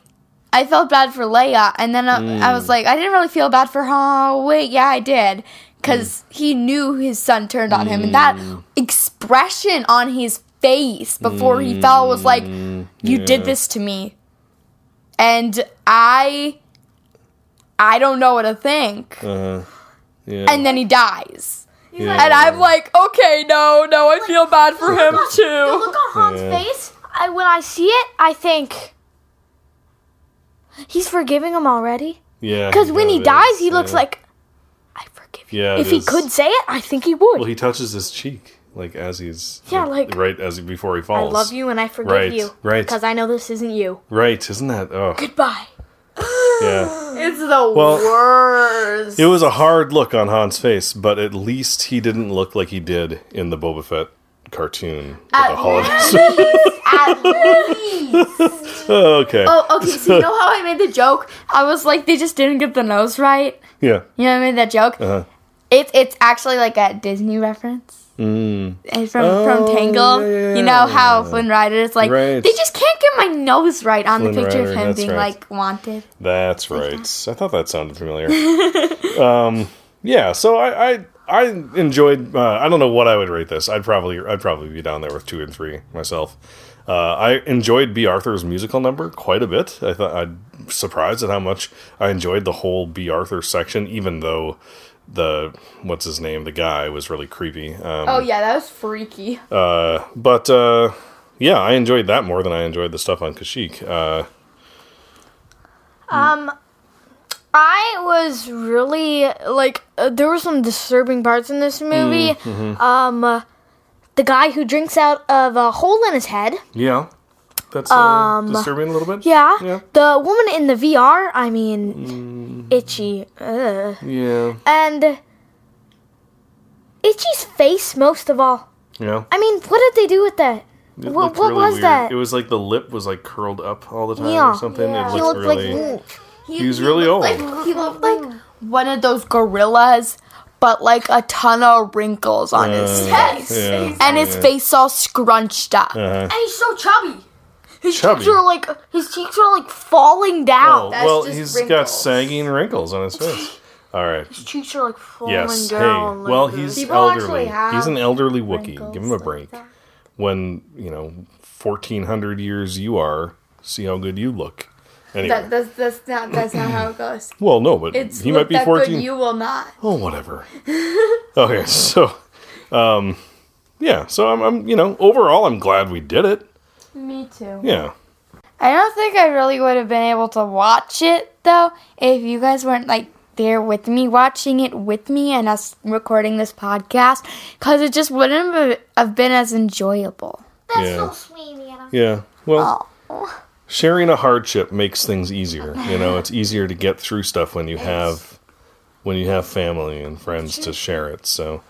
I felt bad for Leia, and then I, mm. I was like, I didn't really feel bad for Han. Oh, wait, yeah, I did. Because mm. he knew his son turned on mm. him, and that expression on his face before mm. he fell was like, you yeah. did this to me. And I, I don't know what to think. Uh, yeah. And then he dies. Yeah. Like, and I'm like, okay, no, no, I feel bad for him, on, too. The look on Han's yeah. face, I, when I see it, I think... He's forgiving him already? Yeah. Because when he dies, is. he looks yeah. like, I forgive you. Yeah, if he is. could say it, I think he would. Well, he touches his cheek, like, as he's... Yeah, like... like right as he, before he falls. I love you and I forgive right, you. Right, because I know this isn't you. Right, isn't that... Oh. Goodbye. Yeah. It's the well, worst. It was a hard look on Han's face, but at least he didn't look like he did in the Boba Fett cartoon. At least! At least! Okay. Oh, okay, so you know how I made the joke? I was like, they just didn't get the nose right? Yeah. You know I made that joke? Uh-huh. It, it's actually like a Disney reference. Mm. And from, oh, from Tangled. Yeah. You know how Flynn Rider is like, right. they just can't get my nose right on Flynn the picture Rider, of him being right. like wanted. That's right. Like that. I thought that sounded familiar. um, yeah, so I... I I enjoyed. Uh, I don't know what I would rate this. I'd probably, I'd probably be down there with two and three myself. Uh, I enjoyed B. Arthur's musical number quite a bit. I thought I'd surprised at how much I enjoyed the whole B. Arthur section, even though the what's his name, the guy, was really creepy. Um, oh yeah, that was freaky. Uh, but uh, yeah, I enjoyed that more than I enjoyed the stuff on Kashyyyk. Uh, um. I was really, like, uh, there were some disturbing parts in this movie. Mm-hmm. Um, uh, the guy who drinks out of a hole in his head. Yeah. That's uh, um, disturbing a little bit. Yeah. yeah. The woman in the V R, I mean, mm. Itchy. Ugh. Yeah. And Itchy's face, most of all. Yeah. I mean, what did they do with that? It what what really was weird. that? It was like the lip was, like, curled up all the time yeah. or something. Yeah. It he looked, looked really... like... Mm. He, he was really he old. Like, he looked like one of those gorillas, but like a ton of wrinkles on uh, his face. Yeah, and yeah. his face all scrunched up. Uh-huh. And he's so chubby. His chubby. cheeks are like his cheeks are like falling down. Oh, That's well, just he's wrinkles. got sagging wrinkles on his face. All right. His cheeks are like falling yes. down. Yes. Hey. Well, like he's People elderly. He's an elderly Wookiee. Give him a break. Like when, you know, fourteen hundred years you are, see how good you look. Anyway. That, that's, that's not that's not how it goes. Well, no, but it's he might be fourteen. Good, you will not. Oh, whatever. Okay, so, um, yeah, so I'm, I'm, you know, overall, I'm glad we did it. Me too. Yeah. I don't think I really would have been able to watch it though if you guys weren't like there with me watching it with me and us recording this podcast, because it just wouldn't have been as enjoyable. That's yeah. so sweet, Anna. Yeah. Well. Oh. Sharing a hardship makes things easier. You know, it's easier to get through stuff when you have when you have family and friends to share it. So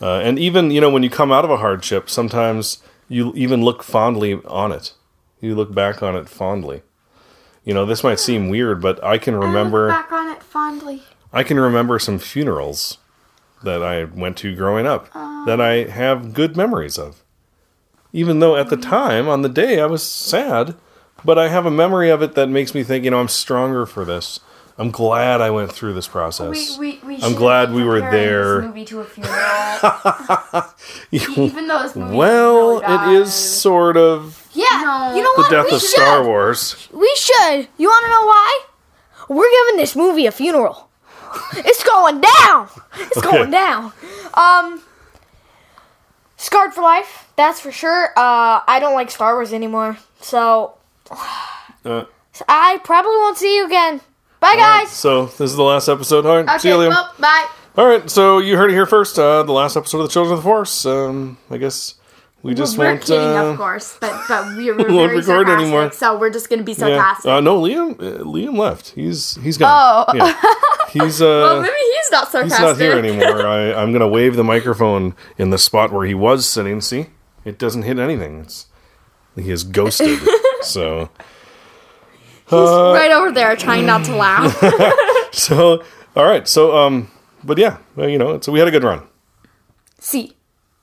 Uh, and even, you know, when you come out of a hardship, sometimes you even look fondly on it. You look back on it fondly. You know, this might seem weird, but I can remember... I look back on it fondly. I can remember some funerals that I went to growing up um, that I have good memories of. Even though at the time, on the day, I was sad, but I have a memory of it that makes me think, you know, I'm stronger for this. I'm glad I went through this process. We, we, we I'm glad we were there. This movie to a funeral. Even though this movie well, really it is sort of yeah. No. You know the what? death we of should. Star Wars. We should. You want to know why? We're giving this movie a funeral. It's going down. It's okay. going down. Um, scarred for life. That's for sure. Uh, I don't like Star Wars anymore, so, uh, so I probably won't see you again. Bye, All guys. Right, so this is the last episode. All right, okay, see you, Liam. Well, bye. All right, so you heard it here first. Uh, the last episode of the Children of the Force. Um, I guess we just well, we're won't. We're kidding, uh, of course, but but we, we're won't very record anymore. So we're just going to be sarcastic. Yeah. Uh, no, Liam. Uh, Liam left. He's he's gone. Oh, yeah. he's. Uh, well, maybe he's not sarcastic. He's not here anymore. I, I'm going to wave the microphone in the spot where he was sitting. See, it doesn't hit anything. It's, he is ghosted. So. He's uh, right over there trying not to laugh. So, all right. So, um, but yeah, well, you know, so we had a good run. See.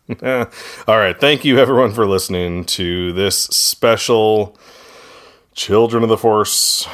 All right. Thank you, everyone, for listening to this special Children of the Force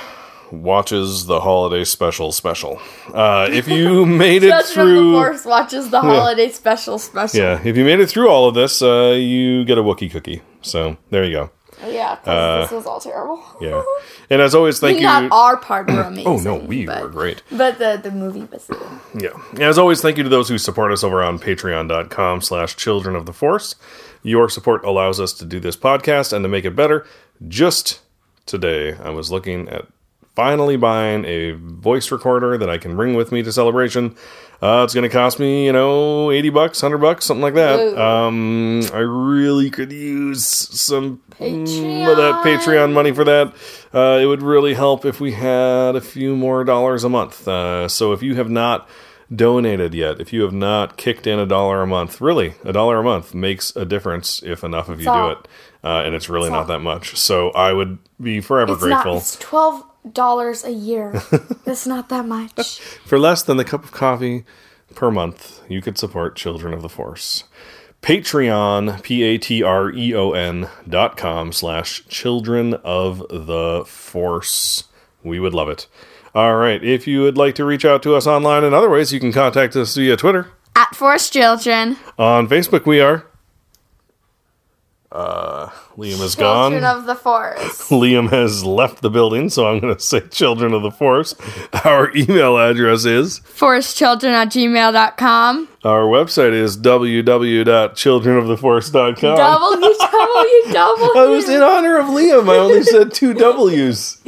Watches the Holiday Special special. Uh, if you made it through... Children of the Force Watches the Holiday yeah. Special special. Yeah. If you made it through all of this, uh, you get a Wookiee cookie. So, there you go. Yeah, uh, this was all terrible. Yeah, and as always, thank we you. Not our part were amazing. Oh no, we but, were great. But the, the movie was. Yeah, and as always, thank you to those who support us over on patreon dot com slash children of the force. Your support allows us to do this podcast and to make it better. Just today, I was looking at finally buying a voice recorder that I can bring with me to Celebration. Uh, it's going to cost me, you know, eighty bucks, one hundred bucks, something like that. Um, I really could use some Patreon. of that Patreon money for that. Uh, it would really help if we had a few more dollars a month. Uh, so if you have not donated yet, if you have not kicked in a dollar a month, really, a dollar a month makes a difference if enough of you do it. Uh, and it's really not that much. So I would be forever it's grateful. Not, it's twelve dollars dollars a year. That's not that much. For less than the cup of coffee per month, you could support Children of the Force. Patreon, P A T R E O N dot com slash Children of the Force. We would love it. All right. If you would like to reach out to us online in other ways, you can contact us via Twitter. At Force Children. On Facebook, we are... Uh, Liam is gone. Children of the Force. Liam has left the building, so I'm going to say Children of the Force. Our email address is force children at gmail dot com. Our website is w w w dot children of the force dot com. W W W. I was in honor of Liam. I only said two W's.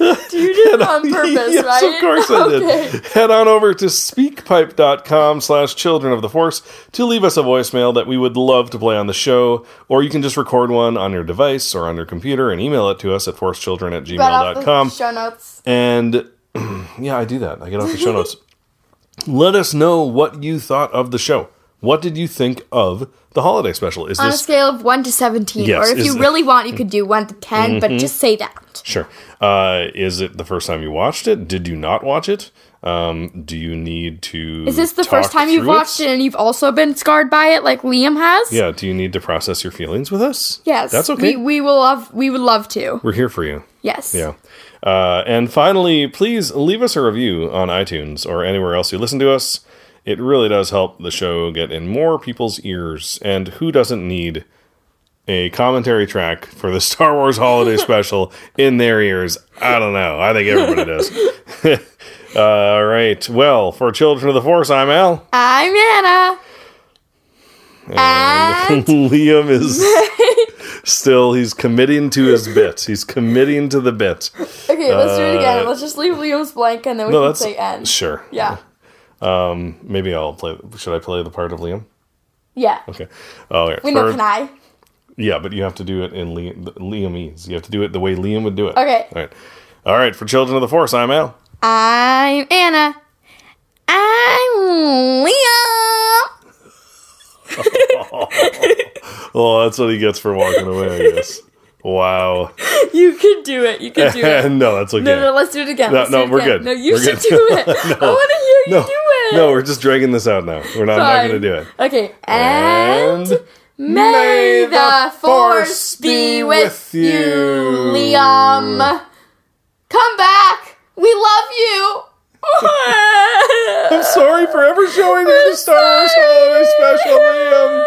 You did it on purpose, yes, right? Yes, of course I okay. did. Head on over to speakpipe.com slash children of the force to leave us a voicemail that we would love to play on the show, or you can just record one on your device or on your computer and email it to us at force children at gmail dot com. Show notes. And yeah, I do that. I get off the show notes. Let us know what you thought of the show. What did you think of the holiday special? Is on this, a scale of one to seventeen. Yes, or if you really want, you could do one to ten, mm-hmm. but just say that. Sure. Uh, is it the first time you watched it? Did you not watch it? Um, do you need to Is this the first time you've watched it? it and you've also been scarred by it like Liam has? Yeah. Do you need to process your feelings with us? Yes. That's okay. We, we, will love, we would love to. We're here for you. Yes. Yeah. Uh, and finally, please leave us a review on iTunes or anywhere else you listen to us. It really does help the show get in more people's ears. And who doesn't need a commentary track for the Star Wars Holiday Special in their ears? I don't know. I think everybody does. All right. Well, for Children of the Force, I'm Al. I'm Anna. And, and Liam is still, he's committing to his bit. He's committing to the bit. Okay, let's uh, do it again. Let's just leave Liam's blank and then we no, can say end. Sure. Yeah. Um, maybe I'll play, should I play the part of Liam? Yeah. Okay. All right. Wait, no, can I? Yeah, but you have to do it in Le- Liamese. You have to do it the way Liam would do it. Okay. All right. All right. For Children of the Force, I'm Al. I'm Anna. I'm Liam. Oh, that's what he gets for walking away, I guess. Wow. You can do it. You can do it. No, that's okay. No, no, let's do it again. No, no, we're again. good. No, you we're should good. do it. No. I want to hear you no. do it. No, we're just dragging this out now. We're not, not going to do it. Okay. And, and may the force be with you, Liam. Come back. We love you. I'm sorry for ever showing you the Star Wars Holiday Special, Liam.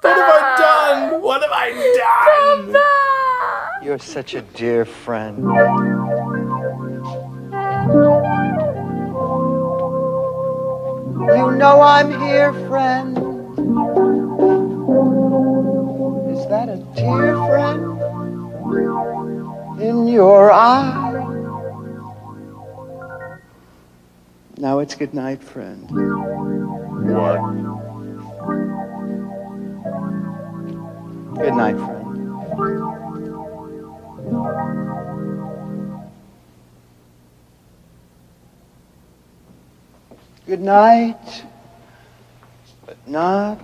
What have I done? What have I done? Papa. You're such a dear friend. You know I'm here, friend. Is that a tear, friend? In your eye. Now it's good night, friend. What? Good night, friend. Good night, but not